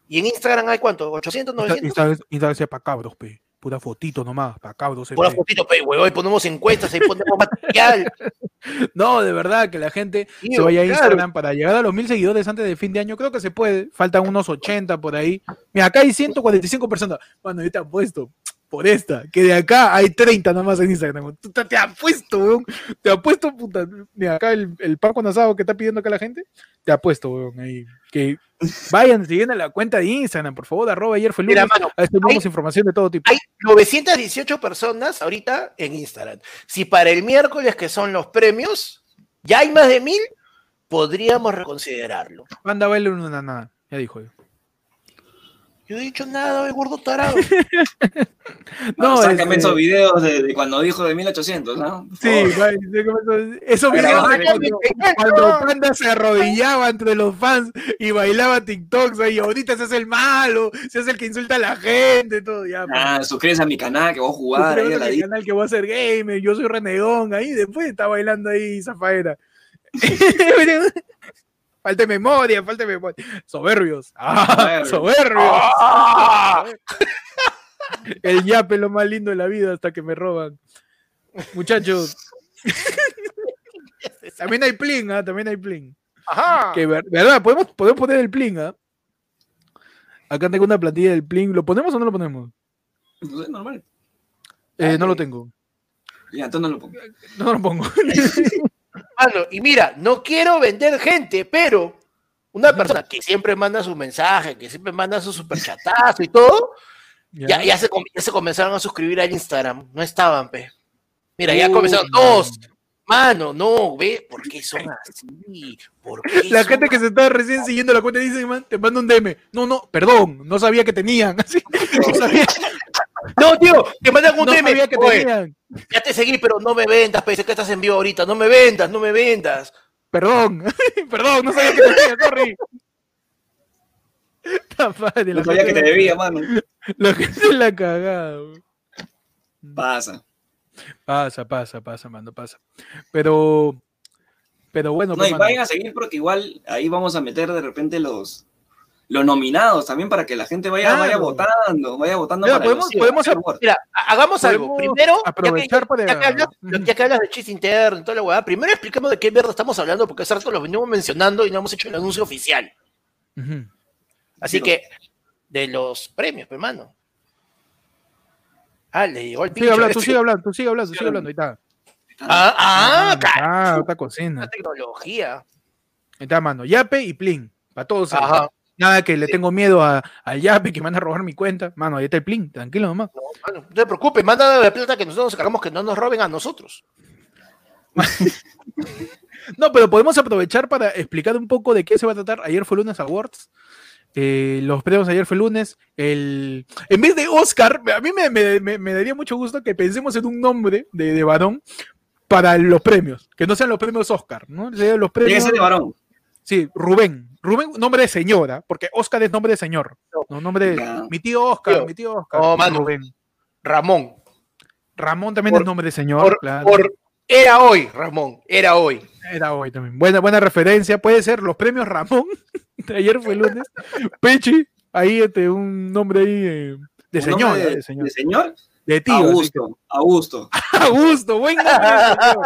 y en Instagram hay cuánto? 800, 900. Instagram sea para cabros, pe. Pura fotito nomás, para cabros. Pura fotito, pe, huevón, hoy ponemos encuestas, ahí ponemos material. No, de verdad, que la gente se vaya a Instagram para llegar a los 1000 seguidores antes del fin de año. Creo que se puede, faltan unos 80 por ahí. Mira, acá hay 145 personas. Bueno, yo te apuesto por esta, que de acá hay 30 nomás en Instagram. Tú te apuesto, weón. Te apuesto, puta. Mira, acá el pan con asado que está pidiendo acá la gente, te apuesto, weón, ahí. Que vayan siguiendo la cuenta de Instagram, por favor, @ayerfelunes. Mira, mano, ahí tenemos información de todo tipo. Hay 918 personas ahorita en Instagram. Si para el miércoles, que son los premios, ya hay más de 1000, podríamos reconsiderarlo. Anda, baile una nada, ya dijo yo. Yo no he dicho nada, gordo tarado. No, sácame esos videos de cuando dijo de 1800, ¿no? Sí, esos videos de cuando Panda se arrodillaba entre los fans y bailaba TikToks ahí. Ahorita se hace el malo, se hace el que insulta a la gente, todo. Ya, suscríbete a mi canal que voy a jugar. Suscríbete a mi canal que voy a ser gamer, yo soy renegón ahí. Después está bailando ahí, zafaera. Falta de memoria. Soberbios. El yape es lo más lindo de la vida hasta que me roban. Muchachos. También hay plin. Ajá. Que, ¿verdad? Podemos poner el plin, Acá tengo una plantilla del plin. ¿Lo ponemos o no lo ponemos? No sé, normal. No lo tengo. Ya, entonces no lo pongo. Mano, y mira, no quiero vender gente, pero una persona que siempre manda su mensaje, que siempre manda su superchatazo y todo, ya se comenzaron a suscribir al Instagram. No estaban, pe. Mira, ya comenzaron dos. Mano, no, ve, ¿por qué son así? ¿Por qué la gente que se está recién siguiendo la cuenta dice, man, te mando un DM. No, perdón, no sabía que tenían. Así, no sabía. No, tío, te mandan un DM. Que tenían. Ya te seguí, pero no me vendas, pensé que estás en vivo ahorita. No me vendas. Perdón, no sabía que te debía, sorry. No sabía que te debía, mano. Lo que es la cagada. Pasa. Pasa, mano, pasa. Pero bueno. No, pues, y vayan a seguir porque igual ahí vamos a meter de repente los nominados también para que la gente vaya, claro, vaya votando. Mira, para mira, hagamos algo. Primero, ya que hablas de chiste interno y toda la huevada, primero explicamos de qué mierda estamos hablando, porque hace rato lo venimos mencionando y no hemos hecho el anuncio oficial. Uh-huh. Así que, de los premios, hermano. Ah, le llegó el pinche. Sigue hablando, ahí está. Otra cocina. La tecnología. Ahí está, mano. Yape y Plin, para todos. Ajá. Nada que le tengo miedo al Yape que me van a robar mi cuenta. Mano, ahí está el Plin, tranquilo nomás. No, mano, no te preocupes, manda la plata que nosotros nos sacamos, que no nos roben a nosotros. No, pero podemos aprovechar para explicar un poco de qué se va a tratar. Ayer fue Lunes Awards. Los premios ayer fue Lunes. En vez de Oscar, a mí me daría mucho gusto que pensemos en un nombre de varón para los premios. Que no sean los premios Oscar, ¿no? Sean los premios... Ese de varón. Sí, Rubén. Rubén, nombre de señora, porque Oscar es nombre de señor. No, nombre de... No. Mi tío Oscar. No, mano. Rubén. Ramón. Ramón también es nombre de señor. Era hoy, Ramón. Era hoy también. Buena referencia. Puede ser los premios Ramón. Ayer fue Lunes. Pechi, ahí un nombre ahí de señor. ¿De señor? ¿De señor? De tío. Augusto, buen nombre.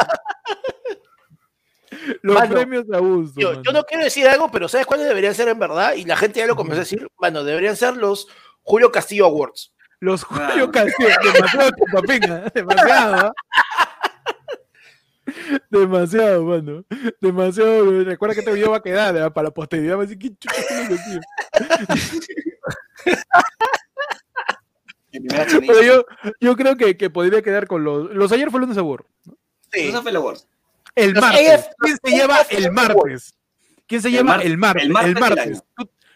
Los premios de Augusto. Yo no quiero decir algo, pero ¿sabes cuáles deberían ser en verdad? Y la gente ya lo comenzó a decir. Bueno, deberían ser los Julio Castillo Awards. Los Julio Castillo. Demasiado copapenga. Demasiado, demasiado, mano. Demasiado. Recuerda que este video va a quedar para la posteridad. Va a decir, ¿qué chulo es tío? Pero yo creo que podría quedar con los ayer fue Lunes Award, ¿no? Sí. El martes. ¿Quién se lleva el martes? El martes.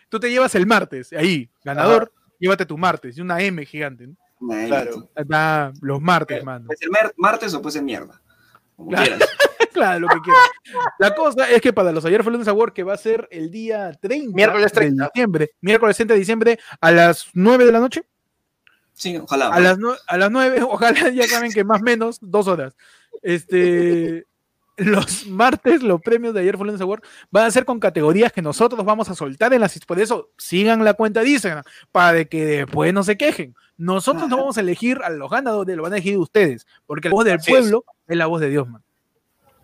Tú te llevas el martes. Ahí, ganador, llévate tu martes. Y una M gigante, ¿no? Claro. Está los martes, mano. ¿Puede ser martes o puede ser mierda? Claro, claro, lo que quieras. La cosa es que para los ayer fue Lunes Award, que va a ser el día 30, miércoles 30 de diciembre a las 9 de la noche. Sí, ojalá. A las 9, ojalá, ya saben que más o menos 2 horas. Los martes, los premios de ayer fue Lunes Award van a ser con categorías que nosotros vamos a soltar en las... Por eso, sigan la cuenta de Instagram, para que después no se quejen. Nosotros no vamos a elegir a los ganadores, lo van a elegir ustedes, porque la voz del pueblo es la voz de Dios, man.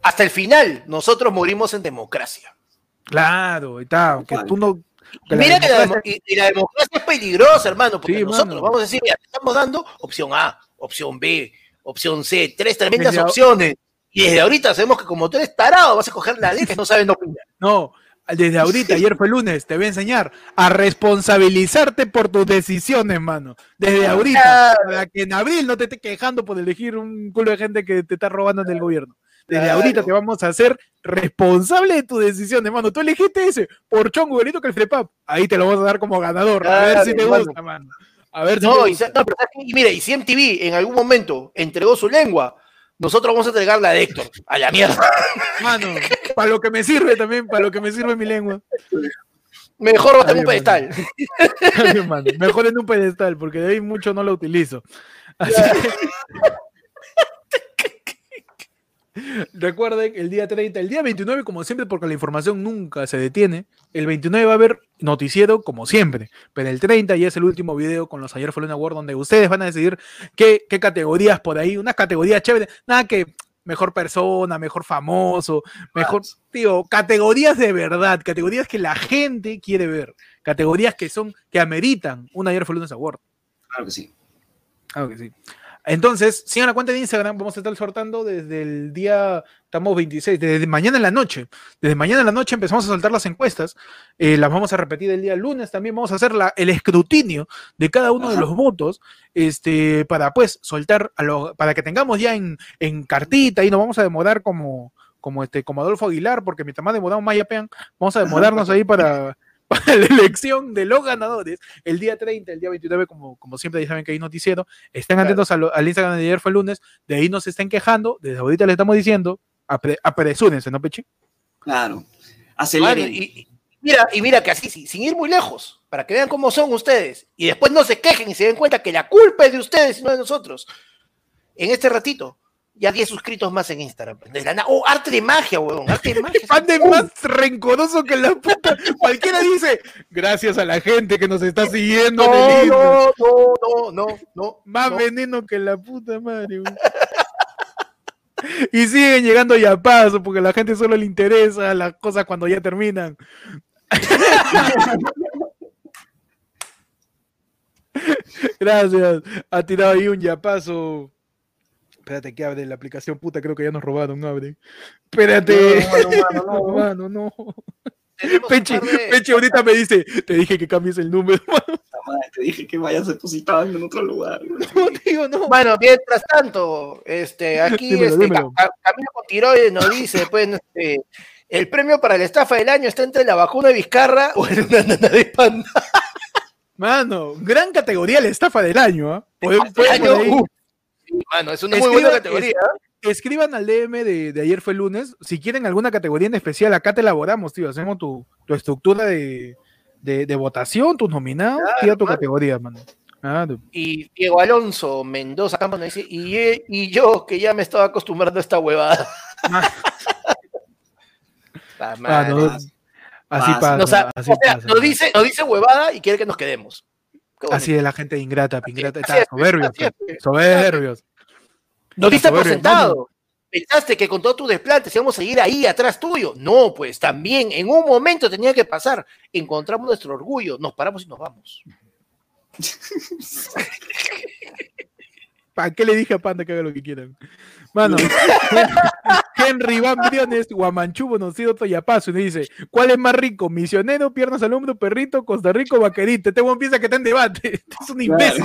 Hasta el final, nosotros morimos en democracia. Claro, ahí está, aunque tú no... La democracia es peligrosa, hermano, porque nosotros vamos a decir, mira, estamos dando opción A, opción B, opción C, 3 tremendas opciones. Y desde ahorita sabemos que como tú eres tarado, vas a coger la ley que no sabes opinar. No, desde ahorita, ayer fue Lunes, te voy a enseñar a responsabilizarte por tus decisiones, mano. Desde ahorita, para que en abril no te estés quejando por elegir un culo de gente que te está robando del gobierno. Desde ahorita te vamos a hacer responsable de tus decisiones, mano. Tú elegiste ese por chongo, igualito que el FREPAP. Ahí te lo vamos a dar como ganador. A ver si te gusta, mano. A ver si te gusta. Mira, y si MTV en algún momento entregó su lengua, nosotros vamos a entregar la de Héctor, a la mierda. Mano, para lo que me sirve también, para lo que me sirve mi lengua. Mejor bota en un pedestal. Bien, mano. Mejor en un pedestal, porque de ahí mucho no lo utilizo. Así que... Recuerden, el día 30, el día 29, como siempre, porque la información nunca se detiene, el 29 va a haber noticiero, como siempre, pero el 30 ya es el último video con los ayer fue Lunes Award, donde ustedes van a decidir qué categorías por ahí, unas categorías chéveres, nada que mejor persona, mejor famoso, mejor, tío, categorías de verdad, categorías que la gente quiere ver, categorías que ameritan un ayer fue Lunes Award. Claro que sí. Claro que sí. Entonces, sigan la cuenta de Instagram, vamos a estar sortando desde el día, estamos 26, desde mañana en la noche. Desde mañana en la noche empezamos a soltar las encuestas, las vamos a repetir el día lunes también, vamos a hacer el escrutinio de cada uno de los votos, para pues soltar, para que tengamos ya en cartita, y nos vamos a demorar como Adolfo Aguilar, porque mientras más demoramos más ya pean, vamos a demorarnos ahí para la elección de los ganadores, el día 30, el día 29, como siempre, ya saben que ahí nos dijeron, estén atentos al Instagram de ayer fue Lunes, de ahí nos estén quejando, desde ahorita les estamos diciendo, apresúrense, ¿no, Pechi? Claro, aceleren. Y mira que así, sin ir muy lejos, para que vean cómo son ustedes, y después no se quejen y se den cuenta que la culpa es de ustedes y no de nosotros. En este ratito, ya 10 suscritos más en Instagram. ¡Oh, arte de magia, huevón! ¡Arte de magia! ¡Qué fan de más rencoroso que la puta! Cualquiera dice, gracias a la gente que nos está siguiendo. No. Más veneno que la puta madre, huevón. Y siguen llegando ya a paso, porque a la gente solo le interesa las cosas cuando ya terminan. Gracias. Ha tirado ahí un yapazo. Espérate que abre la aplicación, puta, creo que ya nos robaron, abre. Espérate. No. Peche ahorita me dice, te dije que cambies el número, mano. Te dije que vayas depositando en otro lugar. No. Bueno, mientras tanto, aquí Camilo con Tiroides nos dice, pues, el premio para la estafa del año está entre la vacuna de Vizcarra o en una nana de panda. Mano, gran categoría la estafa del año, ¿eh? Mano, es una muy buena categoría. Escriban al DM de ayer fue lunes. Si quieren alguna categoría en especial, acá te elaboramos, tío. Hacemos tu estructura de votación, tus nominados, claro, y a tu categoría, mano. Claro. Y Diego Alonso Mendoza Campos nos dice, y yo que ya me estaba acostumbrando a esta huevada. Así pasa. Nos dice huevada y quiere que nos quedemos. Así es la gente ingrata, pingrata, está soberbios. No diste por sentado. Pensaste que con todo tu desplante si íbamos a seguir ahí atrás tuyo. No, pues también en un momento tenía que pasar. Encontramos nuestro orgullo, nos paramos y nos vamos. ¿Para qué le dije a Panda que haga lo que quieran? Mano, Henry Van Briones, Guamanchubo, nos sido Toyapazo, y nos dice, ¿cuál es más rico? Misionero, piernas al hombro, perrito, Costa Rica, vaquerito. Este buen piensa que está en debate. Es un imbécil.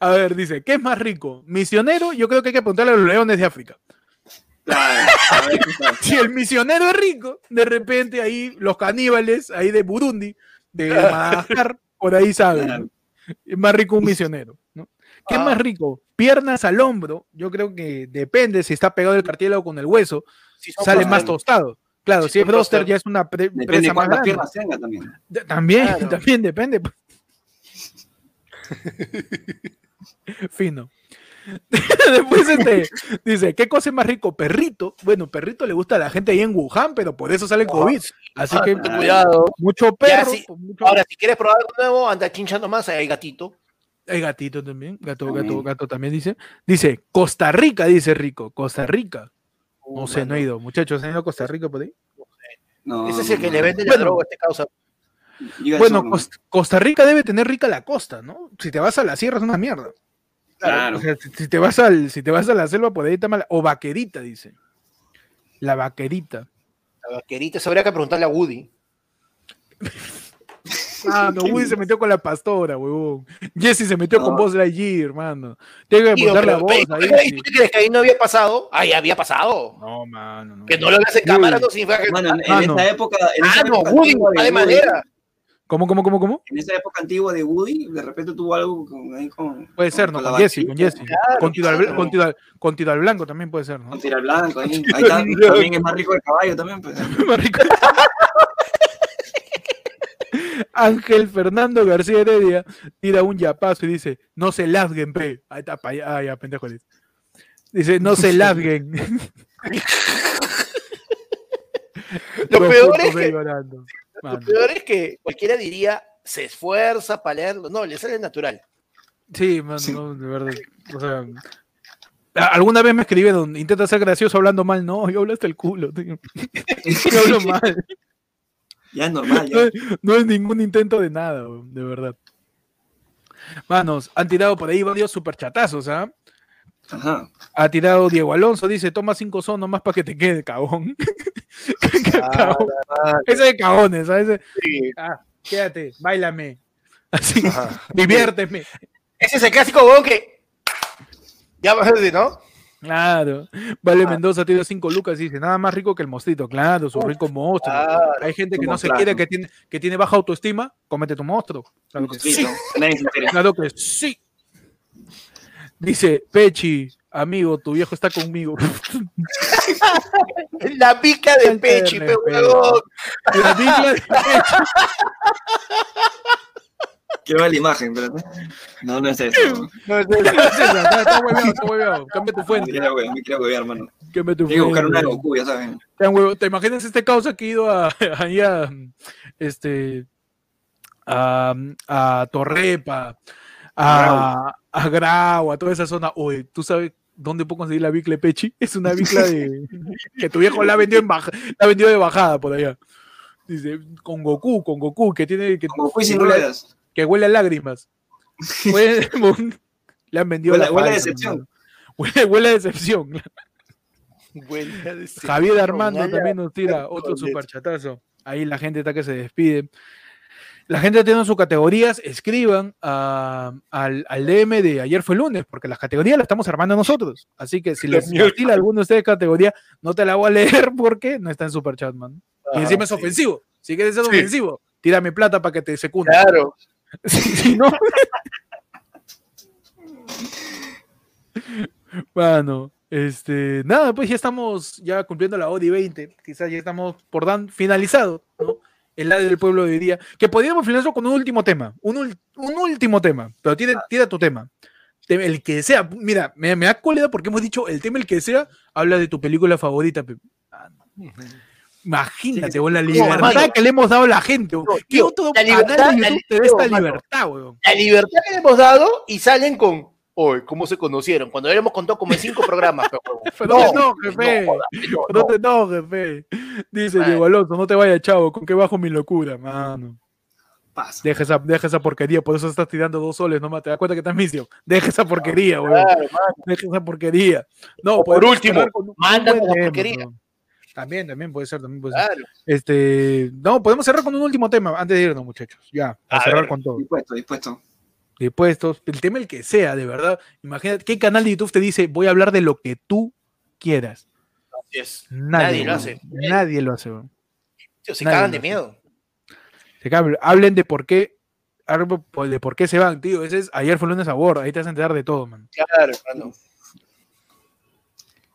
A ver, dice, ¿qué es más rico? Misionero, yo creo que hay que preguntarle a los leones de África. Si el misionero es rico, de repente ahí los caníbales, ahí de Burundi, de Madagascar, por ahí saben. Es más rico un misionero, ¿no? ¿Qué es más rico? Piernas al hombro, yo creo que depende si está pegado el cartílago con el hueso, si sale más tostado. Claro, si es broster ya es una presa más grande. También depende. Fino. Después dice, ¿qué cosa es más rico? Perrito. Bueno, perrito le gusta a la gente ahí en Wuhan, pero por eso sale COVID. Así que cuidado. Mucho perro. Ahora, si quieres probar algo nuevo, anda chinchando más. Hay gatito. Hay gatito también. Gato también dice. Dice, Costa Rica, dice Rico. Costa Rica. No sé, no he ido. Muchachos, ¿han ido a Costa Rica por ahí? No. Ese es el que le vende la droga a este causa. Bueno, Costa Rica debe tener rica la costa, ¿no? Si te vas a la sierra es una mierda. Claro. O sea, si te vas a la selva por ahí está mala. O vaquerita, dice. La vaquerita. La vaquerita, eso habría que preguntarle a Woody. Woody se metió con la pastora, huevón. Jesse se metió con vos de allí, hermano. Tengo que preguntarle a vos. ¿Y tú crees que ahí no había pasado? Ahí había pasado. No, mano. No. Que no lo veas en cámara no significa que. Mano, en esa época Woody está de madera. ¿Cómo? En esa época antigua de Woody, de repente tuvo algo con puede ser, ¿no? Con Jesse. Claro, con tiro al blanco también puede ser, ¿no? Con tiro al blanco, ahí está. También es más rico el caballo, también. Pues. Más rico. Ángel Fernando García Heredia tira un yapazo y dice, no se lazguen, pe. Ahí está, pa' allá, ya, pendejoles. Dice, no se lazguen. Lo peor es que cualquiera diría se esfuerza para leerlo. No, le sale natural. Sí, mano, sí. No, de verdad. O sea, alguna vez me escribieron, intenta ser gracioso hablando mal. No, yo hablo hasta el culo, tío. Yo hablo mal. Ya es normal. Ya. No es ningún intento de nada, de verdad. Manos, han tirado por ahí varios superchatazos, ¿ah? Ajá. Ha tirado Diego Alonso, dice, toma 5 soles nomás para que te quede, cabón. Ese de cabones, ¿sabes? Sí. Quédate, báilame. Así, diviérteme. Ese es el clásico huevón que ya vas a decir, ¿no? Claro. Vale, Mendoza tira 5 lucas y dice, nada más rico que el mostrito. Claro, su rico monstruo. Claro. Hay gente que no se quiere, que tiene baja autoestima, cómete tu monstruo. Claro que sí. Claro que sí. Dice, Pechi, amigo, tu viejo está conmigo. La pica de Pechi, huevón. La pica de Pechi. Qué mala imagen, pero no, no es eso. No es eso, está hueveado, está hueveado. Cambia tu fuente. Me quiero huevear, hermano. Cambia tu fuente. Hay que buscar una de Goku, ya saben. ¿Te imaginas este causa que ha ido a Torrepa, a Grau, a toda esa zona? Oye, ¿tú sabes dónde puedo conseguir la bicla Pechi? Es una bicla que tu viejo la vendió de bajada por allá. Dice, con Goku, que tiene... Que, con Goku y sin ruedas. Que huele a lágrimas. Le han vendido huele a decepción. Huele a decepción. Javier Armando también nos tira otro superchatazo. Ahí la gente está que se despide. La gente tiene sus categorías, escriban al DM de ayer fue lunes, porque las categorías las estamos armando nosotros. Así que si les mutila alguno de ustedes categoría, no te la voy a leer porque no está en Superchat, man. Y encima es ofensivo. Si quieres ser ofensivo, tírame plata para que te secunde. Claro. Si no... Bueno, nada, pues ya estamos ya cumpliendo la ODI 20. Quizás ya estamos por finalizado, ¿no? El lado del pueblo de hoy día, que podríamos finalizar con un último tema, un último tema, pero tira tu tema, el que sea. Mira, me da cólera porque hemos dicho el tema el que sea, habla de tu película favorita. Imagínate, sí, la libertad que le hemos dado a la gente, ¿qué otro canal de YouTube te da esta libertad, weón? La libertad que le hemos dado y salen con hoy, ¿cómo se conocieron? Cuando habíamos contado como en 5 programas. Pero no, jefe. Dice Diego Alonso, no te vayas, chavo, con que bajo mi locura, mano. Pasa. Deja esa porquería, por eso estás tirando 2 soles, nomás, te das cuenta que estás misio. Deja esa porquería, güey. Deja esa porquería. No, por último, mándame la porquería. No. También puede ser, claro. No, podemos cerrar con un último tema, antes de irnos, muchachos. Ya, a cerrar con todo. Dispuesto. Dispuestos, el tema el que sea, de verdad. Imagínate, ¿qué canal de YouTube te dice voy a hablar de lo que tú quieras? Así es. Nadie lo hace. Nadie lo hace. Tío, se cagan de miedo. Se cagan. Hablen de por qué se van, tío. Ese es ayer fue lunes a bordo. Ahí te vas a enterar de todo, man. Claro, hermano.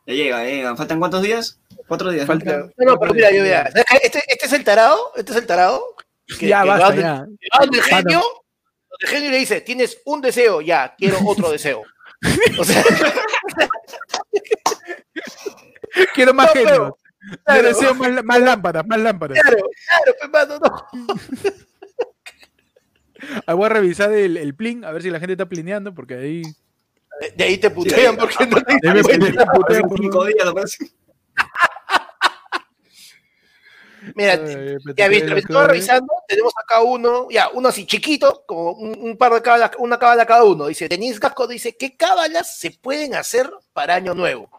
Ya llega. ¿Faltan cuántos días? 4 días. No, pero mira, yo ya. Este es el tarado. Ya basta, ya. El genio. El genio le dice, tienes un deseo, ya, quiero otro deseo. O sea, quiero más genio. Claro. Deseo más lámparas, más lámparas. Claro, hermano, no. Ahí voy a revisar el plin, a ver si la gente está plineando, porque ahí... De ahí te putean, porque no te putean por 5 días, lo parece. Mira, ya estoy revisando, tenemos acá uno así chiquito, como un par de cábalas, una cábala cada uno. Dice, Denise Gasco dice, ¿qué cábalas se pueden hacer para Año Nuevo?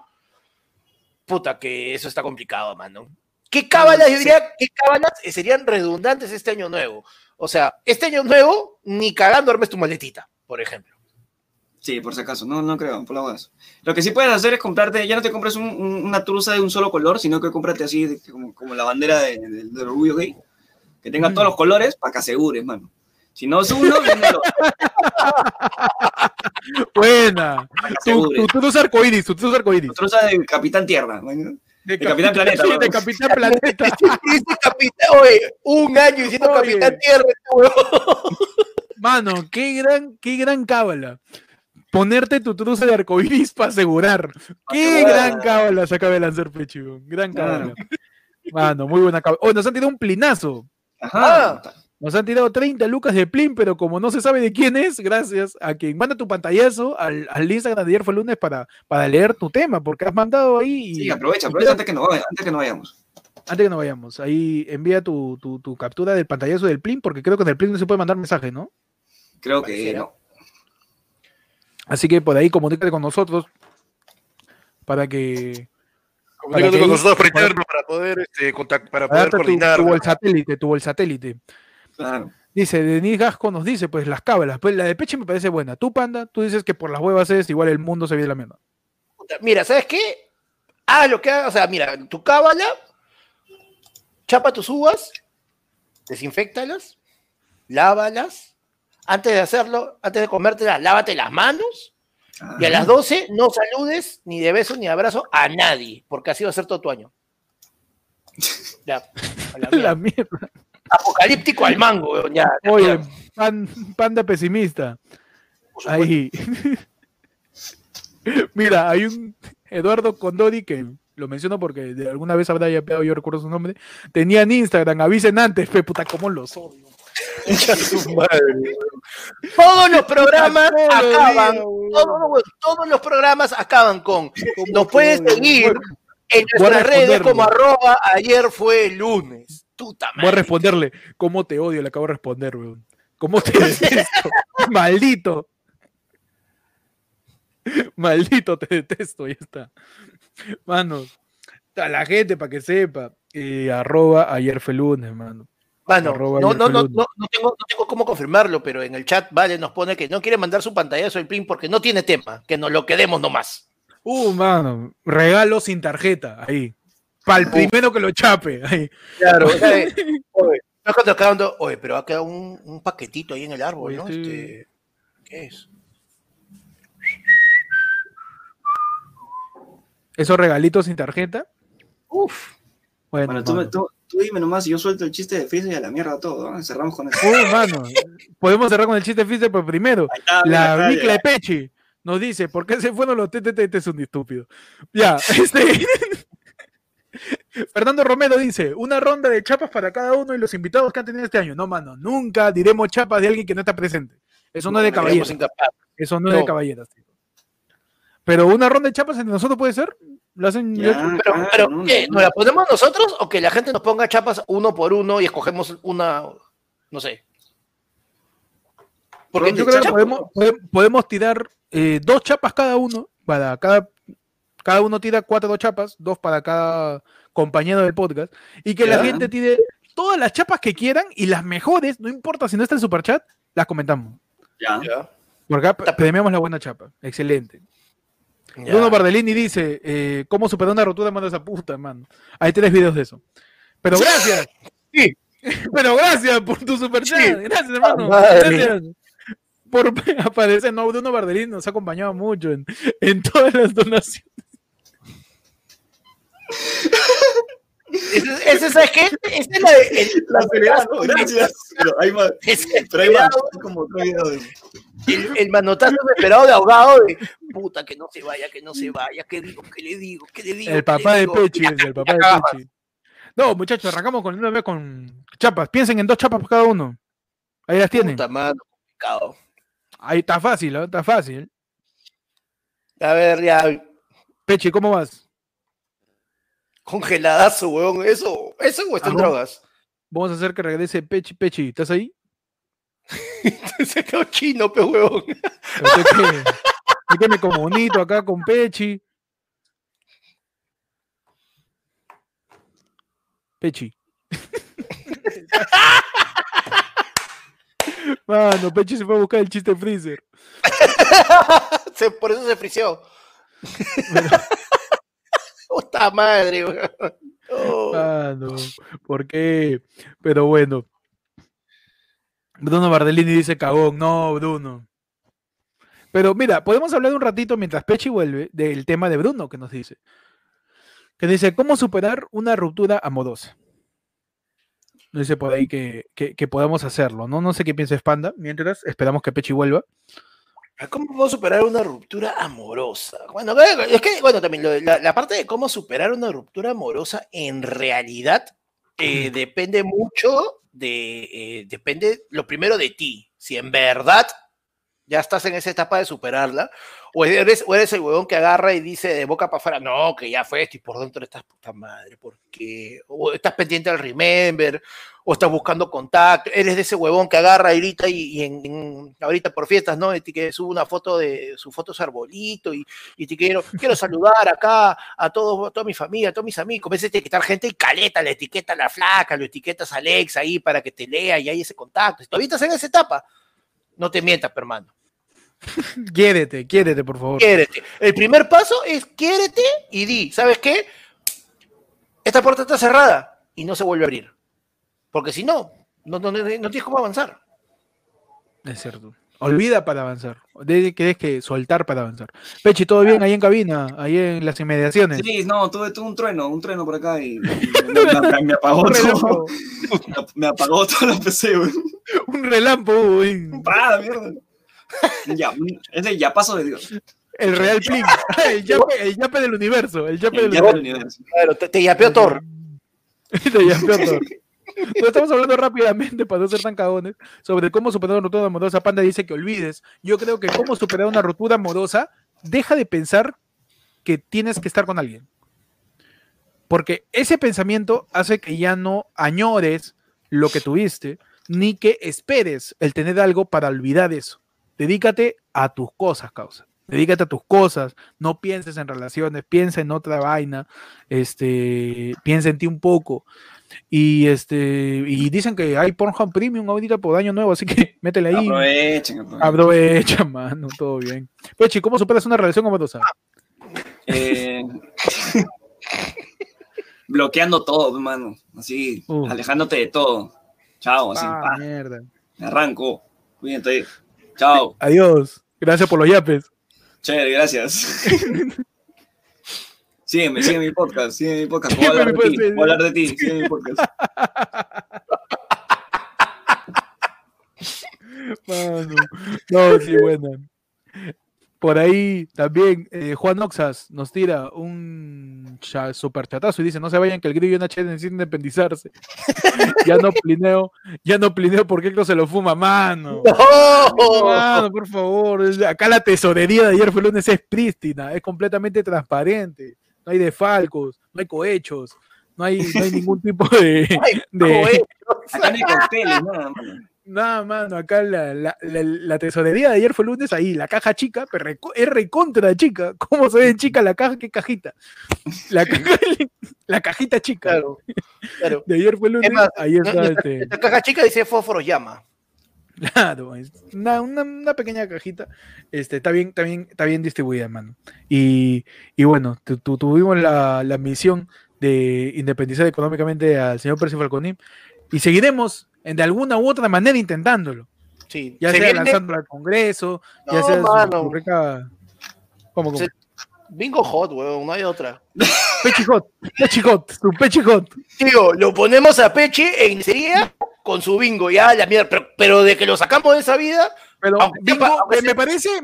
Puta, que eso está complicado, mano. ¿Qué cábalas, yo diría, qué cábalas serían redundantes este Año Nuevo? O sea, este Año Nuevo, ni cagando armes tu maletita, por ejemplo. Sí, por si acaso, no creo, por la verdad. Lo que sí puedes hacer es comprarte, ya no te compras una truza de un solo color, sino que cómprate así, como la bandera del orgullo gay, que tenga todos los colores para que asegures, mano. Si no es uno, viene el otro. Buena. Tu truza arcoíris, tu truza arcoíris. Tu truza de Capitán Tierra, mano. De Capitán Planeta. Sí, de Capitán Planeta. Oye, un año diciendo Capitán Tierra. Mano, qué gran cábala. Ponerte tu truce de arcoíris para asegurar. ¡Qué gran cábala se acaba de lanzar, Pechi! Gran cábala. Mano, muy buena cábala. Oh, nos han tirado un plinazo. Ajá. Nos han tirado 30 lucas de plin, pero como no se sabe de quién es, gracias a quien manda tu pantallazo al Instagram de ayer fue el lunes para leer tu tema, porque has mandado ahí. Y, sí, aprovecha antes que no vayamos. Antes que no vayamos. Ahí envía tu captura del pantallazo del plin, porque creo que en el plin no se puede mandar mensaje, ¿no? Creo que no. Así que por ahí comunícate con nosotros para que... Comunícate con nosotros para poder coordinar. Tu bolsatélite. Claro. Dice, Denis Gasco nos dice, pues las cábalas. Pues la de Peche me parece buena. Tú, Panda, tú dices que por las huevas es igual el mundo se viene la mierda. Mira, ¿sabes qué? Lo que hagas, o sea, mira, tu cábala, chapa tus uvas, desinféctalas, lávalas. Antes de hacerlo, antes de comértelas, lávate las manos. Ajá. Y a las 12 no saludes ni de beso ni de abrazo a nadie, porque así va a ser todo tu año. Ya, a la mierda. Apocalíptico al mango, ya. Oye, Panda pesimista. Ahí. Mira, hay un Eduardo Condori que lo menciono porque de alguna vez habrá yapeado, yo recuerdo su nombre. Tenía en Instagram, avisen antes, fe puta, cómo los odio. Todos los programas acaban, todos los programas acaban con nos puedes seguir en nuestras redes como arroba ayer fue el lunes. Voy a responderle, ¿cómo te odio? Le acabo de responder, weón. ¿Cómo te detesto? Maldito. Maldito, te detesto, ya está. Manos, a la gente para que sepa. Arroba ayer fue lunes, mano. Bueno, no tengo cómo confirmarlo, pero en el chat Vale nos pone que no quiere mandar su pantallazo al PIN porque no tiene tema, que nos lo quedemos nomás. Mano, regalo sin tarjeta, ahí. Para el primero que lo chape, ahí. Claro, oye, pero ha quedado un paquetito ahí en el árbol, oye, ¿no? Sí. ¿Qué es? ¿Esos regalitos sin tarjeta? Uf. Bueno, tú dime nomás, yo suelto el chiste de Freezer y a la mierda todo, ¿no? Cerramos con el chiste. Mano, podemos cerrar con el chiste de Freezer, pero primero, está, la Bicla de Pechi nos dice, ¿por qué se fueron los TTT? Es un estúpido. Ya, Fernando Romero dice, una ronda de chapas para cada uno y los invitados que han tenido este año. No, mano, nunca diremos chapas de alguien que no está presente. Eso no es de caballeros. Eso no es de caballeros, tío. Pero una ronda de chapas entre nosotros puede ser. ¿Lo hacen? Ya, pero ¿qué? ¿Nos la ponemos nosotros o que la gente nos ponga chapas uno por uno y escogemos una? No sé. Porque yo creo que podemos tirar dos chapas cada uno. Para cada uno tira dos chapas, dos para cada compañero del podcast. Y que la gente tire todas las chapas que quieran y las mejores, no importa si no está en superchat, las comentamos. Ya. Porque acá premiamos la buena chapa. Excelente. Bruno Bardelini dice, ¿cómo superar una rotura? Mano, esa puta, mano. Hay 3 videos de eso. Pero gracias. Sí. Pero gracias por tu superchat. Sí. Gracias, hermano. Gracias por aparecer. No, Bruno Bardelini nos ha acompañado mucho en todas las donaciones. ¿Sabes qué? Esa es la de... La pelea, no, gracias. Pero hay más. Pero hay más como 3 videos de... El manotazo desesperado de ahogado de puta, que no se vaya, ¿qué digo? ¿Qué le digo? El papá de Pechi, el papá de Pechi. No, muchachos, arrancamos con una vez con chapas. Piensen en 2 chapas por cada uno. Ahí las tienen. Puta, mano, complicado. Ahí está fácil, ¿eh? A ver, ya. Pechi, ¿cómo vas? Congeladazo, weón. ¿Eso o están drogas? Vamos a hacer que regrese Pechi. Pechi, ¿estás ahí? Se quedó chino, pe huevón. Es que me comunito acá con Pechi. Mano, Pechi se fue a buscar el chiste Freezer. Por eso se friseó. Puta madre, weón. Mano, ¿por qué? Pero bueno. Bruno Bardelini dice cagón, no, Bruno. Pero mira, podemos hablar un ratito mientras Pechi vuelve del tema de Bruno que nos dice. Que dice, ¿cómo superar una ruptura amorosa? Dice por ahí que podamos hacerlo, ¿no? No sé qué piensa Panda, mientras esperamos que Pechi vuelva. ¿Cómo puedo superar una ruptura amorosa? Bueno, es que, bueno, también la parte de cómo superar una ruptura amorosa en realidad depende mucho... depende lo primero de ti, si en verdad ya estás en esa etapa de superarla o eres el huevón que agarra y dice de boca para afuera, no, que ya fue esto y por dentro estás puta madre, porque o estás pendiente al remember o estás buscando contacto, eres de ese huevón que agarra ahorita y ahorita por fiestas, ¿no? Y te sube una foto de su foto, su arbolito y te quiero saludar acá a todos, a toda mi familia, a todos mis amigos, comienzas a etiquetar gente y caleta, la etiqueta a la flaca, lo etiquetas a Alex ahí para que te lea y hay ese contacto. Si todavía estás en esa etapa, no te mientas, hermano. Quiérete, por favor. Quiérete. El primer paso es quiérete y di, ¿sabes qué? Esta puerta está cerrada y no se vuelve a abrir. Porque si no tienes cómo avanzar. Es cierto. Olvida para avanzar. Tienes que soltar para avanzar. Pechi, ¿todo bien ahí en cabina? Ahí en las inmediaciones. Sí, no, tuve un trueno por acá y me apagó todo. Me apagó todo la PC, güey. Un relámpago, güey. ¡Ah, mierda! Ya, es el yapazo de Dios. El real plin. El yape del universo. Claro, te yapeó Thor. Te yapeó Thor. Entonces, estamos hablando rápidamente, para no ser tan cagones, sobre cómo superar una ruptura amorosa. Panda dice que olvides. Yo creo que cómo superar una ruptura amorosa, deja de pensar que tienes que estar con alguien. Porque ese pensamiento hace que ya no añores lo que tuviste, ni que esperes el tener algo para olvidar eso. Dedícate a tus cosas, causa. Dedícate a tus cosas, no pienses en relaciones, piensa en otra vaina, piensa en ti un poco. Y dicen que hay Pornhub Premium ahorita por año nuevo, así que métele ahí. Aprovecha, mano, todo bien. Pechi, ¿cómo superas una relación amorosa? Bloqueando todo, mano, así, alejándote de todo. Chao, así. Mierda. Me arranco. Cuídate. Chao. Adiós. Gracias por los yapes. Chévere, gracias. Sigue mi podcast, voy a hablar de ti, sigue mi podcast. Mano, no, sí, bueno. Por ahí también Juan Oxas nos tira un superchatazo y dice, no se vayan que el grillo en HD necesita independizarse. ya no plineo porque no se lo fuma, mano. ¡No! Mano, por favor. Acá la tesorería de ayer fue el lunes, es prístina, es completamente transparente. No hay desfalcos, no hay cohechos, no hay ningún tipo de... Acá no hay cocteles, nada, mano. No, mano, acá la tesorería de ayer fue el lunes, ahí, la caja chica, pero es recontra chica. ¿Cómo se ve chica la caja? ¿Qué cajita? La cajita chica. Claro. De ayer fue el lunes, ahí está. La caja chica dice fósforo llama. Claro, es una pequeña cajita. Está bien distribuida, mano. Y bueno, tuvimos la misión de independizar económicamente al señor Percy Falconi y seguiremos de alguna u otra manera intentándolo. Sí. Ya sea lanzando al Congreso, ya sea... Mano. ¿Cómo? Bingo Hot, weón, no hay otra. Pechi Hot, tu Pechi Hot. Tío, lo ponemos a Pechi e iniciaría con su bingo, ya, la mierda, pero de que lo sacamos de esa vida... Pero bingo,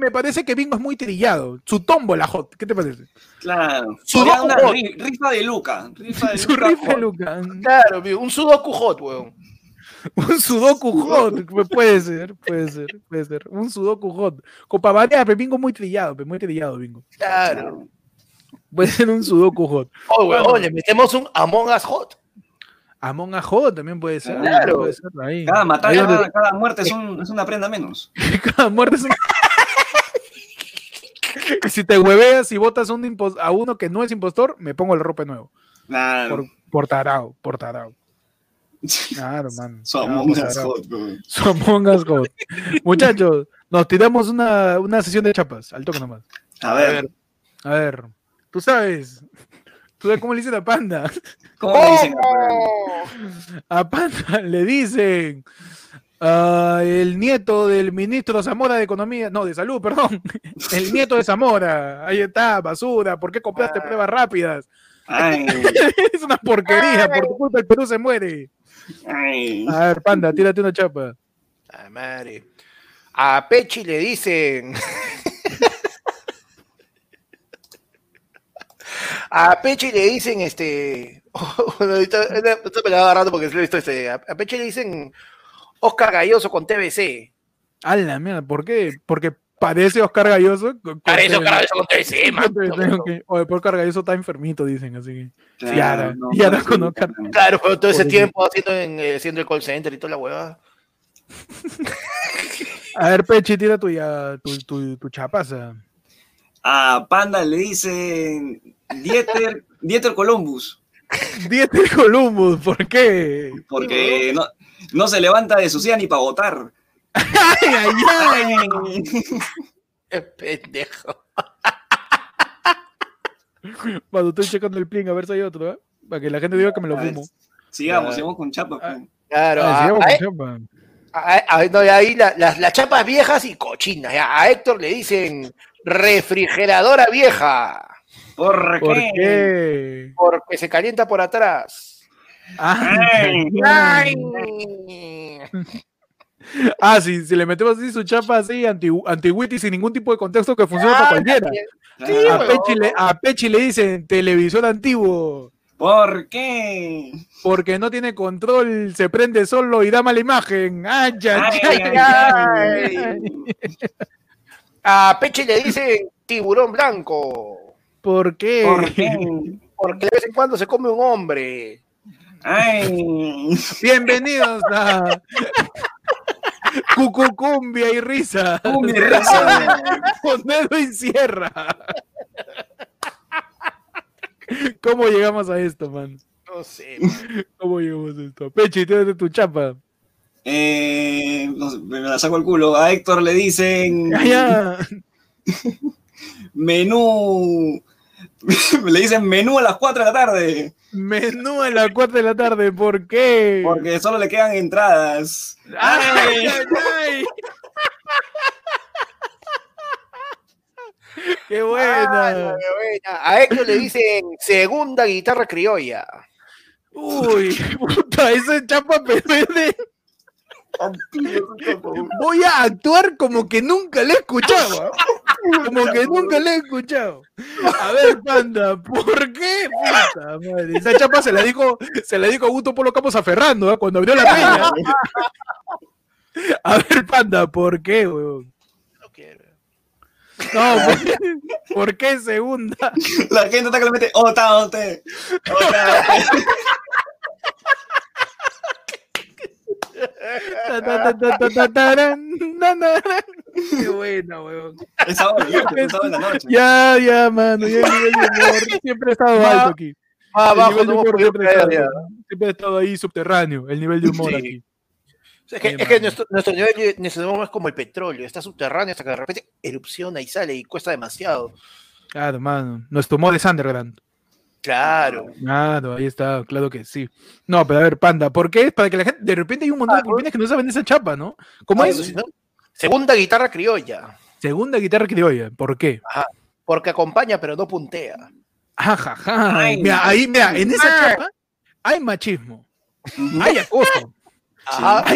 me parece que bingo es muy trillado. Su tómbola Hot, ¿qué te parece? Claro. Sudoku Hot. Rifa de Luca. Claro, un Sudoku Hot, weón. Un Sudoku Hot, puede ser. Un Sudoku Hot. Copa variar, pero bingo muy trillado, bingo. Claro. Puede ser un Sudoku Hot. Le metemos un Among Us Hot. Among Us Hot también puede ser. Claro. Puede ser ahí. Cada muerte es una prenda menos. Cada muerte es una... Si te hueveas y botas a uno que no es impostor, me pongo el ropa nuevo. Claro. Por tarao. Claro, man. Su Among Us God. Muchachos, nos tiramos una sesión de chapas, al toque nomás. A ver. ¿Tú sabes cómo le dicen a Panda? A Panda le dicen el nieto del ministro Zamora de Economía, no, de Salud, perdón. El nieto de Zamora. Ahí está, basura. ¿Por qué compraste pruebas rápidas? Ay. Es una porquería. Ay. Por tu culpa el Perú se muere. Ay. A ver, Panda, tírate una chapa. Ay, madre. A Pechi le dicen. A Pechi le dicen Esto me lo va agarrando porque se lo he visto A Pechi le dicen Oscar Galloso con TBC. A la mierda, ¿por qué? Porque parece Oscar Galloso. Parece Oscar Galloso con TBC, mano. Oye, por Oscar Galloso está enfermito, dicen, así que... Claro, ya no con Oscar. Claro, pero todo ese tiempo haciendo el call center y toda la hueva. A ver, Pechi, tira tu chapaza. A Panda le dicen Dieter Columbus. Dieter Columbus, ¿por qué? Porque no se levanta de su silla ni para votar. ¡Ay! ¡Qué pendejo! Bueno, estoy checando el plin, a ver si hay otro, ¿eh? Para que la gente diga que me lo fumo. Sigamos con chapa. Claro. Sigamos con chapa. No, ahí las chapas viejas y cochinas. A Héctor le dicen refrigeradora vieja. ¿Por qué? Porque se calienta por atrás. ¡Ay! Ah, si le metemos así su chapa así, antigüiti, sin ningún tipo de contexto que funcione para cualquiera. Sí, a Pechi le dicen televisor antiguo. ¿Por qué? Porque no tiene control, se prende solo y da mala imagen. ¡Ay, ay, ay, ay, ay! A Pechi le dicen tiburón blanco. ¿Por qué? ¿Por qué? Porque de vez en cuando se come un hombre. ¡Ay! Bienvenidos a... Cucucumbia y risa. Cumbia y risa. Con dedo y cierra. ¿Cómo llegamos a esto, man? No sé, man. ¿Cómo llegamos a esto? Pechi, tírate tu chapa. No sé, me la saco el culo. A Héctor le dicen... ¡Allá! Menú... Le dicen menú a las 4 de la tarde. Menú a las 4 de la tarde, ¿por qué? Porque solo le quedan entradas. ¡Ay, ay, ay! ¡Qué buena! Ay, buena. A Héctor le dicen segunda guitarra criolla. Uy, puta, eso es chapa pepede. Voy a actuar como que nunca le he escuchado. Como que nunca le he escuchado. A ver, Panda, ¿por qué? Puta madre. Esa chapa se la dijo Augusto Polo Campos a Ferrando, ¿eh? Cuando abrió la peña. A ver, Panda, ¿por qué, weón? No quiero. No, ¿por qué segunda? La gente está que le mete, ¡otaote! ¡Otaote! Qué buena, weón. Es sábado, en la noche. Ya, mano. Siempre he estado alto aquí. Más abajo, no hemos podido creer. Siempre he estado ahí subterráneo, el nivel de humor aquí. Es que nuestro nivel es como el petróleo, está subterráneo hasta que de repente erupciona y sale y cuesta demasiado. Claro, mano. Nuestro humor es underground. Claro, ahí está, claro que sí. No, pero a ver, Panda, ¿por qué? Para que la gente, de repente hay un montón de pulpines que no saben esa chapa, ¿no? ¿Cómo es? ¿No? Segunda guitarra criolla. Segunda guitarra criolla, ¿por qué? Ajá, porque acompaña pero no puntea. Ajá. Ay, mira, ahí, mira, en esa chapa hay machismo, hay acoso. Ajá.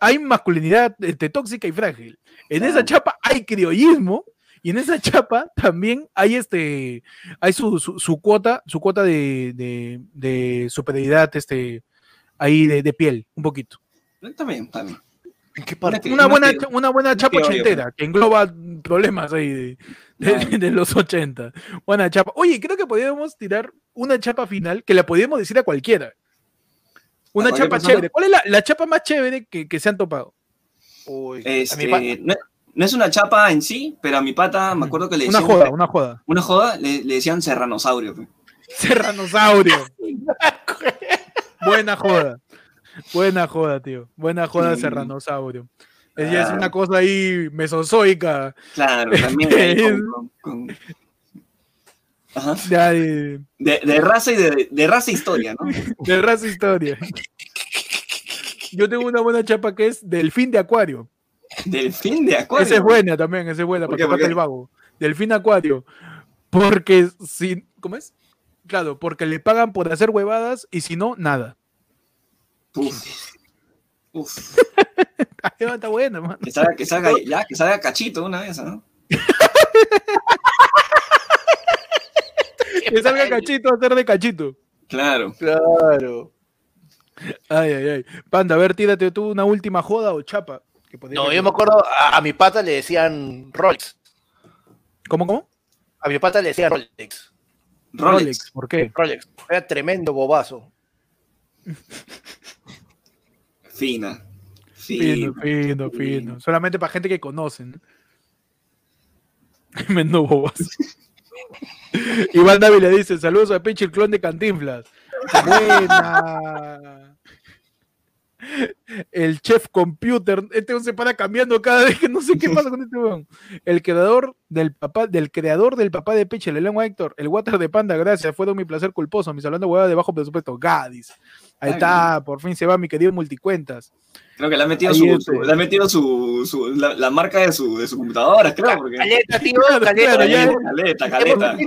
Hay masculinidad tóxica y frágil. En esa chapa hay criollismo. Y en esa chapa también hay su cuota de superioridad ahí de piel, un poquito. También. ¿Qué parte? Una buena chapa ochentera, que engloba problemas ahí de los 80. Buena chapa. Oye, creo que podríamos tirar una chapa final que la podríamos decir a cualquiera. Una chapa chévere. ¿Cuál es la chapa más chévere que se han topado? Uy, no es una chapa en sí, pero a mi pata me acuerdo que le decían... Una joda, le decían serranosaurio. Serranosaurio. Buena joda, tío. Buena joda, serranosaurio. Claro. Es una cosa ahí mesozoica. Claro, también. Ajá. De raza y de raza historia, ¿no? De raza historia. Yo tengo una buena chapa que es delfín de acuario. Delfín de acuario. Esa es buena también, esa es buena, porque pata el vago. Delfín de acuario. Porque si. ¿Cómo es? Claro, porque le pagan por hacer huevadas y si no, nada. Uf. Está buena, man. Que salga cachito una vez, ¿no? Que salga cachito a hacer de cachito. Claro. Ay. Panda, a ver, tírate tú una última joda o chapa. No, yo me acuerdo, a mi pata le decían Rolex. ¿Cómo? A mi pata le decían Rolex. ¿Rolex? ¿Por qué? Rolex. Era tremendo bobazo. Fino. Solamente para gente que conocen. Tremendo bobazo. Iván David le dice, saludos a Pinche el clon de Cantinflas. Buena. El chef computer, se para cambiando cada vez que no sé qué pasa con este weón. El creador del papá de Peche, le lengua Héctor, el water de Panda, gracias, fue de mi placer culposo, mis hablando huevadas debajo, por supuesto, Gadis. Ahí está, por fin se va mi querido multicuentas. Creo que le ha metido la marca de su computadora, creo. Porque... Caleta.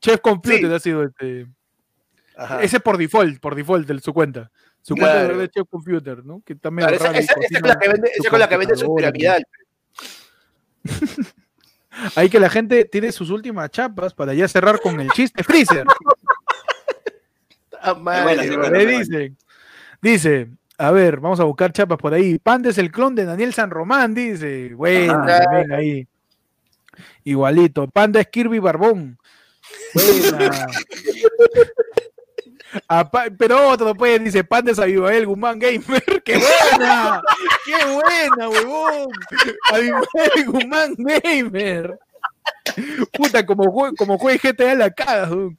Chef computer ha sido este. Ajá. Ese es por default de su cuenta. Su cuenta de Chef Computer, ¿no? Que está medio claro, raro. Esa es la que vende, esa con la que vende su piramidal. Ahí que la gente tiene sus últimas chapas para ya cerrar con el chiste Freezer. Ah, madre, bueno, le dicen. Dice, a ver, vamos a buscar chapas por ahí. Panda es el clon de Daniel San Román, dice. Bueno, ven ahí. Igualito. Panda es Kirby Barbón. Buena. Pero otro pues dice, Panda es Avivael Guzmán Gamer. ¡Qué buena! ¡Qué buena, huevón! Avivael Guzmán Gamer. Puta, como juega GTA la caga, huevón.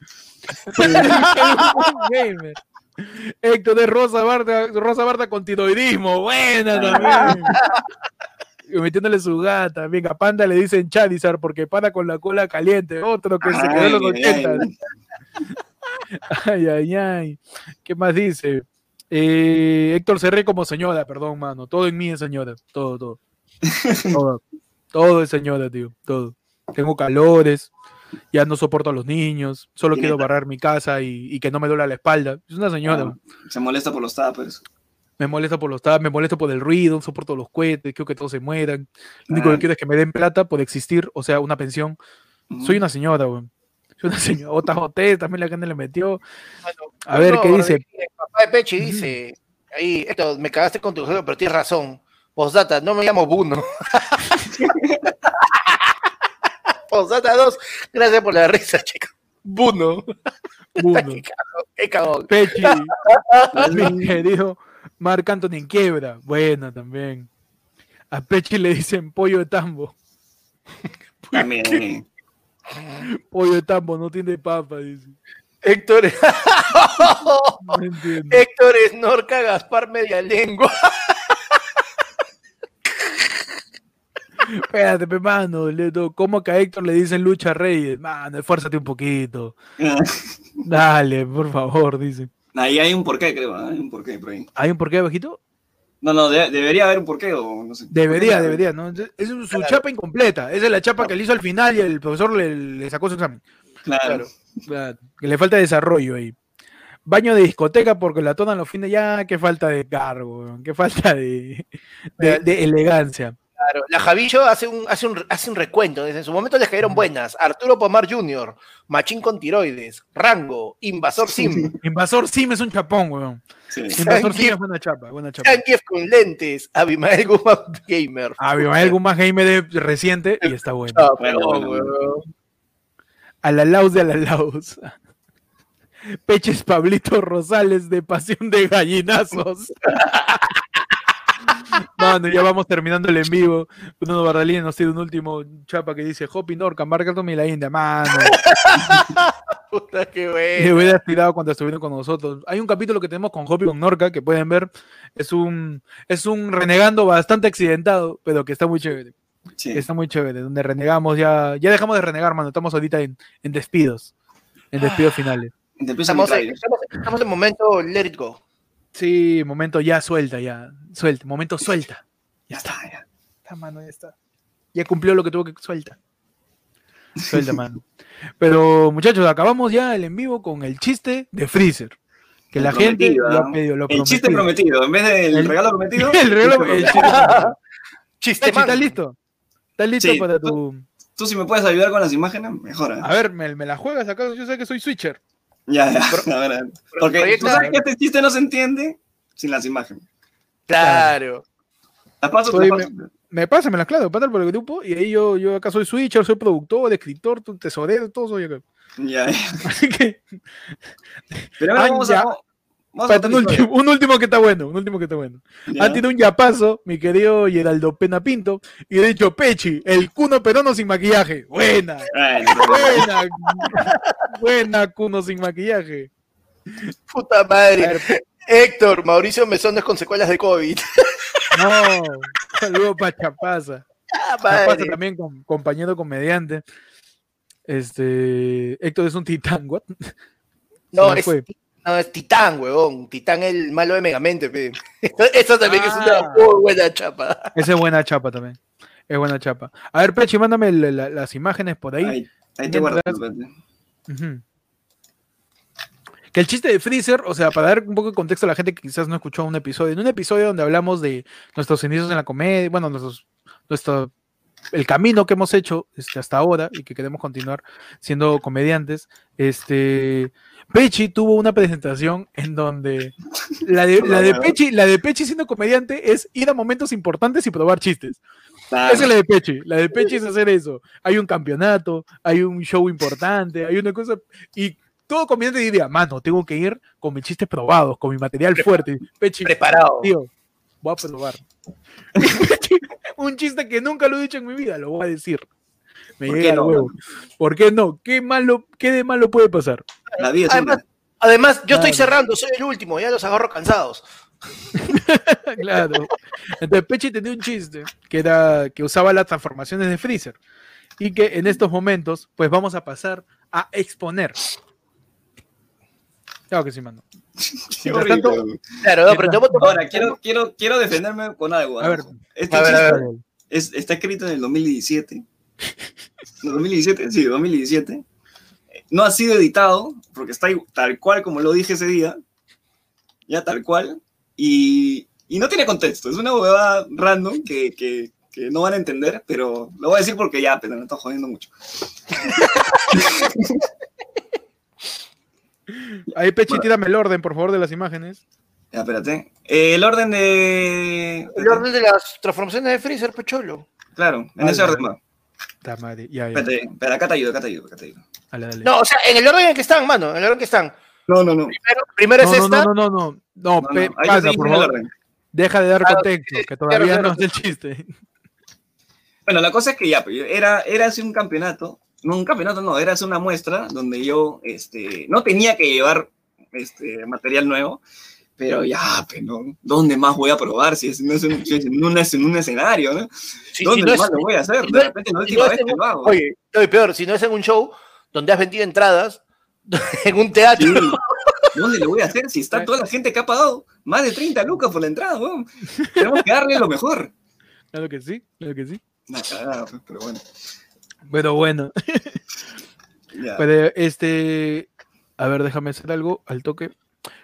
Gamer. Héctor de Rosa Barta con tiroidismo, buena también. Metiéndole su gata. Venga, Panda le dicen Charizard porque para con la cola caliente. Otro que se quedó en los 80. Ay, ay, ay. ¿Qué más dice? Héctor Cerré como señora, perdón, mano. Todo en mí es señora. Todo. Todo es señora, tío. Todo. Tengo calores. Ya no soporto a los niños, solo quiero barrar mi casa y que no me duela la espalda. Es una señora. Ah, se molesta por los tapas. Me molesta por los tapas, me molesta por el ruido, no soporto los cohetes, quiero que todos se mueran. Lo único que quiero es que me den plata por existir, o sea, una pensión. Soy una señora, güey. Soy una señora. Otra Joté, también la gente le metió. Bueno, a ver, ¿qué dice? Papá de Pechi dice, ahí, esto, me cagaste con tu juego, pero tienes razón. Postdata, no me llamo Buno. Posata 2, gracias por la risa, chico. Buno. Qué cagón. Pechi, mi querido Marc Anthony en quiebra. Buena también. A Pechi le dicen pollo de tambo. También. Pollo de tambo, no tiene papa, dice. Héctor. No entiendo. Héctor es Norca Gaspar media lengua. Espérate, mano, ¿cómo que a Héctor le dicen Lucha Reyes? Mano, esfuérzate un poquito. Dale, por favor, dice. Ahí hay un porqué, creo, hay un porqué por ahí. ¿Hay un porqué, bajito? No, debería haber un porqué o no sé. Debería, ¿no? Es su chapa incompleta. Esa es la chapa que le hizo al final y el profesor le sacó su examen. Claro. Que le falta desarrollo ahí. Baño de discoteca porque la tonan los fines. Ya, qué falta de cargo, qué falta de elegancia. Claro, la Javillo hace un recuento. Desde su momento les cayeron buenas. Arturo Pomar Jr., Machín con tiroides, Rango, Invasor Sim. Invasor Sim es un chapón, weón. Sí. Invasor Sim es buena chapa. Sankief con lentes, Abimael Guzmán Gamer. Abimael Guzmán Gamer es reciente y está bueno. Ah, weón. A la Laus de Alalaus. Peches Pablito Rosales de Pasión de Gallinazos. Mano, ya vamos terminando el en vivo. Bruno Bardalín nos tiene un último chapa que dice Hopi Norca, Marca Tommy la India, mano. Puta, qué bueno. Me hubiera tirado cuando estuvieron con nosotros. Hay un capítulo que tenemos con Hopi con Norca que pueden ver. Es un renegando bastante accidentado, pero que está muy chévere. Sí. Está muy chévere, donde renegamos ya dejamos de renegar, mano. Estamos ahorita en despidos. En despidos finales. Estamos en momento let it go. Sí, momento ya suelta. Ya está. Está, mano, ya está. Ya cumplió lo que tuvo que suelta, mano. Pero, muchachos, acabamos ya el en vivo con el chiste de Freezer. Que la gente lo ha pedido, lo prometido. El chiste prometido, en vez del regalo prometido. El regalo prometido. Chiste. ¿Estás listo? ¿Estás listo para tu...? Tú si me puedes ayudar con las imágenes, mejor. A ver, ¿me las juegas acá? Yo sé que soy switcher. Ya, a ver. Porque tú sabes que este chiste no se entiende sin las imágenes. Claro. Las paso, me las claro, pásalo por el grupo y ahí yo acá soy switcher, soy productor, escritor, tesorero, todo soy acá. Ya. Así que... Pero ahora vamos a un último que está bueno. Ya. Han tenido un yapazo, mi querido Geraldo Pena Pinto, y de hecho Pechi, el Cuno peruano sin maquillaje. Buena Cuno sin maquillaje. Puta madre. Héctor, Mauricio Mesón es con secuelas de COVID. No, saludo para Chapasa. Chapasa también, compañero comediante. Héctor es un titán, ¿what? No, es Titán, huevón. Titán es el malo de Megamente, pe. Esa también es una muy buena chapa. Esa es buena chapa también. Es buena chapa. A ver, Pechi, mándame las imágenes por ahí. Ahí te guardo. Que el chiste de Freezer, o sea, para dar un poco de contexto a la gente que quizás no escuchó un episodio, en un episodio donde hablamos de nuestros inicios en la comedia, bueno, el camino que hemos hecho hasta ahora y que queremos continuar siendo comediantes, Pechi tuvo una presentación en donde la de Pechi siendo comediante es ir a momentos importantes y probar chistes. Claro. Esa es la de Pechi es hacer eso. Hay un campeonato, hay un show importante, hay una cosa, y todo comediante diría, mano, tengo que ir con mis chistes probados, con mi material fuerte. Pechi, preparado. Tío, voy a probar. Un chiste que nunca lo he dicho en mi vida, lo voy a decir. ¿Por qué no? ¿Qué de malo puede pasar? La vida además, yo estoy cerrando, soy el último, ya los agarro cansados. Claro. Entonces Pechi tenía un chiste que era que usaba las transformaciones de Freezer y que en estos momentos, pues vamos a pasar a exponer. Claro que sí, mano. Claro, no, pero ahora quiero defenderme con algo. A ver, está escrito en el 2017. No, 2017, sí, 2017. No ha sido editado, porque está tal cual como lo dije ese día. Ya tal cual. Y no tiene contexto. Es una huevada random que no van a entender, pero lo voy a decir porque ya, pero me está jodiendo mucho. Ahí, Pechi, bueno, tírame el orden, por favor, de las imágenes. Ya, espérate. El orden de las transformaciones de Freezer, Pecholo. Claro, en ese orden va. Espérate, pero acá te ayudo. Dale. No, o sea, en el orden en el que están, mano, en el orden que están. No. Primero es esta. No, pasa, por favor. Deja de dar contexto, que todavía no es el chiste. Bueno, la cosa es que ya, era así un campeonato. No, un campeonato no, era una muestra donde yo no tenía que llevar material nuevo, pero ya, pero ¿dónde más voy a probar si no es en un escenario? ¿No? Sí, ¿dónde más lo voy a hacer? De repente, la última vez que lo hago. Oye, peor, si no es en un show donde has vendido entradas, en un teatro. Sí. ¿Dónde lo voy a hacer si está toda la gente que ha pagado más de 30 lucas por la entrada? Weón. Tenemos que darle lo mejor. Claro que sí. Una cagada, pero bueno. Yeah. Pero a ver, déjame hacer algo al toque.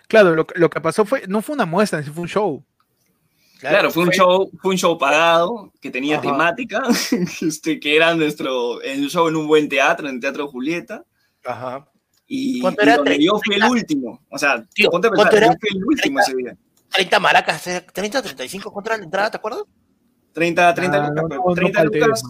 Claro, lo que pasó no fue una muestra, fue un show. Claro, fue un show pagado que tenía temática, que era el show en un buen teatro, en el Teatro Julieta. Ajá. Y yo fui el último. O sea, tío, ponte a pensar, yo fui el último ese día. 30 maracas, 30, 35 contra la entrada, ¿te acuerdas? 30 lucas.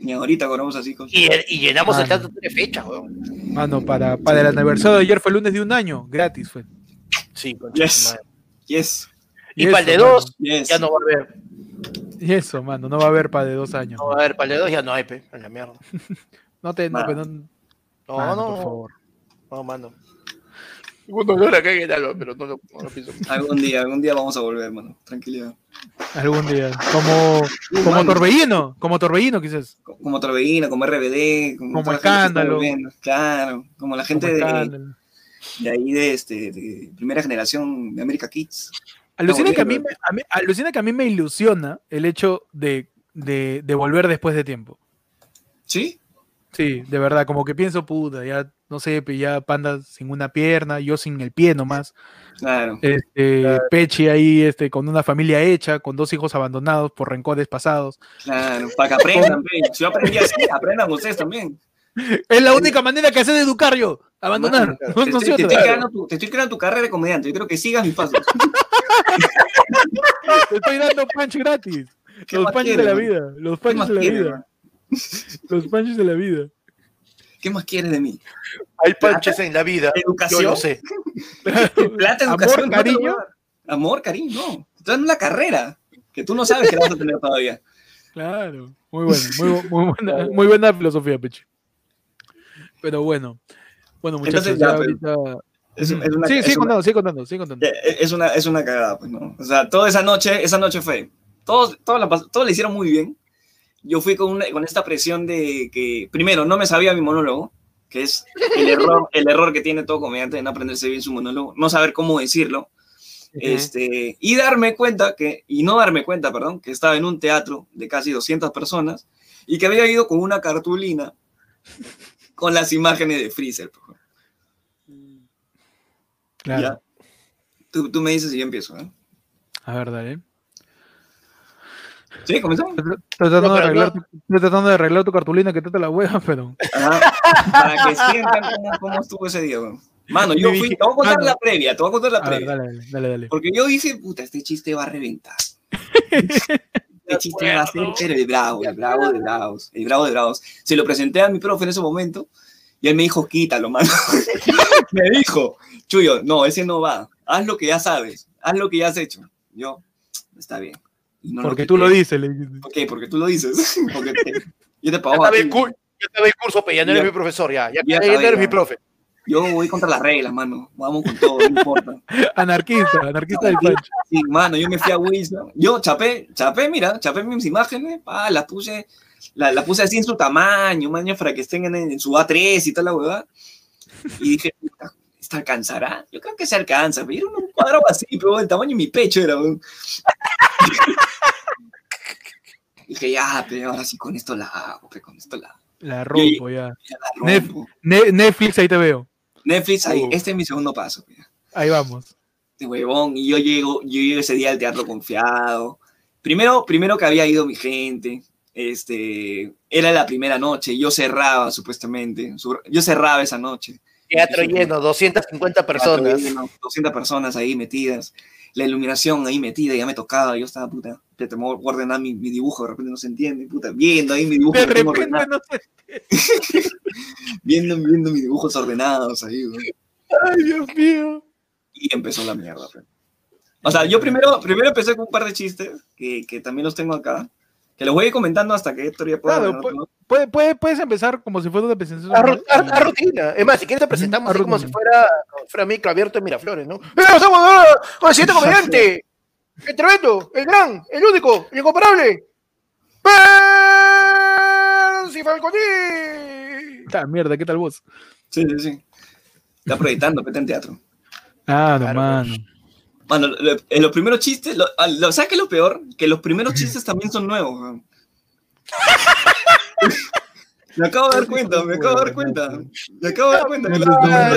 Y ahorita cobramos así. Y llenamos el teatro de fechas, weón. Mano, para el aniversario de ayer fue el lunes de un año, gratis fue. Sí, yes. Y para el de 2, ya no va a haber. Y eso, mano, no va a haber para de 2 años. No va a haber para el de 2, ya no hay, pe, en la mierda. No, por favor. No, mano. Algún día vamos a volver, mano. Tranquilidad. Algún día. Como Torbellino. Como Torbellino, quizás. Como Torbellino, como RBD. Como Escándalo. Claro. Como la gente de ahí, de primera generación de América Kids. Alucina que a mí me ilusiona el hecho de volver después de tiempo. ¿Sí? Sí, de verdad. Como que pienso, puta, ya... No sé, ya Panda sin una pierna, yo sin el pie nomás. Claro. Claro. Pechi ahí con una familia hecha, con 2 hijos abandonados por rencores pasados. Claro, para que aprendan. Si yo aprendí así, aprendan ustedes también. Es la única manera que sé de educar yo. Abandonar. Claro. Te estoy creando tu carrera de comediante. Yo creo que sigas mis pasos. Te estoy dando punch gratis. Los punches de la vida. ¿Qué más quieres de mí? Hay panches en la vida. Educación. Yo lo sé. Plata, educación. Amor, cariño. Amor, cariño, no. Estás en una carrera que tú no sabes que vas a tener todavía. Claro. Muy bueno. Muy buena filosofía, Pechi. Pero bueno. Bueno, muchachos. Entonces, ahorita... Sí, contando. Es una cagada, pues, ¿no? O sea, toda esa noche fue... Todos le hicieron muy bien. Yo fui con esta presión de que, primero, no me sabía mi monólogo, que es el error que tiene todo comediante de no aprenderse bien su monólogo, no saber cómo decirlo, y no darme cuenta, que estaba en un teatro de casi 200 personas y que había ido con una cartulina con las imágenes de Freezer. Claro. ¿Ya? Tú me dices y yo empiezo, ¿eh? A ver, dale. Sí, comenzamos. Estoy tratando de arreglar tu cartulina que te la hueva, pero... Ajá. Para que sientan cómo estuvo ese día, weón. Mano, yo fui, te voy a contar la previa. Dale. Porque yo dije, puta, este chiste va a reventar. Este chiste va a ser, pero el bravo de bravos. Se lo presenté a mi profe en ese momento y él me dijo, quítalo, mano. Me dijo, Chuyo, no, ese no va. Haz lo que ya sabes, haz lo que ya has hecho. Yo, está bien. No porque tú lo dices. Ok, porque tú lo dices. Yo te pago. Ya te doy curso, pe, ya no eres mi profesor, ya no eres mi profe. Yo voy contra las reglas, mano. Vamos con todo, no importa. Anarquista del planche. Sí, mano, yo me fui a Wilson. Yo chapé mis imágenes, las puse así en su tamaño, maña, para que estén en su A3 y tal la huevada. Y dije, ¿se alcanzará? Yo creo que se alcanza. Pero era un cuadrado así, pero el tamaño de mi pecho era, weón. Dije, ya, pero ahora sí con esto la hago, La rompo, la rompo. Netflix, ahí te veo. Netflix, ahí. Este es mi segundo paso. Mira. Ahí vamos. Este huevón, y yo llego ese día al teatro confiado. Primero que había ido mi gente. Era la primera noche. Yo cerraba, supuestamente. Yo cerraba esa noche. Teatro lleno, 250 personas. 200 personas ahí metidas. La iluminación ahí metida, ya me tocaba. Yo estaba, puta, te voy a ordenar mi dibujo. De repente no se entiende, puta, viendo ahí mi dibujo. De repente no se entiende. viendo mis dibujos ordenados ahí, güey. Ay, Dios mío. Y empezó la mierda, güey. O sea, yo primero empecé con un par de chistes, que también los tengo acá. Que los voy a ir comentando hasta que Héctor ya pueda. Claro, puedes empezar como si fuera una presentación. A rutina. Es más, si quieres te presentamos así como si fuera micro abierto en Miraflores, ¿no? ¡Somos con el siguiente comediante! ¡El tremendo, el gran, el único, el incomparable! ¡Percy Falconi! ¡Está mierda! ¿Qué tal vos? Sí. Está proyectando, está en teatro. Ah, no, mano. Bueno, los primeros chistes, ¿sabes qué es lo peor? Que los primeros chistes también son nuevos, man. Me acabo de dar cuenta. Que los primeros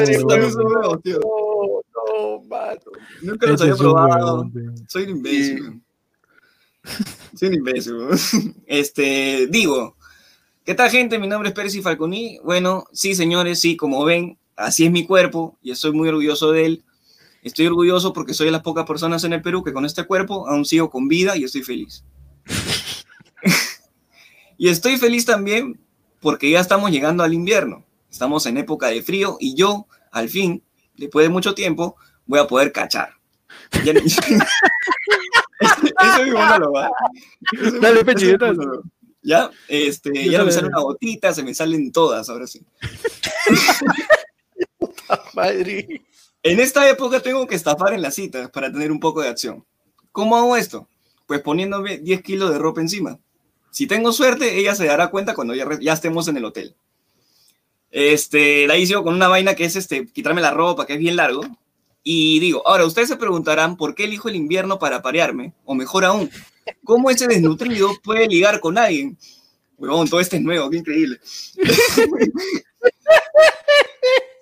chistes también son nuevos, tío. No, mano. Nunca los había probado. Soy un imbécil, man. Digo, ¿qué tal, gente? Mi nombre es Percy Falconi. Bueno, sí, señores, sí, como ven, así es mi cuerpo y estoy muy orgulloso de él. Estoy orgulloso porque soy de las pocas personas en el Perú que con este cuerpo aún sigo con vida y estoy feliz. Y estoy feliz también porque ya estamos llegando al invierno. Estamos en época de frío y yo, al fin, después de mucho tiempo, voy a poder cachar. Eso es mi monólogo. Dale, Pechi, ya, ya no me sale una gotita, se me salen todas, ahora sí. Puta madre. En esta época tengo que estafar en las citas para tener un poco de acción. ¿Cómo hago esto? Pues poniéndome 10 kilos de ropa encima. Si tengo suerte, ella se dará cuenta cuando ya estemos en el hotel. La hice con una vaina que es quitarme la ropa, que es bien largo. Y digo, ahora ustedes se preguntarán por qué elijo el invierno para parearme, o mejor aún, ¿cómo ese desnutrido puede ligar con alguien? Huevón, todo es nuevo, qué increíble.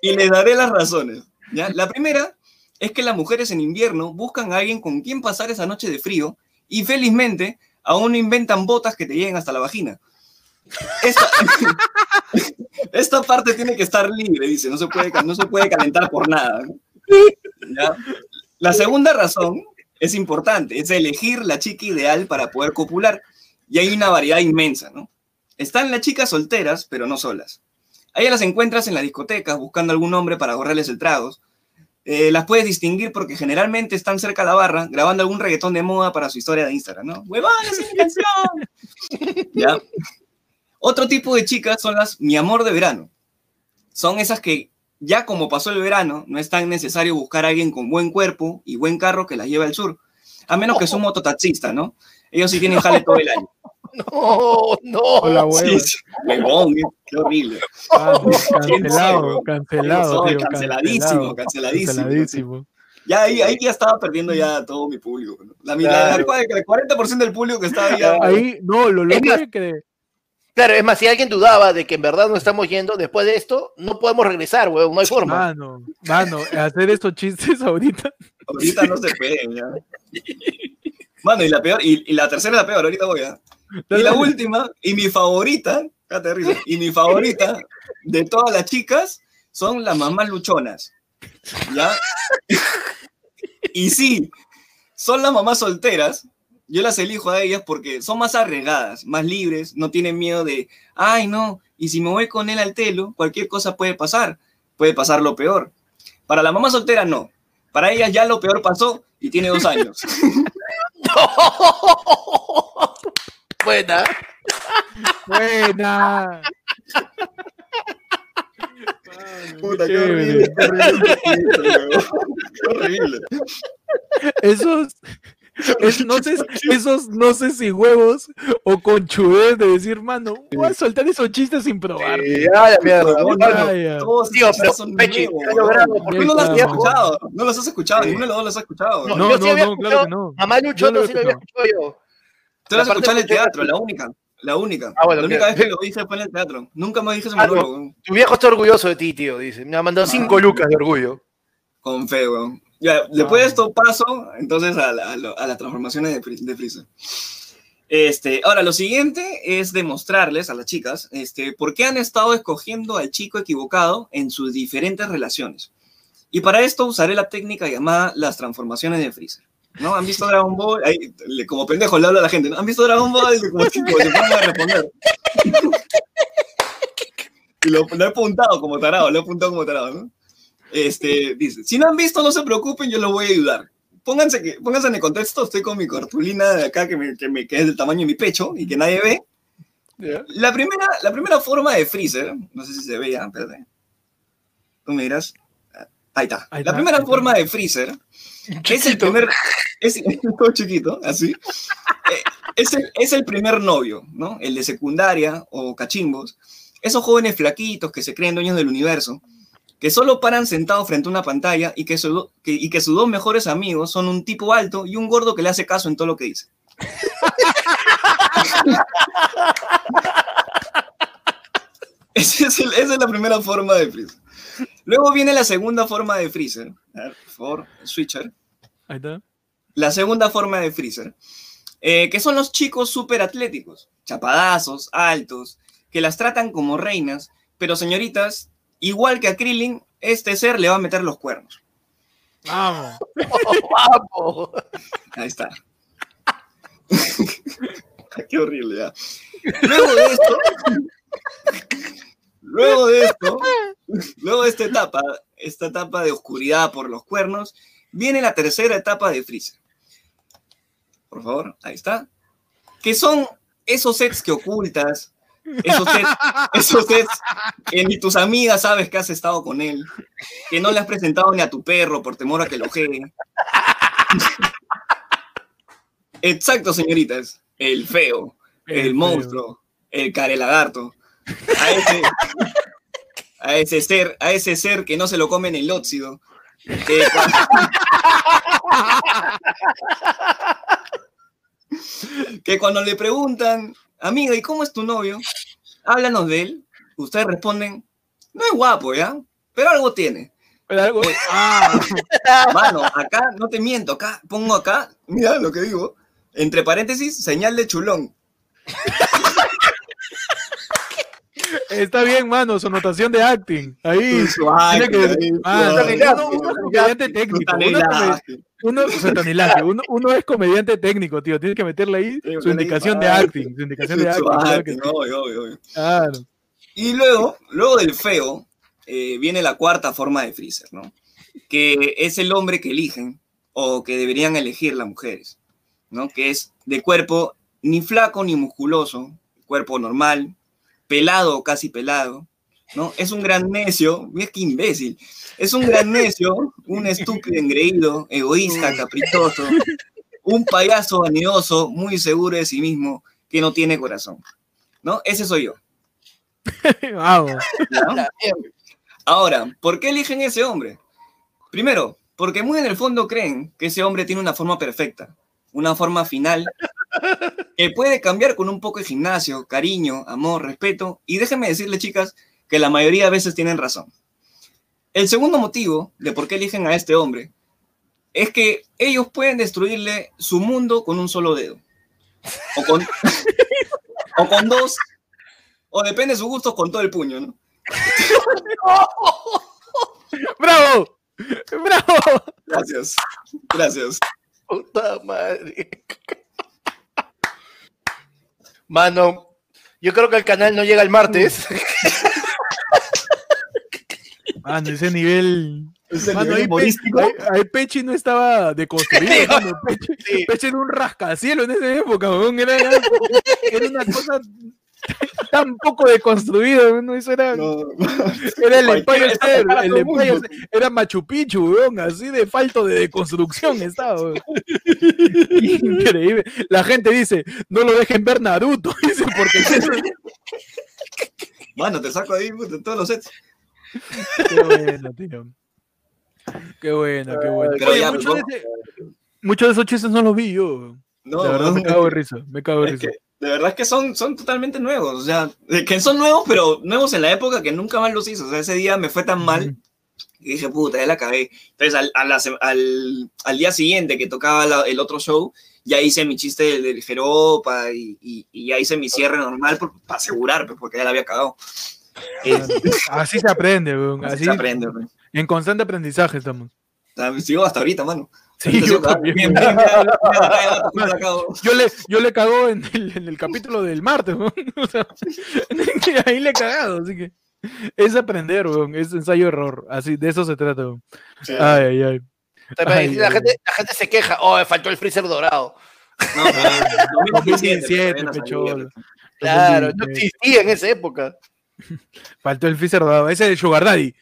Y les daré las razones. ¿Ya? La primera es que las mujeres en invierno buscan a alguien con quien pasar esa noche de frío y felizmente aún no inventan botas que te lleguen hasta la vagina. Esta parte tiene que estar libre, dice, no se puede calentar por nada, ¿no? ¿Ya? La segunda razón es importante, es elegir la chica ideal para poder copular y hay una variedad inmensa, ¿no? Están las chicas solteras pero no solas. Ahí las encuentras en las discotecas buscando algún hombre para ahorrarles el trago. Las puedes distinguir porque generalmente están cerca de la barra grabando algún reggaetón de moda para su historia de Instagram, ¿no? ¡Huevones en la canción! ¿Ya? Otro tipo de chicas son las mi amor de verano. Son esas que ya como pasó el verano, no es tan necesario buscar a alguien con buen cuerpo y buen carro que las lleve al sur. A menos que sea un mototaxista, ¿no? Ellos sí tienen jale todo el año. No. Sí. Qué horrible. Ah, canceladísimo. Ya ahí ya estaba perdiendo ya todo mi público, ¿no? El 40% del público que estaba ahí. Ahí, no, lo loco es que Claro, es más, si alguien dudaba de que en verdad no estamos yendo, después de esto, no podemos regresar, weón, no hay forma. Mano, hacer estos chistes ahorita. Ahorita no se pueden, ya. Mano, y la peor, y la tercera es la peor, ahorita voy a. Y la última, y mi favorita, y mi favorita de todas las chicas son las mamás luchonas, ¿ya? Y sí, son las mamás solteras. Yo las elijo a ellas porque son más arriesgadas, más libres, no tienen miedo de, ay no, y si me voy con él al telo, cualquier cosa puede pasar lo peor. Para la mamá soltera no, para ellas ya lo peor pasó y tiene 2 años. No. Buena. Buena. Puta, qué horrible. Qué horrible. Esos no sé si huevos o conchudez de decir, mano, voy a soltar esos chistes sin probar. ¿Por qué no los has escuchado? No los has escuchado, ninguno de los dos los ha escuchado. No, claro que no. Mamá Luchona sí lo había escuchado yo. Tú lo has escuchado en el teatro, la única. La única vez que lo hice fue en el teatro. Nunca me dije ese monólogo. Tu viejo está orgulloso de ti, tío, dice. Me ha mandado 5 lucas de orgullo. Con fe, weón. Ya, después de esto paso, entonces, a las transformaciones de Freezer. Ahora, lo siguiente es demostrarles a las chicas por qué han estado escogiendo al chico equivocado en sus diferentes relaciones. Y para esto usaré la técnica llamada las transformaciones de Freezer. ¿No? ¿Han visto Dragon Ball? Ahí, como pendejo le hablo a la gente. ¿No? ¿Han visto Dragon Ball? Como se ponen a responder. Y lo he apuntado como tarado, ¿no? Dice, si no han visto, no se preocupen, yo los voy a ayudar. Pónganse en el contexto, estoy con mi cartulina de acá que es del tamaño de mi pecho y que nadie ve. Yeah. La primera forma de Freezer, no sé si se ve ya, espérate. Tú me dirás, ahí está. La primera forma de Freezer es el primer, todo chiquito, así. Es el primer novio, ¿no? El de secundaria o cachimbos. Esos jóvenes flaquitos que se creen dueños del universo, que solo paran sentados frente a una pantalla y que sus 2 mejores amigos son un tipo alto y un gordo que le hace caso en todo lo que dice. Esa es la primera forma de Freezer. Luego viene la segunda forma de Freezer. Ahí está. La segunda forma de Freezer. Que son los chicos súper atléticos, chapadazos, altos, que las tratan como reinas, pero señoritas... Igual que a Krillin, este ser le va a meter los cuernos. ¡Vamos! ¡Vamos! Ahí está. ¡Qué horrible! Ya. Luego de esta etapa, de oscuridad por los cuernos, viene la tercera etapa de Freezer. Por favor, ahí está. Que son esos sets que ocultas, esos sets que ni tus amigas sabes que has estado con él, que no le has presentado ni a tu perro por temor a que lo jee. Exacto, señoritas. El feo, el monstruo, el carelagarto. A ese ser que no se lo come en el óxido. Que cuando le preguntan, amiga, ¿y cómo es tu novio? Háblanos de él. Ustedes responden, no es guapo, ¿ya? Pero algo tiene. Mano, acá, no te miento, pongo acá, mira lo que digo, entre paréntesis, señal de chulón. Está bien, mano, su notación de acting. Ahí. Tiene que... Uno es comediante técnico, tío. Tienes que meterle ahí su indicación de acting. Su indicación de acting. Obvio. Claro. Y luego del feo, viene la cuarta forma de Freezer, ¿no? Que es el hombre que eligen o que deberían elegir las mujeres, ¿no? Que es de cuerpo ni flaco ni musculoso, cuerpo normal, pelado o casi pelado, ¿no? Es un gran necio, mira qué imbécil, es un gran necio, un estúpido engreído, egoísta, caprichoso, un payaso vanidoso, muy seguro de sí mismo, que no tiene corazón, ¿no? Ese soy yo. Vamos. ¿No? Ahora, ¿por qué eligen ese hombre? Primero, porque muy en el fondo creen que ese hombre tiene una forma perfecta, una forma final que puede cambiar con un poco de gimnasio, cariño, amor, respeto, y déjenme decirles, chicas, que la mayoría de veces tienen razón. El segundo motivo de por qué eligen a este hombre es que ellos pueden destruirle su mundo con un solo dedo, o con, o con dos, o depende de sus gustos, con todo el puño, ¿no? ¡Bravo! ¡Bravo! Gracias, gracias. Puta madre. Mano, yo creo que el canal no llega el martes. Mano, ese nivel... Mano, ahí Pechi no estaba deconstruido. Sí. Pechi era un rascacielos en esa época. Era una cosa tan poco deconstruida. Eso era... No. Era el Empire State. Era Machu Picchu, weón. Así de falto de deconstrucción estaba, weón. Increíble. La gente dice, no lo dejen ver Naruto. Dice, porque... Mano, te saco ahí en todos los sets. Qué bueno, tío. Qué bueno, qué bueno. Oye, ya, muchos de esos chistes no los vi yo. No, de verdad, no, me cago de risa. Me cago de risa. Que, de verdad es que son totalmente nuevos. O sea, que son nuevos, pero nuevos en la época que nunca más los hizo. O sea, ese día me fue tan mal que dije, puta, ya la acabé. Entonces, al día siguiente que tocaba el otro show, ya hice mi chiste del Jeropa y ya hice mi cierre normal para asegurar, pues, porque ya la había cagado. Así se aprende, weón. Así se aprende, weón. En constante aprendizaje estamos. Sigo hasta ahorita, mano. Sí, yo le cago en el capítulo del martes, ¿no? O sea, ahí le he cagado, así que es aprender, weón, es ensayo-error, así de eso se trata. Sí. Ay, ay, ay. La gente se queja, oh, faltó el freezer dorado. No, no, 2017, pecholo. Claro, no existía en esa época. Faltó el freezer dorado, ese de Sugar Daddy.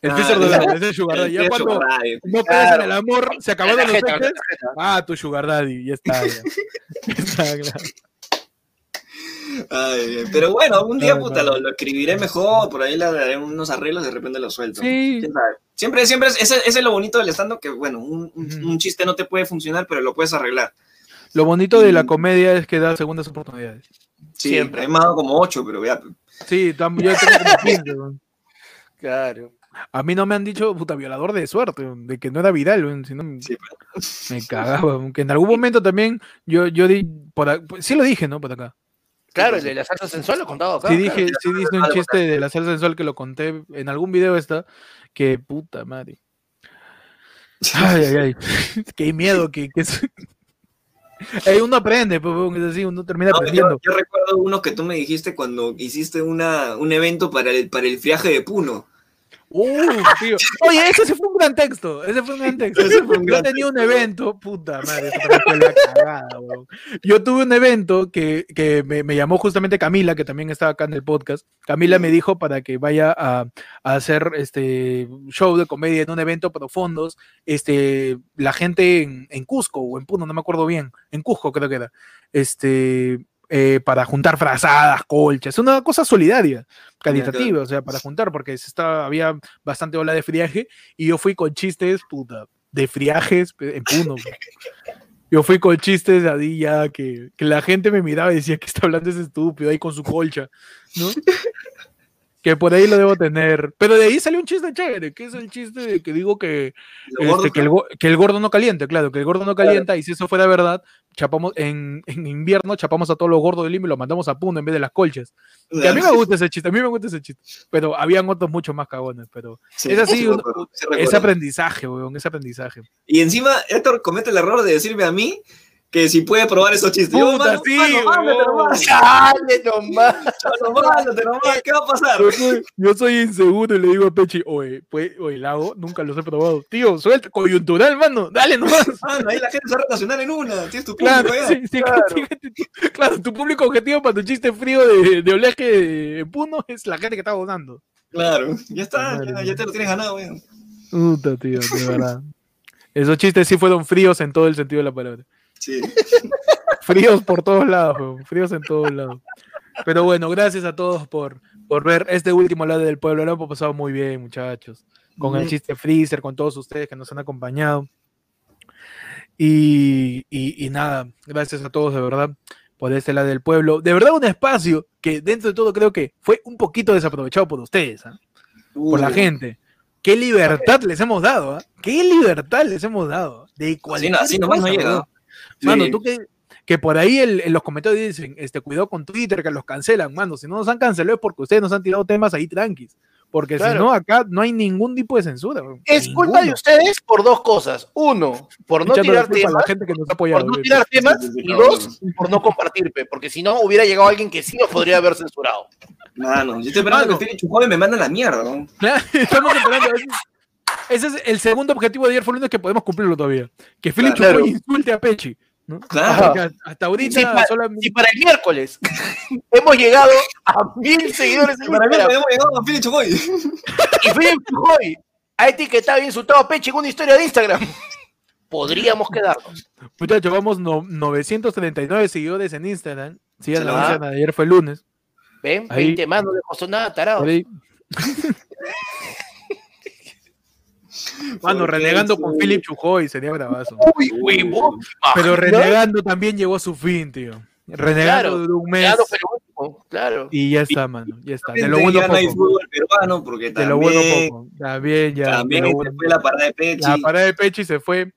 El freezer dorado, ese es Sugar Daddy. Ya cuando no crees en el amor, se acabó de los ejes. Ah, tu Sugar Daddy, ya está. Ya. Está claro. Ay, pero bueno, algún día, puta, lo escribiré mejor, por ahí le daré unos arreglos, de repente lo suelto. Sí. Siempre, siempre, ese es lo bonito del stand-up, que bueno, un chiste no te puede funcionar, pero lo puedes arreglar. Lo bonito de la comedia es que da segundas oportunidades. Sí, siempre. He dado como 8, pero ya. Sí, yo tengo como 15, man. Claro. A mí no me han dicho, puta, violador de suerte, de que no era viral, sino sí, me cagaba, aunque en algún momento también yo di, sí lo dije, ¿no? Por acá. Claro, el de la salsa sensual lo contaba acá. Sí, claro, dije, sí dije un chiste de la salsa sensual que lo conté en algún video que puta madre. Ay, ay, ay. Qué miedo que uno aprende, es así, uno termina aprendiendo. Yo recuerdo uno que tú me dijiste cuando hiciste un evento para el friaje de Puno. Tío. Oye, ese fue un gran texto. Yo tenía un evento, puta madre, fue la cagada, bro. Yo tuve un evento que me llamó justamente Camila, que también estaba acá en el podcast. Camila me dijo para que vaya a hacer este show de comedia en un evento para fondos, la gente en Cusco o en Puno, no me acuerdo bien, en Cusco creo que era, para juntar frazadas, colchas, una cosa solidaria, caritativa, o sea, para juntar, porque había bastante ola de friaje, y yo fui con chistes, puta, de friajes en Puno. Yo fui con chistes ahí ya, que la gente me miraba y decía, ¿qué está hablando ese estúpido ahí con su colcha? ¿No? Que por ahí lo debo tener. Pero de ahí salió un chiste chévere, que es el chiste de que digo que el gordo no calienta, claro, que el gordo no calienta, claro. Y si eso fuera verdad, chapamos en invierno, chapamos a todos los gordos del Lima y los mandamos a Puno en vez de las colchas. Que a mí me gusta ese chiste, pero habían otros mucho más cagones, pero sí, es así, ese aprendizaje, weón, ese aprendizaje. Y encima, Héctor comete el error de decirme a mí que si puede probar esos chistes. Puta, yo, ¿qué va a pasar? Yo soy inseguro y le digo a Pechi, oye, el hago, nunca los he probado. Tío, suelta, coyuntural, mano, dale nomás. Mano, ahí la gente se va a relacionar en una, tienes tu público, claro, ya. Sí, claro. Claro, tu público objetivo para tu chiste frío de oleaje en Puno es la gente que está donando. Claro, ya está, ya te lo tienes ganado, weón. Puta, tío, de verdad. Esos chistes sí fueron fríos en todo el sentido de la palabra. Sí. Fríos por todos lados, weón. Fríos en todos lados. Pero bueno, gracias a todos por ver este último lado del pueblo. Lo hemos pasado muy bien, muchachos. Con el chiste Freezer, con todos ustedes que nos han acompañado. Y nada, gracias a todos de verdad por este lado del pueblo. De verdad un espacio que dentro de todo creo que fue un poquito desaprovechado por ustedes, ¿eh? Por la gente. Qué libertad les hemos dado, ¿eh? Qué libertad les hemos dado. De cualquier así nomás no llega. Mano, sí. Tú que por ahí en los comentarios dicen, cuidado con Twitter, que los cancelan, mano. Si no nos han cancelado es porque ustedes nos han tirado temas ahí tranquis. Porque claro, si no, acá no hay ningún tipo de censura. Es culpa de ustedes por dos cosas. Uno, por no tirar temas. La gente que nos ha apoyado, por no tirar temas. Y dos, por no compartir, porque si no hubiera llegado alguien que sí nos podría haber censurado. Mano, yo estoy esperando que estén enchufados y me mandan la mierda, ¿no? Claro, estamos esperando. Ese es el segundo objetivo de ayer fue lunes que podemos cumplirlo todavía. Que Philip claro, Chupoy insulte a Pechi, ¿no? Claro. Hasta ahorita. Si para, solamente... si para el miércoles hemos llegado a 1000 seguidores en Instagram. Para mí hemos llegado a Philip Chupoy. Y Philip Chupoy ha etiquetado y insultado a Pechi en una historia de Instagram. Podríamos quedarnos. Muchachos, vamos 939 seguidores en Instagram. Sí, en la de ayer fue el lunes. Ven, ahí. 20 más, no le costó nada, tarado. Mano, renegando con Philip Chujoy sería bravazo. Uy, huevón. Pero renegando también llegó a su fin, tío. Renegando claro, de un mes. Claro, pero, claro. Y ya está, mano. Ya está. De lo bueno poco. Hay fútbol peruano porque también, de lo bueno poco. También ya. También se bueno. Fue la parada de Pechi. La parada de Pechi se fue.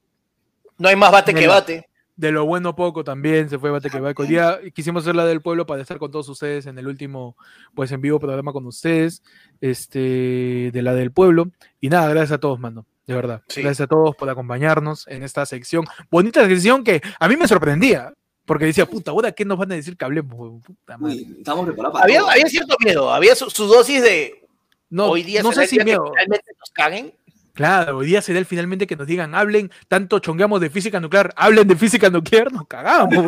No hay más bate que bate. De lo bueno poco también se fue Bate que Bate. Hoy día quisimos hacer la del pueblo para estar con todos ustedes en el último, pues en vivo programa con ustedes, de la del pueblo. Y nada, gracias a todos, mano, de verdad. Sí. Gracias a todos por acompañarnos en esta sección. Bonita sección que a mí me sorprendía, porque decía, puta, ¿ahora qué nos van a decir que hablemos? Puta madre. Uy, estamos preparados. Había cierto miedo, había su dosis de... No, hoy día no sé si miedo. Realmente nos caguen. Claro, hoy día será el finalmente que nos digan, hablen, tanto chongueamos de física nuclear, hablen de física nuclear, nos cagamos. A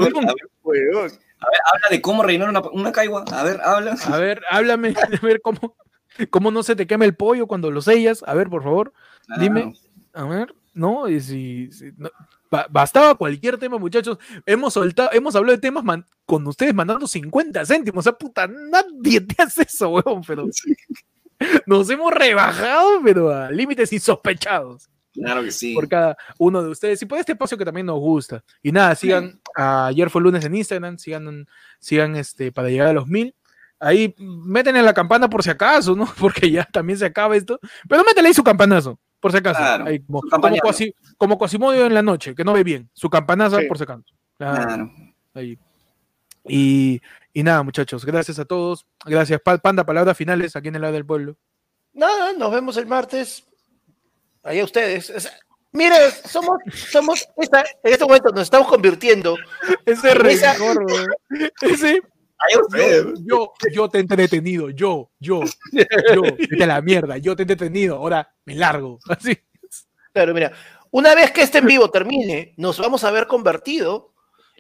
ver, habla de cómo reinar una caigua, a ver, habla. A ver, háblame, a ver cómo no se te quema el pollo cuando lo sellas, a ver, por favor, claro. Dime, a ver, no, y si no, bastaba cualquier tema, muchachos, hemos hablado de temas con ustedes mandando 50 céntimos, o sea, puta, nadie te hace eso, weón, pero... Sí. Nos hemos rebajado, pero a límites insospechados. Claro que sí. Por cada uno de ustedes. Y por este espacio que también nos gusta. Y nada, sigan. Sí. Ayer fue el lunes en Instagram. Sigan para llegar a los 1000. Ahí métenle la campana por si acaso, ¿no? Porque ya también se acaba esto. Pero métele ahí su campanazo, por si acaso. Claro, ahí, como Quasimodo en la noche, que no ve bien. Su campanazo, sí. Por si acaso. Claro. Ahí. Y nada, muchachos, gracias a todos. Gracias, Panda, palabras finales aquí en el lado del pueblo. Nada, nos vemos el martes. Allá ustedes. Miren, somos en este momento nos estamos convirtiendo. Ese rencor, ese. Yo te he entretenido, yo, de la mierda, yo te he entretenido, ahora me largo. Así. Claro, mira, una vez que este en vivo termine, nos vamos a haber convertido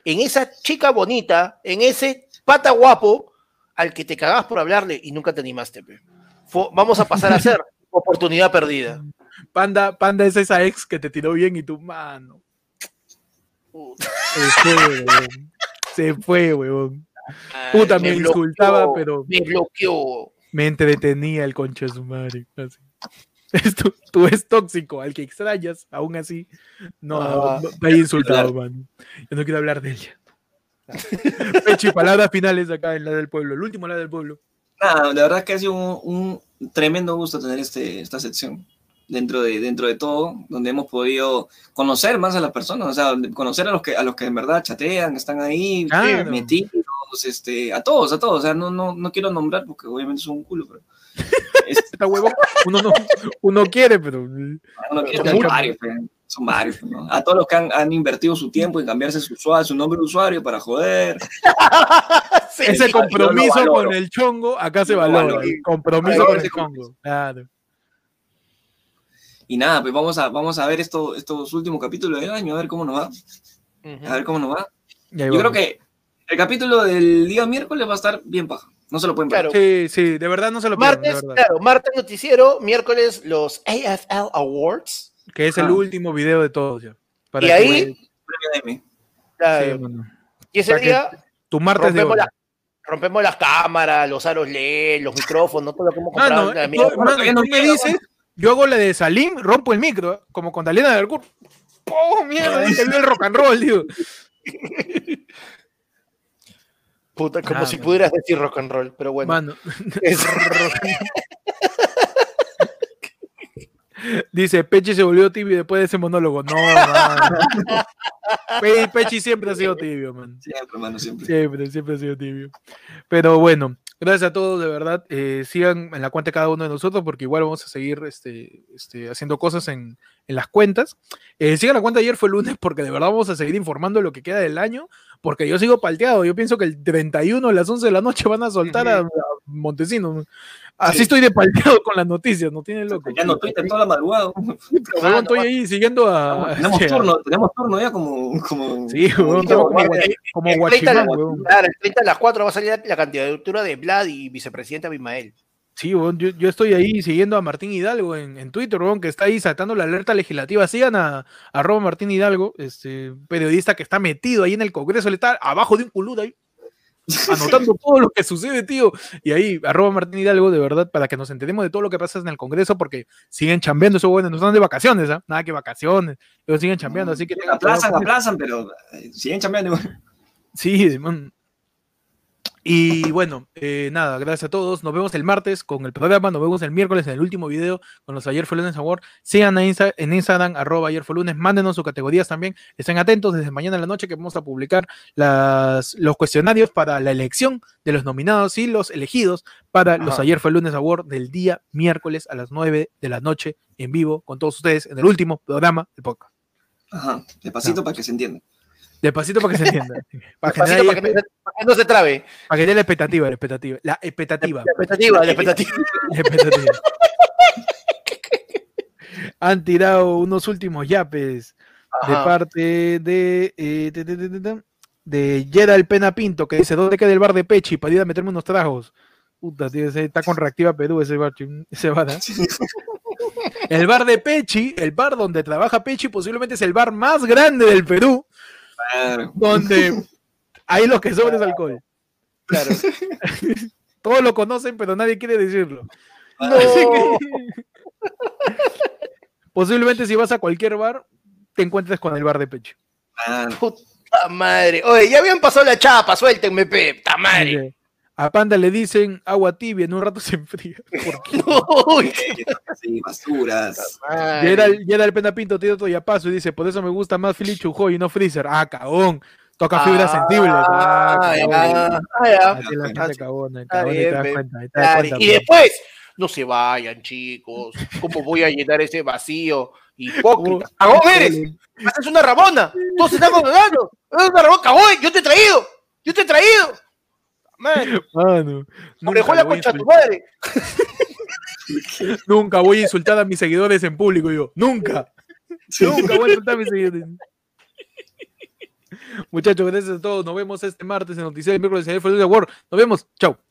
en esa chica bonita, en ese pata guapo al que te cagabas por hablarle y nunca te animaste. Vamos a pasar a ser oportunidad perdida. Panda es esa ex que te tiró bien y tu mano. Se fue, weón. Puta, me insultaba, pero... Me bloqueó. Me entretenía el concha de su madre. Así. Tú es tóxico, al que extrañas, aún así, no te he insultado, mano. Yo no quiero hablar de ella. Pechi, palabras finales acá en la del pueblo, el último la del pueblo. Nada, la verdad es que ha sido un tremendo gusto tener esta sección dentro de todo, donde hemos podido conocer más a las personas, o sea, conocer a los que en verdad chatean, están ahí, claro, metidos, a todos, o sea, no quiero nombrar porque obviamente son un culo, pero esta huevo, uno quiere, pero son varios, ¿no? A todos los que han invertido su tiempo en cambiarse su nombre de usuario para joder. Sí, ese compromiso con el chongo acá se valora. El compromiso con el chongo. Claro. Y nada, pues vamos a ver estos últimos capítulos del año, a ver cómo nos va. A ver cómo nos va. Yo creo que el capítulo del día miércoles va a estar bien paja. No se lo pueden perder. Claro. Sí, de verdad no se lo pueden perder. Martes, claro, martes noticiero, miércoles los AFL Awards. Que es el último video de todos ya. Para y ahí, premio claro. Sí, bueno. Y ese para día, tu martes de hoy. Rompemos las cámaras, los aros LED, los micrófonos, todo lo que hemos comprado. No me dices, yo hago la de Salim, rompo el micro, como con Talena del Curso. ¡Pum! ¡Mierda! ¡Ahí salió el rock and roll, tío! Puta, como si pudieras decir rock and roll, pero bueno. Mano. Es rock and roll. Dice, Pechi se volvió tibio después de ese monólogo. No, mano. Pechi siempre ha sido tibio, man. Siempre, mano, siempre. Siempre ha sido tibio. Pero bueno, gracias a todos, de verdad. Sigan en la cuenta de cada uno de nosotros, porque igual vamos a seguir haciendo cosas en las cuentas. Sigan la cuenta de ayer fue el lunes, porque de verdad vamos a seguir informando lo que queda del año, porque yo sigo palteado. Yo pienso que el 31 a las 11 de la noche van a soltar a Montesinos. Así estoy de palteado con las noticias, no tiene loco. Ya no Twitter toda la madrugada. Bueno, estoy ahí siguiendo a... Tenemos turno ya como... Sí, como guachimán, weón. Claro, el 30 a las 4 va a salir la candidatura de Vlad y vicepresidenta Mijael. Sí, weón, yo estoy ahí siguiendo a Martín Hidalgo en Twitter, weón, que está ahí saltando la alerta legislativa. Sigan a Robo Martín Hidalgo, periodista que está metido ahí en el Congreso, le está abajo de un culudo ahí. Anotando todo lo que sucede, tío. Y ahí, arroba Martín Hidalgo, de verdad, para que nos enteremos de todo lo que pasa en el Congreso, porque siguen chambeando esos buenos, no están de vacaciones, ¿eh? Nada que vacaciones, ellos siguen chambeando, así que aplazan, pero siguen chambeando. Sí, man. Y bueno, nada, gracias a todos. Nos vemos el martes con el programa, nos vemos el miércoles en el último video con los Ayer Fue Lunes Award. Sigan en Instagram, arroba Ayer Fue Lunes, mándenos sus categorías también. Estén atentos desde mañana en la noche que vamos a publicar los cuestionarios para la elección de los nominados y los elegidos para los Ayer Fue Lunes Award del día miércoles a las 9 de la noche en vivo con todos ustedes en el último programa del podcast. Ajá, despacito para que se entienda. Despacito para que se entienda. Para que no se trabe. Para que dé la expectativa. Han tirado unos últimos yapes de parte de Gerald Pena Pinto, que dice, ¿dónde queda el bar de Pechi para ir a meterme unos tragos? Puta, tío, está con Reactiva Perú ese bar. Ese bar, ¿eh? El bar de Pechi, el bar donde trabaja Pechi, posiblemente es el bar más grande del Perú. Claro. Donde hay los que sobran es alcohol. Claro. Todos lo conocen, pero nadie quiere decirlo. No. Así que... Posiblemente si vas a cualquier bar, te encuentres con el bar de Pecho. Puta madre. Oye, ya habían pasado la chapa, suéltenme, puta madre. Oye, a Panda le dicen agua tibia, en un rato se enfría. ¿Por qué? Sí, basuras. Gerald Pena Pinto tiene otro yapazo y dice, por eso me gusta más Fili Chujoy y no Freezer. Ah, cagón. Toca fibras sensibles. Y después, no se vayan, chicos. ¿Cómo voy a llenar ese vacío? Hipócrita. Cagón eres. Haces una rabona. Todos están condenando. Es una rabona, cagón. Yo te he traído. Mano, orejuela concha tu madre. Nunca voy a insultar a mis seguidores en público, yo. Nunca voy a insultar a mis seguidores. Muchachos, gracias a todos. Nos vemos este martes en Noticias del Miércoles de Ayer Fue Lunes Award. Nos vemos. Chau.